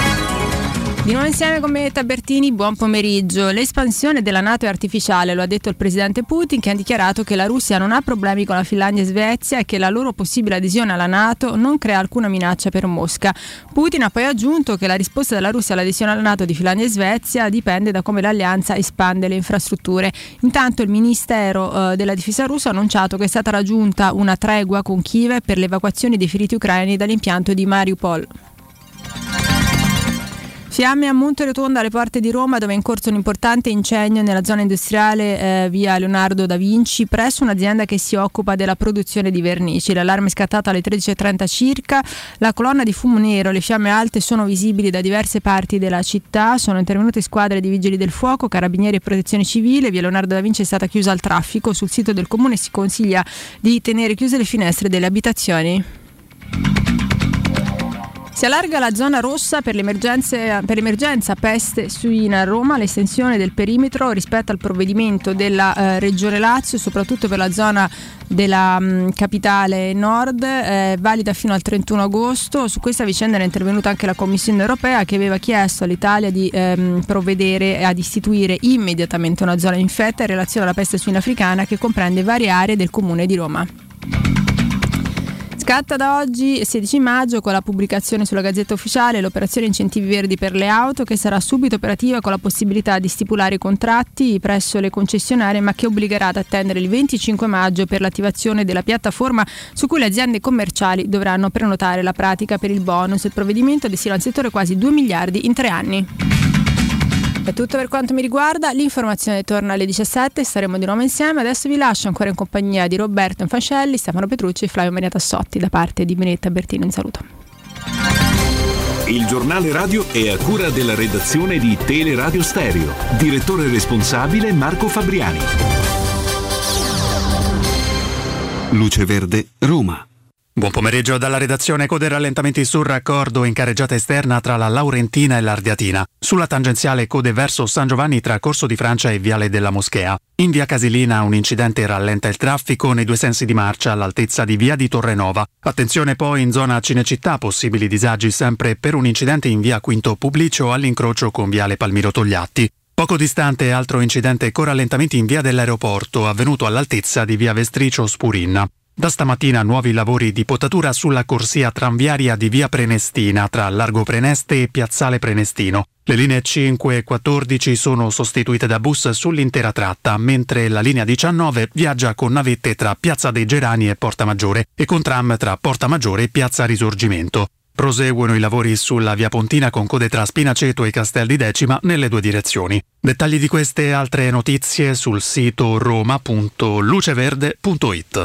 Di nuovo insieme con Benedetta Bertini, buon pomeriggio. L'espansione della NATO è artificiale, lo ha detto il presidente Putin, che ha dichiarato che la Russia non ha problemi con la Finlandia e Svezia e che la loro possibile adesione alla NATO non crea alcuna minaccia per Mosca. Putin ha poi aggiunto che la risposta della Russia all'adesione alla NATO di Finlandia e Svezia dipende da come l'alleanza espande le infrastrutture. Intanto il ministero eh, della difesa russo ha annunciato che è stata raggiunta una tregua con Kiev per l'evacuazione dei feriti ucraini dall'impianto di Mariupol. Fiamme a Monterotonda, alle porte di Roma, dove è in corso un importante incendio nella zona industriale eh, via Leonardo da Vinci, presso un'azienda che si occupa della produzione di vernici. L'allarme è scattato alle tredici e trenta circa, la colonna di fumo nero, le fiamme alte sono visibili da diverse parti della città, sono intervenute squadre di vigili del fuoco, carabinieri e protezione civile. Via Leonardo da Vinci è stata chiusa al traffico, sul sito del comune si consiglia di tenere chiuse le finestre delle abitazioni. Si allarga la zona rossa per, per l'emergenza peste suina a Roma, l'estensione del perimetro rispetto al provvedimento della eh, Regione Lazio, soprattutto per la zona della mh, capitale nord, eh, valida fino al trentuno agosto. Su questa vicenda era intervenuta anche la Commissione europea, che aveva chiesto all'Italia di ehm, provvedere ad istituire immediatamente una zona infetta in relazione alla peste suina africana, che comprende varie aree del comune di Roma. Scatta da oggi, sedici maggio, con la pubblicazione sulla Gazzetta Ufficiale, l'operazione Incentivi Verdi per le auto, che sarà subito operativa con la possibilità di stipulare i contratti presso le concessionarie, ma che obbligherà ad attendere il venticinque maggio per l'attivazione della piattaforma su cui le aziende commerciali dovranno prenotare la pratica per il bonus. Il provvedimento destina al settore quasi due miliardi in tre anni. È tutto per quanto mi riguarda, l'informazione torna alle diciassette, saremo di nuovo insieme. Adesso vi lascio ancora in compagnia di Roberto Infascelli, Stefano Petrucci e Flavio Maria Tassotti. Da parte di Benedetta Bertini, un saluto. Il giornale radio è a cura della redazione di Teleradio Stereo. Direttore responsabile Marco Fabriani. Luce Verde, Roma. Buon pomeriggio dalla redazione. Code e rallentamenti sul raccordo in carreggiata esterna tra la Laurentina e l'Ardiatina. Sulla tangenziale code verso San Giovanni tra Corso di Francia e Viale della Moschea. In via Casilina un incidente rallenta il traffico nei due sensi di marcia all'altezza di via di Torrenova. Attenzione poi in zona Cinecittà, possibili disagi sempre per un incidente in via Quinto Publicio all'incrocio con Viale Palmiro Togliatti. Poco distante altro incidente con rallentamenti in via dell'aeroporto avvenuto all'altezza di via Vestricio Spurinna. Da stamattina nuovi lavori di potatura sulla corsia tranviaria di via Prenestina tra Largo Preneste e Piazzale Prenestino. Le linee cinque e quattordici sono sostituite da bus sull'intera tratta, mentre la linea diciannove viaggia con navette tra Piazza dei Gerani e Porta Maggiore e con tram tra Porta Maggiore e Piazza Risorgimento. Proseguono i lavori sulla via Pontina con code tra Spinaceto e Castel di Decima nelle due direzioni. Dettagli di queste e altre notizie sul sito roma punto luceverde punto it.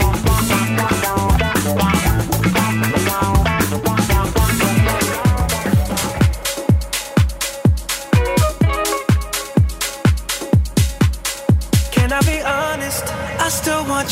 Still want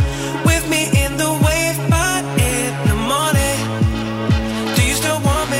with me in the wave, but in the morning, do you still want me?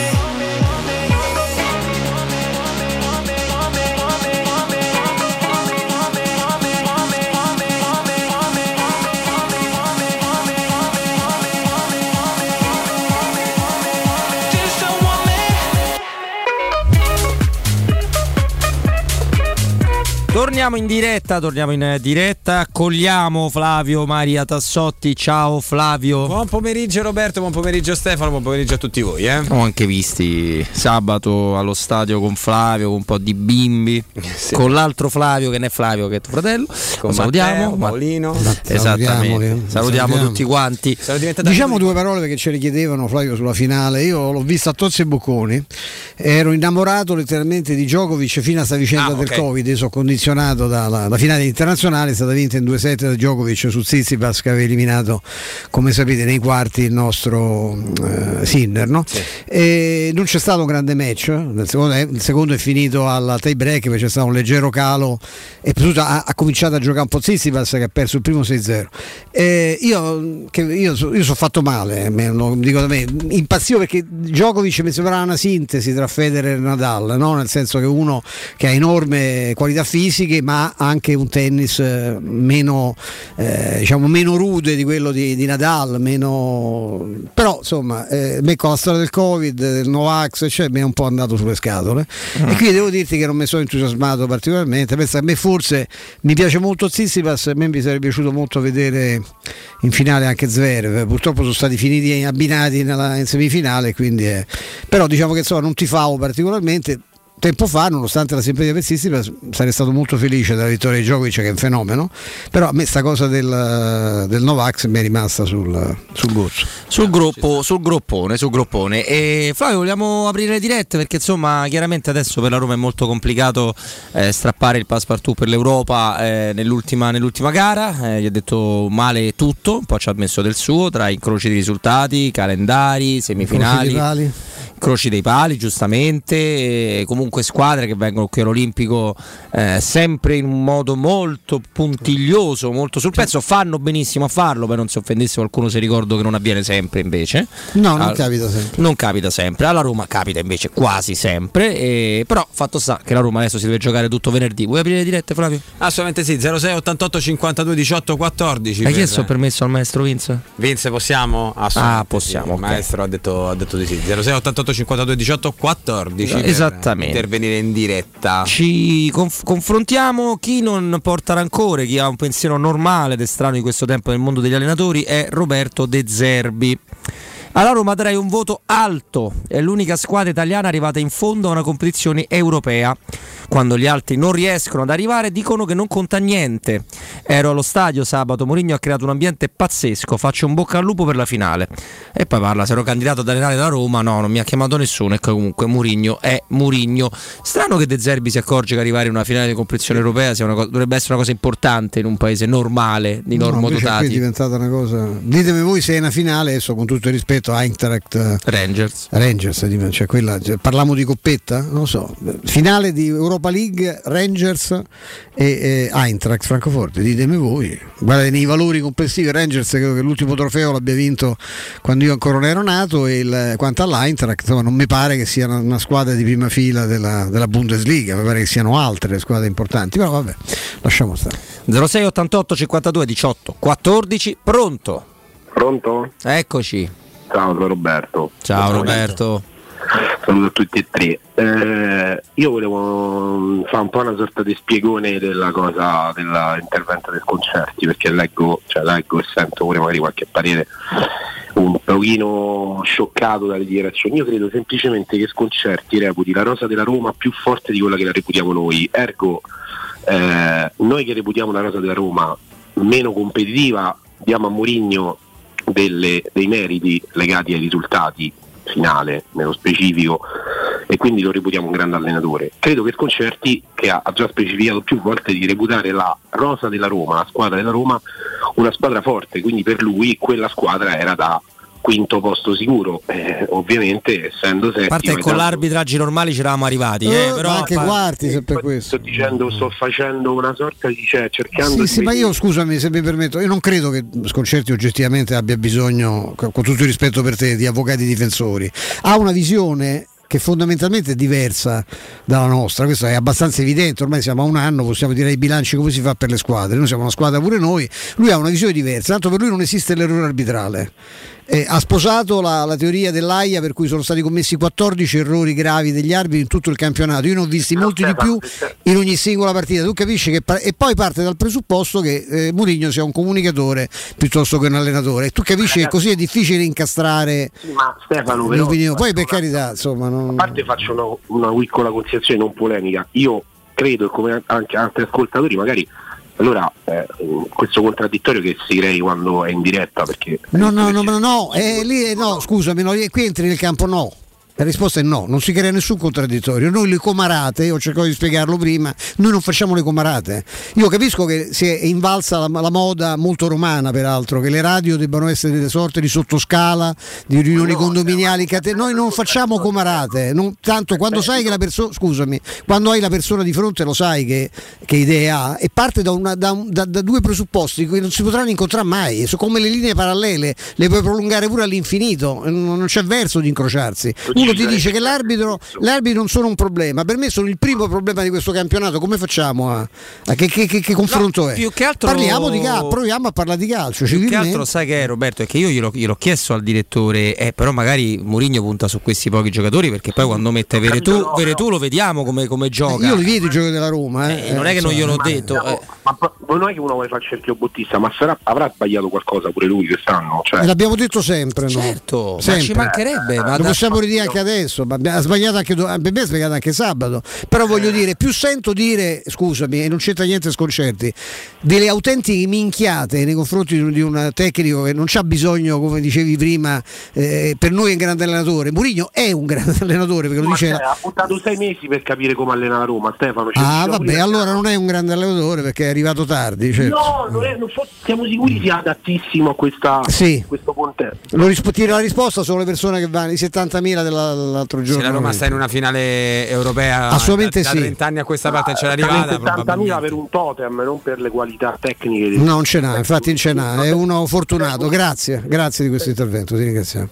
Torniamo in diretta, torniamo in diretta, accogliamo Flavio Maria Tassotti. Ciao Flavio. Buon pomeriggio Roberto, buon pomeriggio Stefano, buon pomeriggio a tutti voi. eh. Ho anche visti sabato allo stadio con Flavio, con un po' di bimbi, sì. Con l'altro Flavio che non è Flavio, che è tuo fratello. Con salutiamo, Paolino. Esattamente, salutiamo, salutiamo tutti quanti. Diciamo due parole perché ce le chiedevano, Flavio, sulla finale. Io l'ho vista a Tozzi e Bocconi, ero innamorato letteralmente di Djokovic fino a sta vicenda ah, del okay. Covid, sono condizionato dalla la finale internazionale, è stata vinta in due sette da Djokovic su Tsitsipas, che aveva eliminato, come sapete, nei quarti il nostro eh, Sinner, no? Sì. E non c'è stato un grande match, il secondo, il secondo è finito al tie break, c'è stato un leggero calo e ha, ha cominciato a giocare un po' Tsitsipas, che ha perso il primo sei zero. E io, che, io, io sono fatto male, lo dico da me, impazzivo, perché Djokovic mi sembrava una sintesi tra Federer e Nadal, no? Nel senso che uno che ha enorme qualità fisica, ma anche un tennis meno eh, diciamo meno rude di quello di, di Nadal, meno, però insomma eh, me con la storia del Covid, del Novax, cioè, mi è un po' andato sulle scatole mm. e quindi devo dirti che non mi sono entusiasmato particolarmente. Penso a me, forse mi piace molto Tsitsipas, a me mi sarebbe piaciuto molto vedere in finale anche Zverev, purtroppo sono stati finiti abbinati nella, in semifinale, quindi eh. però diciamo che insomma non tifavo particolarmente. Tempo fa, nonostante la simpatia per Tsitsipas, sarei stato molto felice della vittoria di Djokovic, che è un fenomeno, però a me sta cosa del, del Novax mi è rimasta sul sul gozzo. Sul gruppo, sul groppone, sul groppone. E Flavio, vogliamo aprire le dirette perché insomma chiaramente adesso per la Roma è molto complicato eh, strappare il passepartout per l'Europa eh, nell'ultima, nell'ultima gara, eh, gli ha detto male tutto, un po' ci ha messo del suo tra incroci di risultati, calendari, semifinali, croci dei pali, giustamente, comunque squadre che vengono qui all'Olimpico eh, sempre in un modo molto puntiglioso, molto sul pezzo, fanno benissimo a farlo, per non si offendesse qualcuno se ricordo che non avviene sempre invece. No, non All- capita sempre. Non capita sempre, alla Roma capita invece quasi sempre, e... però fatto sta che la Roma adesso si deve giocare tutto venerdì. Vuoi aprire le dirette, Flavio? Assolutamente sì, zero sei ottantotto cinquantadue diciotto quattordici. Hai chiesto permesso al maestro Vince? Vince possiamo? Assolutamente. Ah, possiamo. Sì. Okay. Il maestro ha detto, ha detto di sì, zero sei ottantotto cinquantadue diciotto quattordici, esattamente, per intervenire in diretta. Ci conf- confrontiamo, chi non porta rancore, chi ha un pensiero normale ed estraneo di questo tempo nel mondo degli allenatori è Roberto De Zerbi. Alla Roma darei un voto alto, è l'unica squadra italiana arrivata in fondo a una competizione europea. Quando gli altri non riescono ad arrivare dicono che non conta niente. Ero allo stadio sabato, Mourinho ha creato un ambiente pazzesco, faccio un bocca al lupo per la finale. E poi parla, se ero candidato ad allenare la Roma, no, non mi ha chiamato nessuno, e comunque Mourinho è Mourinho. Strano che De Zerbi si accorge che arrivare in una finale di competizione europea sia una co- dovrebbe essere una cosa importante in un paese normale, di normodotati. No, invece qui è diventata una cosa... Ditemi voi se è una finale, adesso con tutto il rispetto detto Eintracht Rangers, Rangers cioè quella, cioè, parliamo di coppetta? Non lo so, finale di Europa League Rangers e, e Eintracht Francoforte, ditemi voi. Guardate, nei valori complessivi Rangers credo che l'ultimo trofeo l'abbia vinto quando io ancora non ero nato, e il, quanto all'Eintracht insomma, non mi pare che sia una, una squadra di prima fila della, della Bundesliga, mi pare che siano altre squadre importanti, però vabbè, lasciamo stare. Zero sei ottantotto cinquantadue diciotto quattordici. Pronto? Pronto? Eccoci. Ciao, sono Roberto. Ciao, sono Roberto. Saluto a tutti e tre. Eh, io volevo fare un po' una sorta di spiegone della cosa, dell'intervento del Concerti, perché leggo, cioè leggo e sento pure magari qualche parere un pochino scioccato dalle dichiarazioni. Io credo semplicemente che Sconcerti reputi la rosa della Roma più forte di quella che la reputiamo noi. Ergo, eh, noi che reputiamo la rosa della Roma meno competitiva diamo a Mourinho delle, dei meriti legati ai risultati finale nello specifico, e quindi lo reputiamo un grande allenatore. Credo che Sconcerti, che ha già specificato più volte di reputare la rosa della Roma, la squadra della Roma, una squadra forte, quindi per lui quella squadra era da quinto posto sicuro, eh, ovviamente essendo settimo. A parte con tanto... l'arbitraggi normali ci eravamo arrivati, eh, eh, però anche par... quarti se per questo. Sto dicendo, sto facendo una sorta di cioè, cercando. Sì, di sì, vedere... ma io scusami se mi permetto, io non credo che Sconcerti oggettivamente abbia bisogno, con tutto il rispetto per te, di avvocati difensori. Ha una visione che fondamentalmente è diversa dalla nostra, questo è abbastanza evidente, ormai siamo a un anno, possiamo dire ai bilanci come si fa per le squadre, noi siamo una squadra pure noi, lui ha una visione diversa, tanto per lui non esiste l'errore arbitrale. Eh, ha sposato la, la teoria dell'AIA per cui sono stati commessi quattordici errori gravi degli arbitri in tutto il campionato, io ne ho visti molti di più in ogni singola partita, tu capisci che, e poi parte dal presupposto che eh, Mourinho sia un comunicatore piuttosto che un allenatore, e tu capisci che così è difficile incastrare. Ma Stefano, però, poi per carità insomma non... a parte faccio una, una piccola considerazione non polemica, io credo, come anche altri ascoltatori magari. Allora, eh, questo contraddittorio che si crei quando è in diretta, perché no, no, no, no, no, eh, lì eh, no, scusami, no, qui entri nel campo no. La risposta è no, non si crea nessun contraddittorio. Noi le comarate, io cercavo di spiegarlo prima, noi non facciamo le comarate. Io capisco che si è invalsa la, la moda molto romana, peraltro, che le radio debbano essere delle sorte di sottoscala, di riunioni no, condominiali. Cate... Noi non facciamo comarate. Non... Tanto quando sai che la persona, scusami, quando hai la persona di fronte lo sai che, che idee ha, e parte da, una, da, da, da due presupposti che non si potranno incontrare mai. Sono come le linee parallele, le puoi prolungare pure all'infinito, non c'è verso di incrociarsi. Uno ti dice che l'arbitro, l'arbitro non sono un problema, per me sono il primo problema di questo campionato, come facciamo a, a che, che, che confronto no, è? Più che altro parliamo di calcio, proviamo a parlare di calcio. Più che altro sai che è, Roberto, è che io glielo, glielo ho chiesto al direttore, eh, però magari Mourinho punta su questi pochi giocatori, perché poi quando mette Veretù, Veretù lo vediamo come, come gioca. Eh, io lo vedo il gioco della Roma, eh. Eh, non è che non glielo ho detto. No, eh. Ma non è che uno vuole fare il cerchiobottista, ma sarà, avrà sbagliato qualcosa pure lui quest'anno. Cioè. L'abbiamo detto sempre, no? Certo, sempre. Ma ci mancherebbe. Eh, ma lo possiamo ridire anche adesso, ma ha sbagliato anche, per me ha sbagliato anche sabato, però voglio dire, più sento dire, scusami, e non c'entra niente Sconcerti, delle autentiche minchiate nei confronti di un tecnico che non c'ha bisogno, come dicevi prima, eh, per noi è un grande allenatore. Mourinho è un grande allenatore, perché lo ma dice te, la... ha buttato sei mesi per capire come allena la Roma, Stefano. Ah vabbè, allora non è un grande allenatore perché è arrivato tardi, certo. No, non è, non so, siamo sicuri sia adattissimo a questa, sì, questo contesto. Lo risp- tiro la risposta sono le persone che vanno, i settantamila dell'altro giorno. Se la Roma sta in una finale europea assolutamente da, da trenta sì. anni a questa parte, ah, ce l'ha arrivata settantamila per un totem, non per le qualità tecniche di... non ce n'ha, infatti non ce n'ha, è uno fortunato. Grazie, grazie di questo intervento, ti ringraziamo.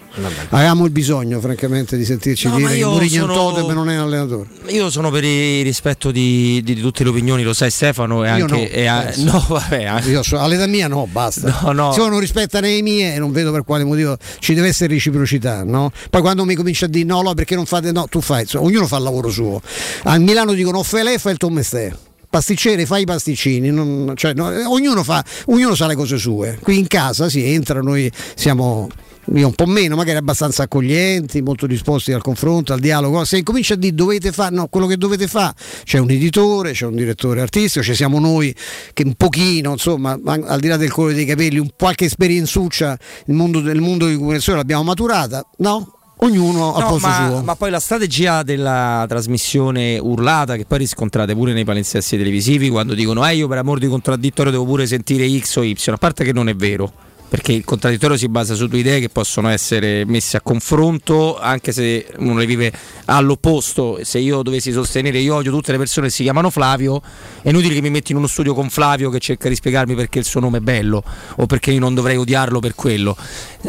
Avevamo il bisogno francamente di sentirci no, dire che Mourinho sono... totem non è un allenatore. Io sono per il rispetto di, di tutte le opinioni, lo sai Stefano, e anche no, e a... no vabbè io so, all'età mia no, basta no, no. Se uno non rispetta le mie, non vedo per quale motivo ci deve essere reciprocità, no? Poi quando mi comincia a dire no, no, perché non fate, no, tu fai, insomma, ognuno fa il lavoro suo. A Milano dicono Felè fa il tuo mestiere, pasticcere fai i pasticcini, non, cioè, no, ognuno fa, ognuno sa le cose sue. Qui in casa si entra, noi siamo io un po' meno, magari abbastanza accoglienti, molto disposti al confronto, al dialogo. Se incomincia a dire dovete fare, no, quello che dovete fare, c'è un editore, c'è un direttore artistico, ci siamo noi che un pochino, insomma, al di là del colore dei capelli, un qualche esperienzuccia il mondo, il mondo di comunicazione l'abbiamo maturata, no? Ognuno al no, posto ma, suo. Ma poi la strategia della trasmissione urlata, che poi riscontrate pure nei palinsesti televisivi, quando dicono eh io per amor di contraddittorio devo pure sentire X o Y, a parte che non è vero. perché il contraddittorio si basa su due idee che possono essere messe a confronto, anche se uno le vive all'opposto. Se io dovessi sostenere io odio tutte le persone che si chiamano Flavio, è inutile che mi metti in uno studio con Flavio che cerca di spiegarmi perché il suo nome è bello o perché io non dovrei odiarlo per quello.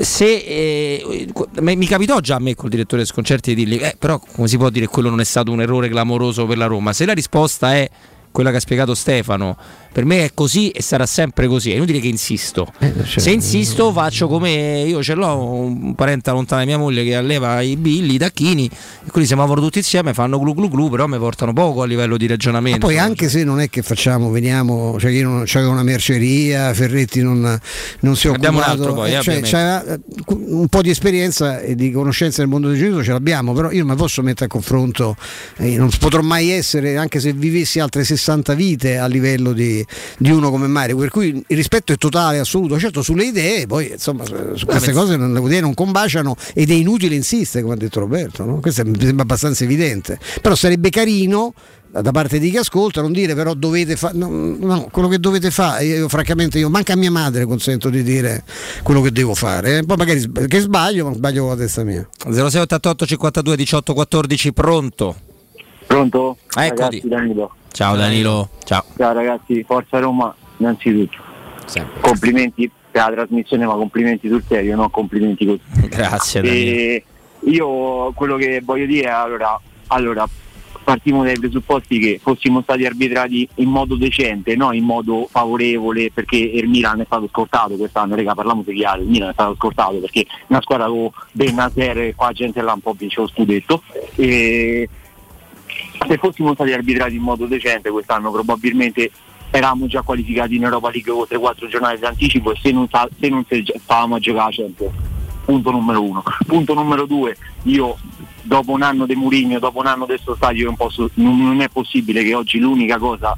Se eh, mi capitò già a me col direttore Sconcerti di dirgli eh, però come si può dire quello non è stato un errore clamoroso per la Roma? Se la risposta è quella che ha spiegato Stefano, per me è così e sarà sempre così, è inutile che insisto. Eh, cioè, se insisto faccio come io ce l'ho un parente lontano di mia moglie che alleva i billi, i tacchini, e quindi se muovono tutti insieme fanno glu glu glu, però mi portano poco a livello di ragionamento. Ma poi anche se non è che facciamo, veniamo, cioè io non c'avevo una merceria, Ferretti non, non si è abbiamo occupato, un altro poi, cioè, c'era un po' di esperienza e di conoscenza del mondo del giudizio ce l'abbiamo, però io non mi posso mettere a confronto, eh, non potrò mai essere, anche se vivessi altre sessanta vite a livello di di uno come Mario, per cui il rispetto è totale, assoluto, certo sulle idee, poi insomma su queste cose non, le idee non combaciano ed è inutile insistere, come ha detto Roberto, no? Questo mi sembra abbastanza evidente, però sarebbe carino da parte di chi ascolta non dire però dovete fare, no, no, quello che dovete fare, io francamente io manca a mia madre consento di dire quello che devo fare, eh? Poi magari sb- che sbaglio, ma sbaglio con la testa mia. Zero sei ottantotto cinquantadue diciotto quattordici, pronto? Pronto? Ah, eccoti. Ragazzi, Danilo. Ciao Danilo, ciao. Ciao ragazzi, forza Roma innanzitutto. Sempre. Complimenti per la trasmissione, ma complimenti sul serio, non complimenti così. Grazie Danilo. E io quello che voglio dire è allora, allora partiamo dai presupposti che fossimo stati arbitrati in modo decente, no in modo favorevole, perché il Milan è stato scortato quest'anno, raga, parliamoci chiaro, il Milan è stato scortato perché una squadra con Benazer qua gente là un po' vince lo scudetto. E se fossimo stati arbitrati in modo decente quest'anno probabilmente eravamo già qualificati in Europa League oltre quattro giornate d'anticipo, e se non, se non stavamo a giocare a Champions, punto numero uno. Punto numero due, io dopo un anno di Mourinho, dopo un anno del suo stadio, non posso, non, non è possibile che oggi l'unica cosa,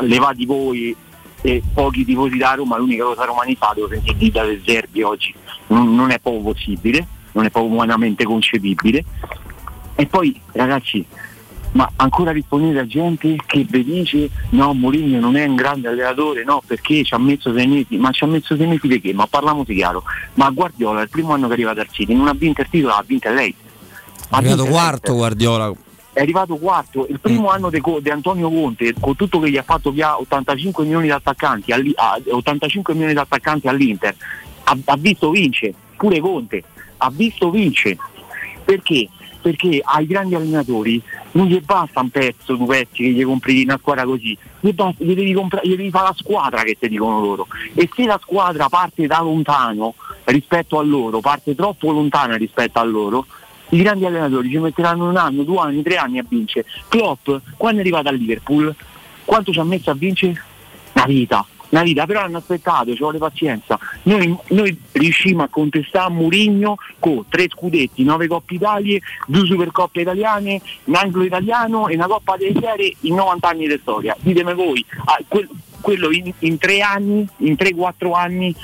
levati voi e pochi tifosi da Roma, l'unica cosa romanista devo sentire dita del Zerbi oggi, non, non è proprio possibile, non è proprio umanamente concepibile. E poi ragazzi, ma ancora rispondete a gente che vi dice no, Mourinho non è un grande allenatore, no, perché ci ha messo sei mesi, ma ci ha messo sei mesi perché? Ma parliamoci chiaro, ma Guardiola il primo anno che è arrivato al City non ha vinto il titolo, ha vinto lei. È arrivato quarto Guardiola. È arrivato quarto, il primo mm. anno di de, de Antonio Conte, con tutto che gli ha fatto via ottantacinque milioni di attaccanti, all, ah, ottantacinque milioni di attaccanti all'Inter, ha, ha visto vince, pure Conte, ha visto vince. Perché? Perché ai grandi allenatori non gli basta un pezzo, due pezzi che gli compri una squadra così, gli, basta, gli, devi compra- gli devi fare la squadra che ti dicono loro, e se la squadra parte da lontano rispetto a loro, parte troppo lontana rispetto a loro, i grandi allenatori ci metteranno un anno, due anni, tre anni a vincere. Klopp, quando è arrivato a Liverpool, quanto ci ha messo a vincere? Una vita, una vita, però hanno aspettato, ci vuole pazienza. Noi, noi riuscimmo a contestare a Mourinho con tre scudetti, nove Coppe Italie, due Supercoppe italiane, un anglo italiano e una Coppa dei Fieri in novanta anni di storia. Ditemi voi, quello in, in tre anni, in tre, quattro anni,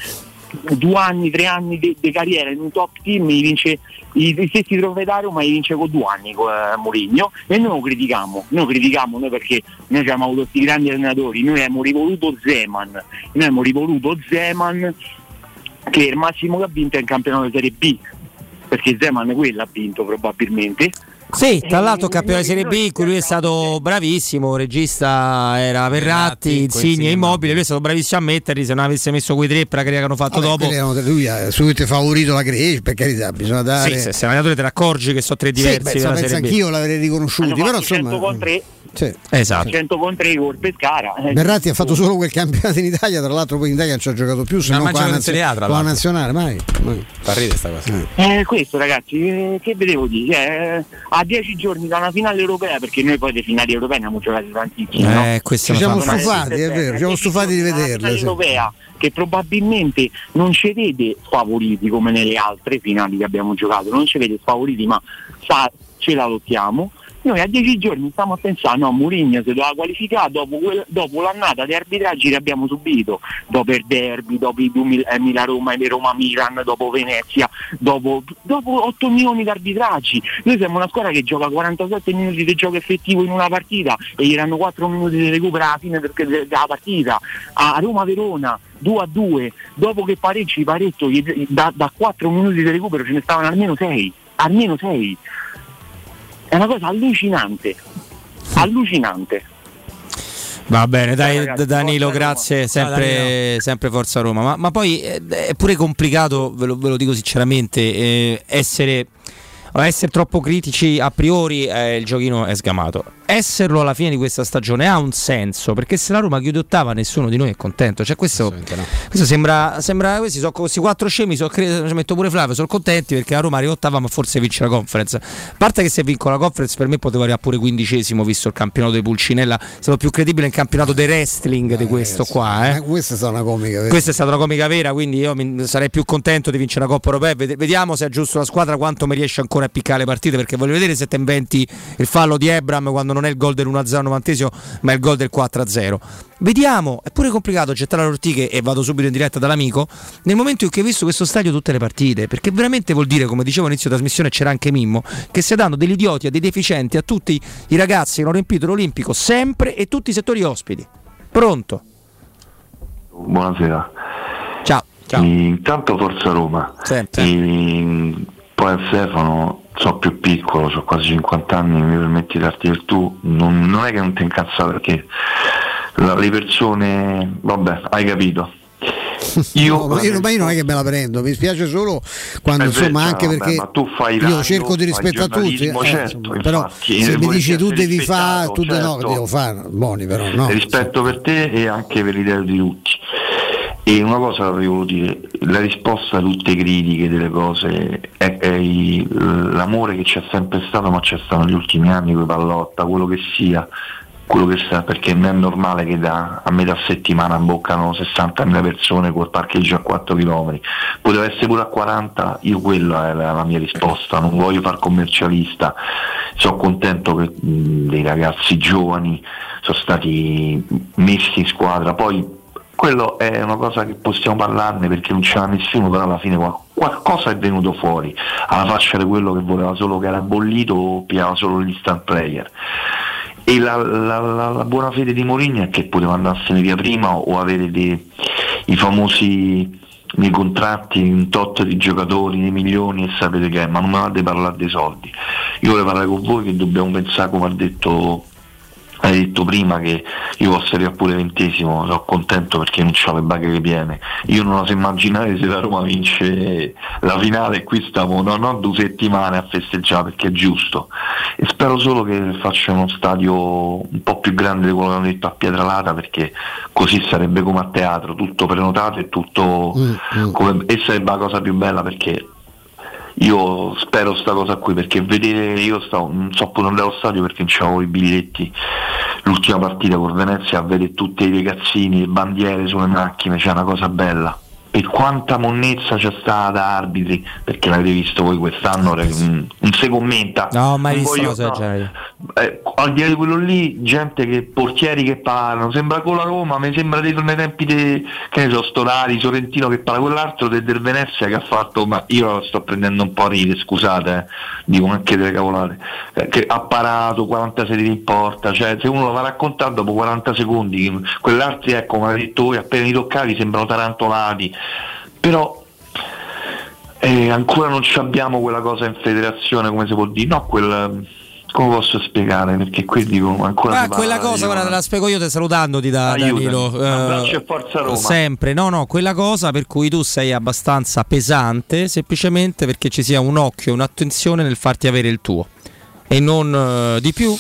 due anni, tre anni di carriera in un top team vince i, i stessi trofei da Roma, ma li vince con due anni con eh, Mourinho, e noi lo critichiamo, noi lo critichiamo noi perché noi abbiamo avuto questi grandi allenatori, noi abbiamo rivoluto Zeman, noi abbiamo rivoluto Zeman che è il massimo che ha vinto è il campionato di Serie B, perché Zeman quella ha vinto probabilmente. Sì, tra l'altro campione di Serie B in cui lui è stato bravissimo, regista era Verratti, Insigne, Immobile, lui è stato bravissimo a metterli, se non avesse messo quei tre per la crea che hanno fatto vabbè, dopo lui ha subito favorito la crea, per carità bisogna dare. Sì, se sei un allenatore te ne accorgi che sono tre diversi, sì, beh, penso anch'io l'avrei riconosciuto, però insomma cento con tre Sì. Esatto. cento con tre col Pescara. Verratti ha fatto solo quel campionato in Italia, tra l'altro poi in Italia non ci ha giocato più, se non qua la nazionale, mai. Fa ridere sta cosa. Eh, questo ragazzi, eh, che vedevo di eh, a dieci giorni da una finale europea, perché noi poi le finali europee ne abbiamo giocate tantissime, no? Eh, ci siamo stufati, è vero, ci siamo stufati di vederle. La finale europea che probabilmente non ci vede sfavoriti come nelle altre finali che abbiamo giocato, non ci vede sfavoriti, ma sa, ce la lottiamo. Noi a dieci giorni stiamo a pensare no, Mourinho si doveva qualificare dopo, quel, dopo l'annata di arbitraggi che abbiamo subito, dopo il derby, dopo i Milan-Roma e Roma-Milan, dopo Venezia, dopo, dopo otto milioni di arbitraggi. Noi siamo una squadra che gioca quarantasette minuti di gioco effettivo in una partita e gli danno quattro minuti di recupero alla fine della partita. A Roma-Verona due a due, dopo che pareggi paretto, da, da quattro minuti di recupero ce ne stavano almeno sei, almeno sei. È una cosa allucinante, allucinante. Va bene, dai, ragazzi, Danilo, grazie, sempre, sempre Forza Roma. Ma, ma poi è pure complicato, ve lo, ve lo dico sinceramente, eh, essere... essere troppo critici a priori, eh, il giochino è sgamato. Esserlo alla fine di questa stagione ha un senso, perché se la Roma chiude ottava nessuno di noi è contento, cioè questo, no. Questo sembra, sembra questi, sono, questi quattro scemi, sono, ci metto pure Flavio, sono contenti perché la Roma arriva ottava ma forse vince la Conference. A parte che se vinco la Conference per me poteva arrivare pure quindicesimo, visto il campionato di Pulcinella, è stato più credibile il campionato del wrestling, eh, di questo, ragazzi, qua, eh. Questa è stata una comica vera. Questa è stata una comica vera, quindi io mi, sarei più contento di vincere la Coppa Europea. Vediamo se è giusto la squadra, quanto mi riesce ancora a piccare le partite, perché voglio vedere se te inventi il fallo di Ebram quando non è il gol del uno a zero al novantesimo ma è il gol del quattro a zero. Vediamo, è pure complicato gettare le ortiche, e vado subito in diretta dall'amico nel momento in cui ho visto questo stadio tutte le partite, perché veramente vuol dire, come dicevo all'inizio trasmissione, c'era anche Mimmo, che stia dando degli idioti a dei deficienti a tutti i ragazzi che hanno riempito l'Olimpico sempre e tutti i settori ospiti. Pronto? Buonasera. Ciao, ciao. Intanto Forza Roma. Senti. In... Poi a Stefano, so più piccolo, so quasi cinquanta anni, mi permetti di darti il tu, non, non è che non ti incazza perché la, le persone, vabbè, hai capito. Io, no, ma, io, ma io non è che me la prendo, mi spiace solo quando, insomma, vero, anche vabbè, perché ma tu fai io radio, cerco di rispettare a tutti, eh, certo, insomma, però infatti, se mi dici tu devi fare, tu certo, no, che devo fare, buoni però no. Rispetto per te e anche per l'idea di tutti. E una cosa l'avrei voluto dire, la risposta a tutte le critiche delle cose è, è il, l'amore che c'è sempre stato, ma c'è stato negli ultimi anni, quei pallotta, quello che sia, quello che sia, perché non è normale che da a metà settimana imboccano sessantamila persone col parcheggio a quattro chilometri, poteva essere pure a quaranta, io quella è la, la mia risposta, non voglio far commercialista, sono contento che mh, dei ragazzi giovani sono stati messi in squadra, poi quello è una cosa che possiamo parlarne perché non c'era nessuno, però alla fine qual- qualcosa è venuto fuori, alla faccia di quello che voleva solo, che era bollito o piava solo l'instant player. E la, la, la, la buona fede di Mourinho è che poteva andarsene via prima o avere dei, i famosi nei contratti, un tot di giocatori, dei milioni, e sapete che è, ma non mi vado a parlare dei soldi. Io volevo parlare con voi che dobbiamo pensare, come ha detto... Hai detto prima che io posso arrivare pure ventesimo, sono contento perché non c'ho le baghe che piene. Io non oso immaginare se la Roma vince la finale, qui stiamo no, no, due settimane a festeggiare perché è giusto. E spero solo che faccia uno stadio un po' più grande di quello che hanno detto a Pietralata, perché così sarebbe come a teatro, tutto prenotato e tutto mm-hmm. come, e sarebbe la cosa più bella, perché io spero sta cosa qui, perché vedere, io stavo, non so pure andare allo stadio perché non c'avevo i biglietti, l'ultima partita con Venezia, a vedere tutti i ragazzini, le bandiere sulle macchine, c'è cioè una cosa bella. E quanta monnezza c'è stata da arbitri, perché l'avete visto voi quest'anno, non si commenta, no, mai non visto voglio, cosa no. Eh, al di là di quello lì, gente che portieri che parlano, sembra con la Roma, mi sembra dei nei tempi de, che ne so, Storari, Sorrentino che parla quell'altro de, del Venezia che ha fatto, ma io la sto prendendo un po' a ride, scusate, eh, dico anche delle cavolate, eh, che ha parato quaranta secondi in porta, cioè se uno lo va raccontando dopo quaranta secondi quell'altro, ecco, come ha detto voi, appena i toccati sembrano tarantolati. Però eh, ancora non abbiamo quella cosa in federazione, come si può dire, no, quel, come posso spiegare, perché qui dico ancora ah, quella cosa, guarda, te la spiego io te salutandoti da Danilo, eh, Forza Roma. Sempre, no no, quella cosa per cui tu sei abbastanza pesante semplicemente perché ci sia un occhio, un'attenzione nel farti avere il tuo e non eh, di più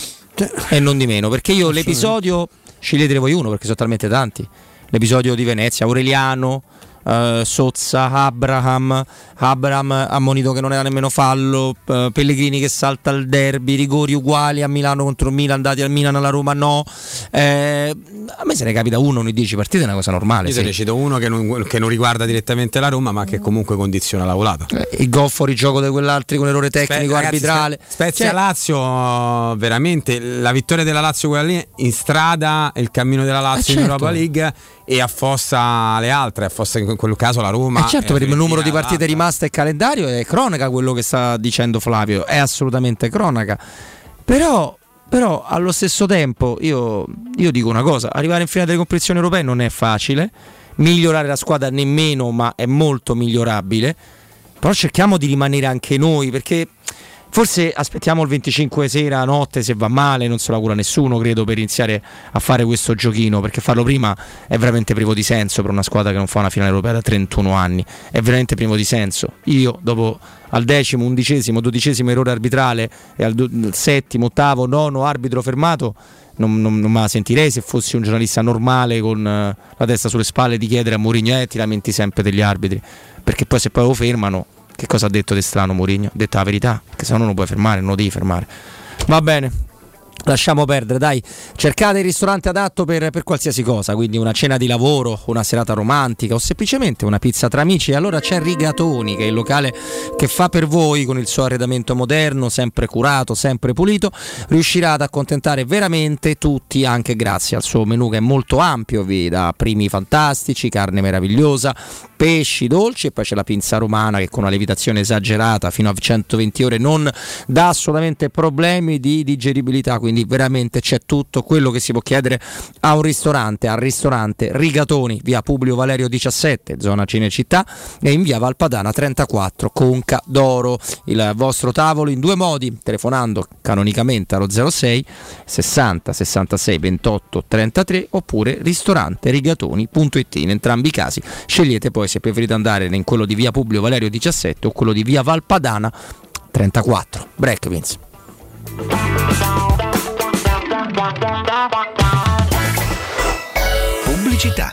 e non di meno, perché io l'episodio scegliete voi uno, perché sono talmente tanti, l'episodio di Venezia, Aureliano, Uh, Sozza, Abraham Abraham ammonito che non era nemmeno fallo, uh, Pellegrini che salta il derby, rigori uguali a Milano contro Milan dati al Milan, alla Roma no, eh, a me se ne capita uno ogni dieci partite, è una cosa normale. Io sì. Te ne cito uno che non, che non riguarda direttamente la Roma ma che comunque condiziona la volata, eh, il gol fuori gioco di quell'altro con l'errore tecnico, Spe- arbitrale ragazzi, Spezia, cioè... Lazio, veramente la vittoria della Lazio quella lì in strada, il cammino della Lazio eh, certo. in Europa League, e affossa le altre, affossa in quel caso la Roma. Eh certo, per il numero di partite rimaste e calendario è cronaca quello che sta dicendo Flavio, è assolutamente cronaca. Però, però allo stesso tempo io, io dico una cosa, arrivare in finale delle competizioni europee non è facile, migliorare la squadra nemmeno, ma è molto migliorabile. Però cerchiamo di rimanere anche noi, perché forse aspettiamo il venticinque sera, notte, se va male non se la cura nessuno, credo, per iniziare a fare questo giochino, perché farlo prima è veramente privo di senso per una squadra che non fa una finale europea da trentuno anni, è veramente privo di senso. Io dopo al decimo, undicesimo, dodicesimo errore arbitrale e al do- settimo, ottavo, nono arbitro fermato non, non, non me la sentirei, se fossi un giornalista normale con uh, la testa sulle spalle, di chiedere a Mourinho eh, ti lamenti sempre degli arbitri, perché poi se poi lo fermano, che cosa ha detto di strano Mourinho? Ha detto la verità, che se no non lo puoi fermare, non lo devi fermare. Va bene, lasciamo perdere, dai. Cercate il ristorante adatto per, per qualsiasi cosa, quindi una cena di lavoro, una serata romantica o semplicemente una pizza tra amici. E allora c'è Rigatoni, che è il locale che fa per voi, con il suo arredamento moderno, sempre curato, sempre pulito. Riuscirà ad accontentare veramente tutti, anche grazie al suo menù che è molto ampio, vi dà primi fantastici, carne meravigliosa, pesci, dolci, e poi c'è la pinza romana che con una lievitazione esagerata fino a centoventi ore non dà assolutamente problemi di digeribilità, quindi veramente c'è tutto quello che si può chiedere a un ristorante, al ristorante Rigatoni, via Publio Valerio diciassette, zona Cinecittà, e in via Valpadana trentaquattro, Conca d'Oro. Il vostro tavolo in due modi, telefonando canonicamente allo zero sei sessanta sessantasei ventotto trentatré oppure ristorante rigatoni punto it. In entrambi i casi scegliete poi se preferite andare in quello di via Publio Valerio diciassette o quello di via Valpadana trentaquattro. Break, Vince. Pubblicità.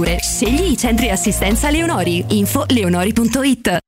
Scegli i centri assistenza Leonori. Info leonori punto it.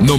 Non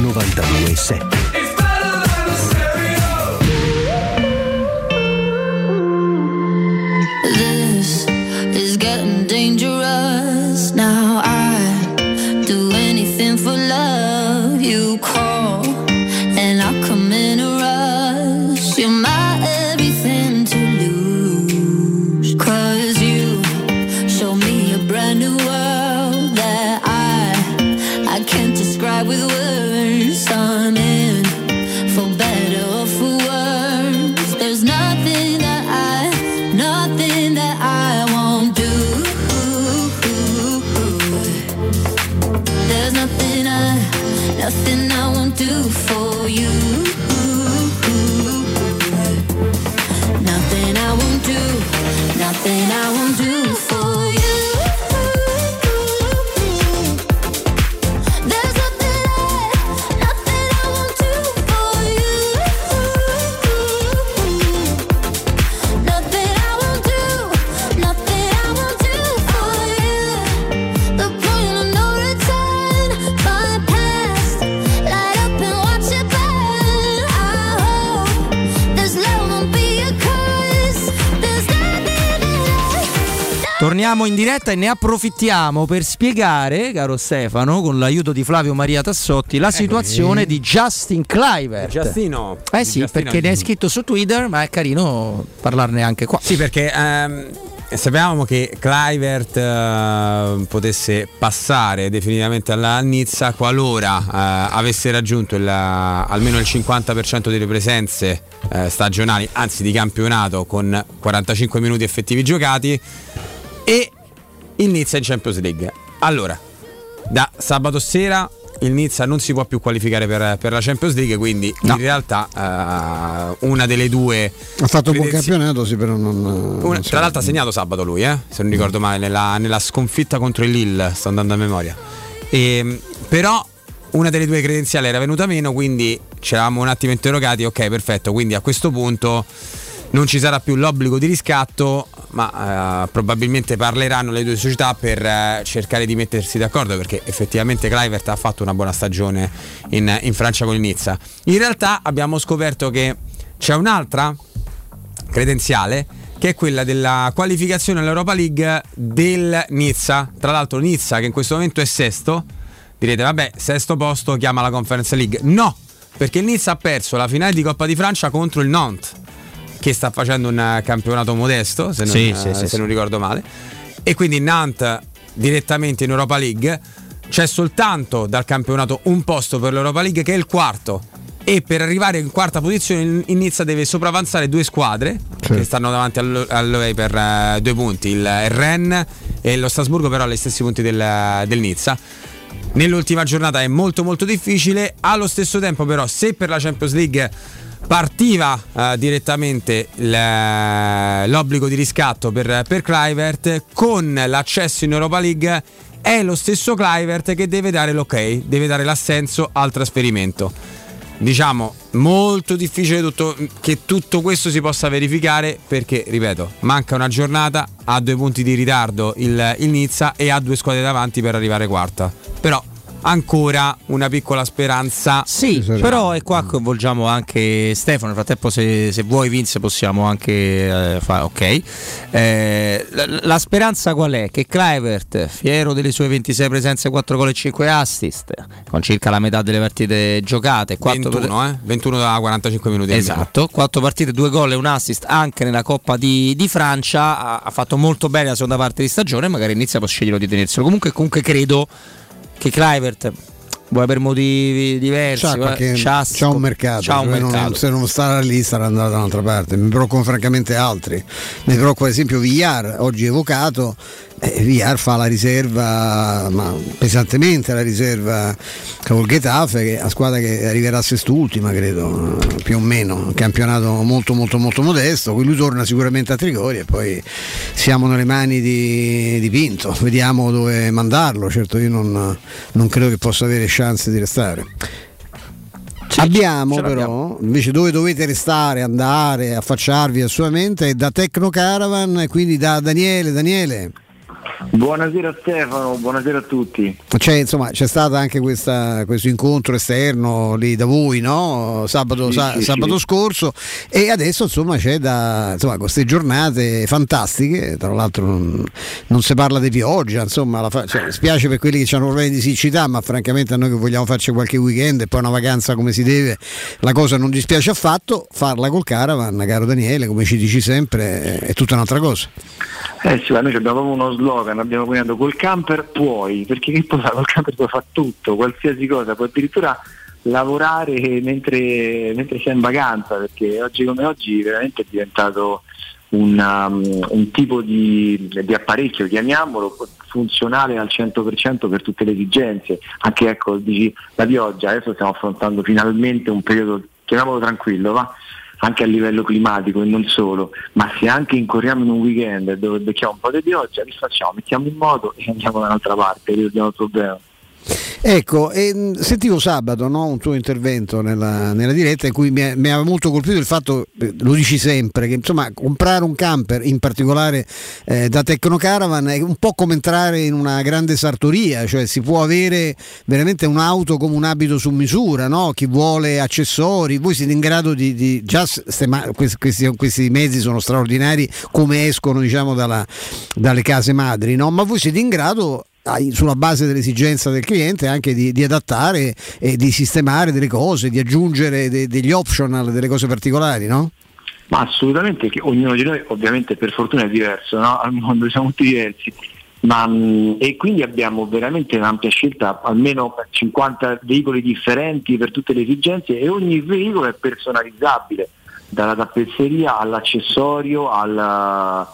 novantadue e sette. This is getting dangerous now. I do anything for love. You call and I come in a rush. You're my everything to lose, 'cause you show me a brand new world that I I can't describe with words. I'm in for better or for worse. There's nothing that I, nothing that I won't do. There's nothing I, nothing I won't do for you. Nothing I won't do, nothing I won't do for you. Torniamo in diretta e ne approfittiamo per spiegare, caro Stefano, con l'aiuto di Flavio Maria Tassotti, la situazione eh, di Justin Kluivert. Giustino. Eh sì, Giustino. Perché ne hai scritto su Twitter, ma è carino parlarne anche qua. Sì, perché... Um... E sapevamo che Kluivert eh, potesse passare definitivamente alla Nizza qualora eh, avesse raggiunto il, almeno il cinquanta per cento delle presenze eh, stagionali, anzi di campionato, con quarantacinque minuti effettivi giocati, e il Nizza in Champions League. Allora, da sabato sera il Nizza non si può più qualificare per, per la Champions League, quindi no. in realtà uh, una delle due ha fatto un buon campionato, sì, però non, una, non tra l'altro ha segnato sabato lui, eh, se non ricordo male, nella, nella sconfitta contro il Lille, sto andando a memoria, e, però una delle due credenziali era venuta meno, quindi ci eravamo un attimo interrogati, ok perfetto, quindi a questo punto non ci sarà più l'obbligo di riscatto, ma eh, probabilmente parleranno le due società per eh, cercare di mettersi d'accordo, perché effettivamente Kluivert ha fatto una buona stagione in, in Francia con il Nizza. In realtà abbiamo scoperto che c'è un'altra credenziale, che è quella della qualificazione all'Europa League del Nizza. Tra l'altro Nizza, che in questo momento è sesto, direte vabbè, sesto posto, chiama la Conference League. No, perché il Nizza ha perso la finale di Coppa di Francia contro il Nantes, che sta facendo un campionato modesto, se non, sì, sì, se sì, non sì. ricordo male, e quindi Nantes direttamente in Europa League. C'è soltanto dal campionato un posto per l'Europa League, che è il quarto, e per arrivare in quarta posizione il Nizza deve sopravanzare due squadre, sì, che stanno davanti a lui per uh, due punti, il Rennes e lo Strasburgo, però agli stessi punti del, del Nizza. Nell'ultima giornata è molto molto difficile. Allo stesso tempo però, se per la Champions League partiva eh, direttamente l'obbligo di riscatto per, per Kluivert, con l'accesso in Europa League è lo stesso Kluivert che deve dare l'ok, deve dare l'assenso al trasferimento. Diciamo molto difficile tutto, che tutto questo si possa verificare, perché ripeto, manca una giornata, ha due punti di ritardo il, il Nizza e ha due squadre davanti per arrivare quarta. Però ancora una piccola speranza. Sì, però è qua che coinvolgiamo anche Stefano. Nel frattempo, se, se vuoi Vince, possiamo anche eh, fare. Ok, eh, la, la speranza qual è? Che Kluivert, fiero delle sue ventisei presenze, quattro gol e cinque assist, con circa la metà delle partite giocate, ventuno, per... eh? ventuno da quarantacinque minuti. Esatto, quattro partite, due gol e un assist anche nella Coppa di, di Francia. Ha, ha fatto molto bene la seconda parte di stagione. Magari inizia può scegliere di tenerselo. Comunque, comunque credo che Kluivert, vuoi per motivi diversi, c'ha, c'ha un mercato, c'ha un cioè mercato. Non, se non starà lì sarà andato da un'altra parte. Mi preoccupano francamente altri. Mi preoccupa ad esempio Villar, oggi evocato. Eh, Villar fa la riserva, ma pesantemente la riserva col Getafe, che è una squadra che arriverà sest'ultima, credo, più o meno, un campionato molto molto molto modesto. Lui torna sicuramente a Trigori e poi siamo nelle mani di, di Pinto, vediamo dove mandarlo. Certo io non, non credo che possa avere chance di restare. Sì, abbiamo però abbiamo. Invece dove dovete restare, andare, affacciarvi assolutamente è da Tecno Caravan, e quindi da Daniele. Daniele, buonasera Stefano, buonasera a tutti. Cioè, insomma, c'è stato anche questa, questo incontro esterno lì da voi, no? Sabato, sì, sa, sì, sabato sì. scorso, e adesso insomma c'è da insomma queste giornate fantastiche. Tra l'altro non, non si parla di pioggia, insomma, la fa, cioè, spiace per quelli che hanno problemi di siccità, ma francamente a noi che vogliamo farci qualche weekend e poi una vacanza come si deve, la cosa non dispiace affatto. Farla col caravan, caro Daniele, come ci dici sempre, è tutta un'altra cosa. Eh sì, ma noi abbiamo proprio uno slogan, abbiamo guidato col camper puoi, perché che puoi fare col camper? Puoi fare tutto, qualsiasi cosa, puoi addirittura lavorare mentre, mentre sei in vacanza, perché oggi come oggi veramente è diventato una, um, un tipo di, di apparecchio, chiamiamolo, funzionale al cento per cento per tutte le esigenze. Anche ecco, dici la pioggia, adesso stiamo affrontando finalmente un periodo, chiamiamolo tranquillo, va? Anche a livello climatico e non solo, ma se anche incorriamo in un weekend dove becchiamo un po' di pioggia, che facciamo? Mettiamo in moto e andiamo da un'altra parte, risolviamo il problema. Ecco, e, sentivo sabato, no, un tuo intervento nella, nella diretta in cui mi aveva molto colpito il fatto, lo dici sempre, che insomma comprare un camper, in particolare eh, da Tecno Caravan, è un po' come entrare in una grande sartoria, cioè si può avere veramente un'auto come un abito su misura, no? Chi vuole accessori, voi siete in grado di, di già stemma, questi, questi, questi mezzi sono straordinari come escono, diciamo, dalla, dalle case madri, no? Ma voi siete in grado, sulla base dell'esigenza del cliente, anche di, di adattare e di sistemare delle cose, di aggiungere de, degli optional, delle cose particolari, no? Ma assolutamente, che ognuno di noi ovviamente per fortuna è diverso, no? Al mondo siamo tutti diversi, ma, e quindi abbiamo veramente un'ampia scelta, almeno cinquanta veicoli differenti per tutte le esigenze, e ogni veicolo è personalizzabile, dalla tappezzeria all'accessorio, alla,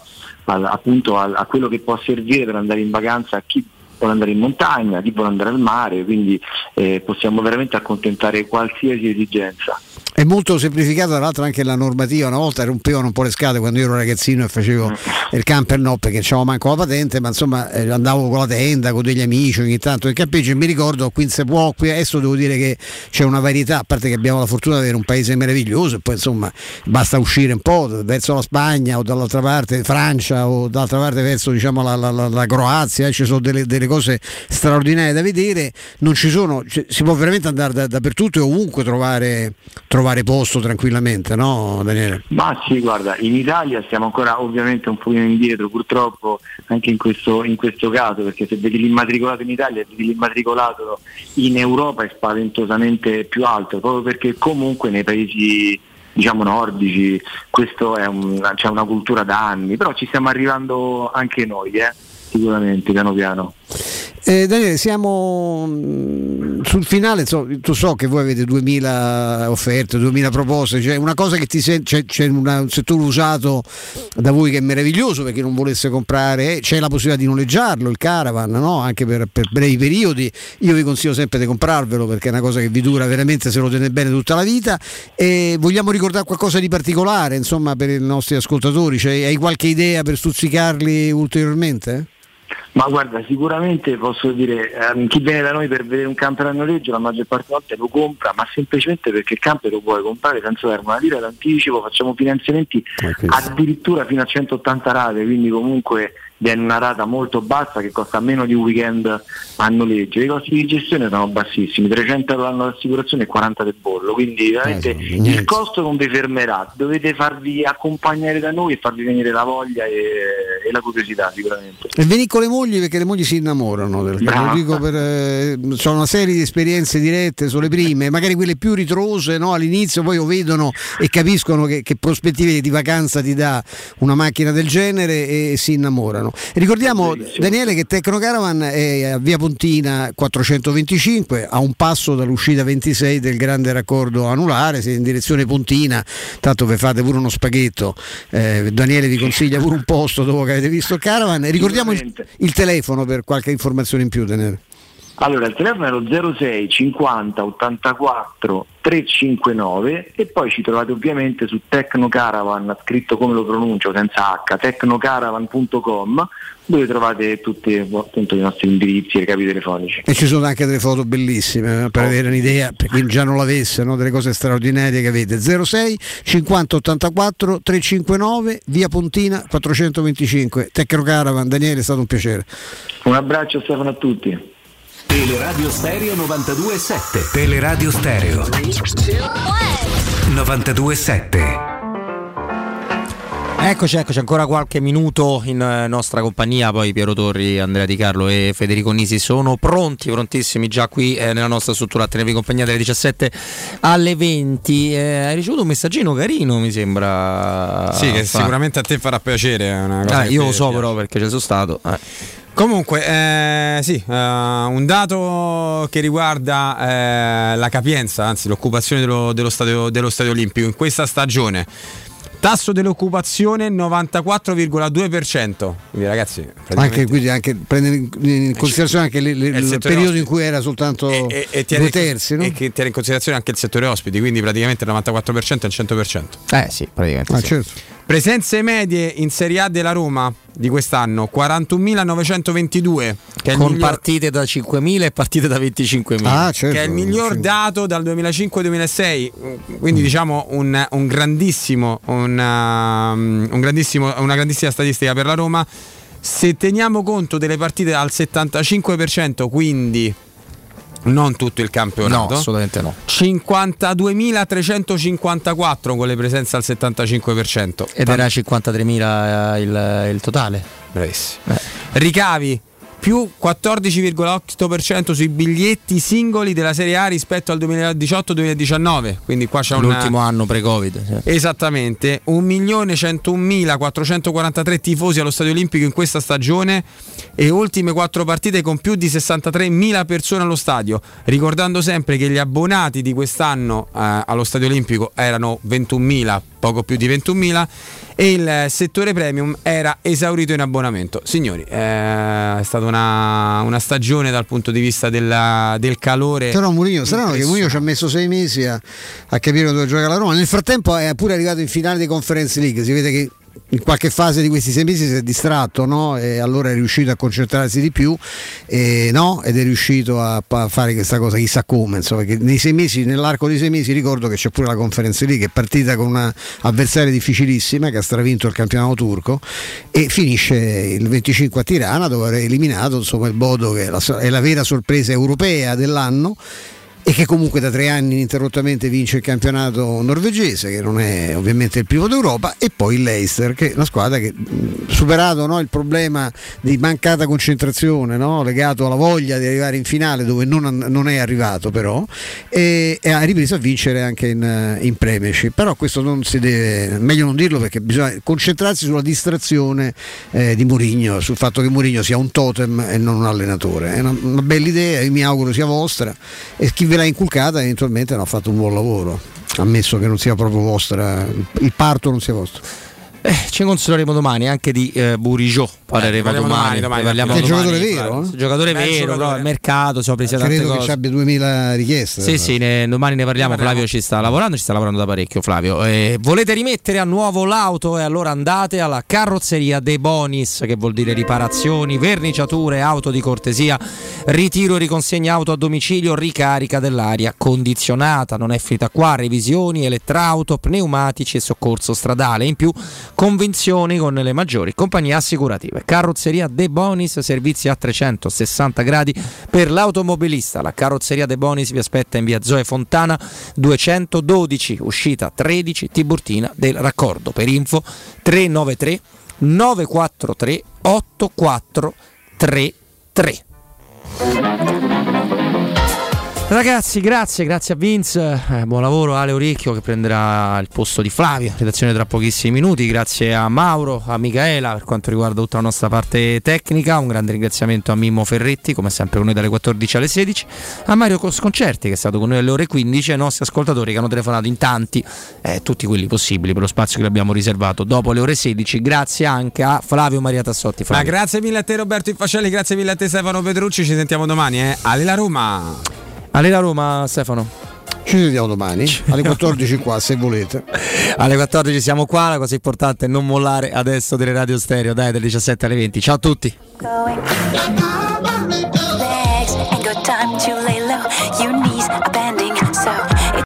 alla, appunto al, a quello che può servire per andare in vacanza a chi vuole andare in montagna, a chi vuole andare al mare, quindi eh, possiamo veramente accontentare qualsiasi esigenza. È molto semplificata tra l'altro anche la normativa. Una volta rompevano un po' le scatole quando io ero ragazzino e facevo il camper, no, perché c'avevo manco la patente, ma insomma eh, andavo con la tenda, con degli amici ogni tanto in campeggio, e mi ricordo qui in se può, qui adesso devo dire che c'è una varietà, a parte che abbiamo la fortuna di avere un paese meraviglioso, e poi insomma basta uscire un po' verso la Spagna o dall'altra parte Francia o dall'altra parte verso diciamo la, la, la, la Croazia, eh, ci sono delle, delle cose straordinarie da vedere, non ci sono, cioè, si può veramente andare da, dappertutto e ovunque trovare, trovare posto tranquillamente, no Daniele? Ma sì, guarda, in Italia siamo ancora ovviamente un pochino indietro purtroppo anche in questo, in questo caso, perché se vedi l'immatricolato in Italia e vedi l'immatricolato in Europa è spaventosamente più alto, proprio perché comunque nei paesi diciamo nordici questo è un, c'è una cultura da anni, però ci stiamo arrivando anche noi, eh? Sicuramente piano piano. Eh, Daniele, siamo sul finale, so, tu so che voi avete duemila offerte, duemila proposte, cioè una cosa che ti sen- c'è, c'è una, un settore usato da voi che è meraviglioso, perché non volesse comprare, c'è la possibilità di noleggiarlo, il caravan, no? Anche per, per brevi periodi, io vi consiglio sempre di comprarvelo perché è una cosa che vi dura veramente, se lo tenete bene, tutta la vita. E vogliamo ricordare qualcosa di particolare, insomma, per i nostri ascoltatori, cioè, hai qualche idea per stuzzicarli ulteriormente? Ma guarda, sicuramente posso dire, eh, chi viene da noi per vedere un camper a noleggio la maggior parte delle volte lo compra, ma semplicemente perché il camper lo puoi comprare senza dare una lira d'anticipo, facciamo finanziamenti addirittura fino a centottanta rate, quindi comunque viene una rata molto bassa che costa meno di un weekend a noleggio. I costi di gestione sono bassissimi, trecento euro l'anno d'assicurazione e quaranta del bollo, quindi veramente eh, il costo non vi fermerà, dovete farvi accompagnare da noi e farvi venire la voglia e, e la curiosità sicuramente. E venite con le mogli, perché le mogli si innamorano, lo dico per, eh, sono una serie di esperienze dirette, sono le prime, magari quelle più ritrose, no? All'inizio poi lo vedono e capiscono che, che prospettive di vacanza ti dà una macchina del genere e, e si innamorano. Ricordiamo, Daniele, che Tecnocaravan è a via Pontina quattrocentoventicinque, a un passo dall'uscita ventisei del grande raccordo anulare. Se in direzione Pontina, tanto vi fate pure uno spaghetto, eh, Daniele vi consiglia pure un posto dopo che avete visto il caravan. Ricordiamo il, il telefono per qualche informazione in più, Daniele. Allora, il telefono è lo zero sei cinquanta ottantaquattro trecentocinquantanove e poi ci trovate ovviamente su Tecnocaravan, scritto come lo pronuncio senza H, tecnocaravan punto com, dove trovate tutti appunto i nostri indirizzi e i capi telefonici. E ci sono anche delle foto bellissime per oh. avere un'idea, per chi già non l'avesse, no? Delle cose straordinarie che avete. Zero sei cinquanta ottantaquattro trecentocinquantanove, via Pontina quattrocentoventicinque, Tecnocaravan. Daniele, è stato un piacere. Un abbraccio Stefano a tutti. Teleradio Stereo novantadue virgola sette. Teleradio Stereo novantadue virgola sette. Eccoci, eccoci ancora qualche minuto in eh, nostra compagnia, poi Piero Torri, Andrea Di Carlo e Federico Nisi sono pronti, prontissimi già qui eh, nella nostra struttura a tenervi compagnia dalle diciassette alle venti. Eh, hai ricevuto un messaggino carino, mi sembra. Sì, che fa. Sicuramente a te farà piacere. È una cosa ah, io lo so piace. Però perché ci sono stato. Eh. Comunque, eh, sì, eh, un dato che riguarda eh, la capienza, anzi l'occupazione dello, dello, stadio, dello Stadio Olimpico in questa stagione. Tasso dell'occupazione novantaquattro virgola due per cento. Quindi ragazzi, praticamente... anche, quindi anche prendere in considerazione anche le, le, il, il periodo nostri. In cui era soltanto e, e, e due terzi, no? E che tiene in considerazione anche il settore ospiti, quindi praticamente il novantaquattro per cento è il cento per cento. Eh sì, praticamente. Ah, sì. Certo. Presenze medie in Serie A della Roma di quest'anno quarantunomilanovecentoventidue, che con miglior... partite da cinquemila e partite da venticinquemila, ah, certo, che è il miglior sì. dato dal duemilacinque duemilasei, quindi mm. diciamo un, un grandissimo, un, um, un grandissimo una grandissima statistica per la Roma. Se teniamo conto delle partite al settantacinque per cento, quindi non tutto il campionato, no, assolutamente no, cinquantaduemilatrecentocinquantaquattro con le presenze al settantacinque per cento ed era cinquantatremila il, il totale. Bravissimo. Beh. Ricavi più quattordici virgola otto per cento sui biglietti singoli della Serie A rispetto al duemiladiciotto duemiladiciannove, quindi qua c'è un l'ultimo anno pre-Covid, certo. Esattamente, un milione centounomilaquattrocentoquarantatré tifosi allo Stadio Olimpico in questa stagione e ultime quattro partite con più di sessantatremila persone allo stadio, ricordando sempre che gli abbonati di quest'anno eh, allo Stadio Olimpico erano ventunomila, poco più di ventunomila, e il settore premium era esaurito in abbonamento. Signori, eh, è stata una, una stagione dal punto di vista della, del calore. Però Mourinho, strano che Mourinho ci ha messo sei mesi a, a capire dove gioca la Roma. Nel frattempo è pure arrivato in finale di Conference League, si vede che in qualche fase di questi sei mesi si è distratto, no? E allora è riuscito a concentrarsi di più, e, no? Ed è riuscito a, a fare questa cosa chissà come, insomma, perché nei sei mesi, nell'arco di sei mesi, ricordo che c'è pure la Conference League, che è partita con una avversaria difficilissima che ha stravinto il campionato turco e finisce il venticinque a Tirana, dove era eliminato, insomma, il Bodo, che è la, è la vera sorpresa europea dell'anno e che comunque da tre anni ininterrottamente vince il campionato norvegese, che non è ovviamente il primo d'Europa, e poi il Leicester, che è una squadra che, superato, no, il problema di mancata concentrazione, no, legato alla voglia di arrivare in finale, dove non, non è arrivato però, e, e ha ripreso a vincere anche in, in Premiership. Però questo non si deve, meglio non dirlo, perché bisogna concentrarsi sulla distrazione eh, di Mourinho, sul fatto che Mourinho sia un totem e non un allenatore. È una, una bella idea, io mi auguro sia vostra, e chi l'ha inculcata eventualmente non ha fatto un buon lavoro, ammesso che non sia proprio vostra, il parto non sia vostro. Eh, ci consoleremo domani anche di eh, Bourigeaud, parleremo eh, domani, domani, parliamo domani. È un giocatore vero, eh? giocatore Beh, vero, giocatore. Però al mercato sono presi eh, tante credo cose. Che ci abbia duemila richieste. Sì, però. sì, ne, domani ne parliamo, ne Flavio ci sta lavorando, ci sta lavorando da parecchio Flavio. Eh, volete rimettere a nuovo l'auto e allora andate alla Carrozzeria De Bonis, che vuol dire riparazioni, verniciature, auto di cortesia, ritiro e riconsegna auto a domicilio, ricarica dell'aria condizionata, non è finita qua, revisioni, elettrauto, pneumatici e soccorso stradale. In più convenzioni con le maggiori compagnie assicurative. Carrozzeria De Bonis, servizi a trecentosessanta gradi per l'automobilista. La Carrozzeria De Bonis vi aspetta in via Zoe Fontana duecentododici, uscita tredici, Tiburtina del Raccordo. Per info tre nove tre nove quattro tre otto quattro tre tre. Ragazzi, grazie, grazie a Vince, eh, buon lavoro a Ale Oricchio, che prenderà il posto di Flavio, redazione tra pochissimi minuti, grazie a Mauro, a Micaela per quanto riguarda tutta la nostra parte tecnica, un grande ringraziamento a Mimmo Ferretti, come sempre con noi dalle quattordici alle sedici, a Mario Cosconcerti che è stato con noi alle ore quindici, ai nostri ascoltatori che hanno telefonato in tanti, eh, tutti quelli possibili per lo spazio che abbiamo riservato dopo le ore sedici, grazie anche a Flavio Maria Tassotti. Flavio. Ma grazie mille a te Roberto Infascelli, grazie mille a te Stefano Petrucci, ci sentiamo domani, eh. Ale la Roma! Ale la Roma, Stefano. Ci vediamo domani alle quattordici qua, se volete. Alle quattordici siamo qua, la cosa importante è non mollare adesso delle radio stereo, dai, dalle diciassette alle venti. Ciao a tutti.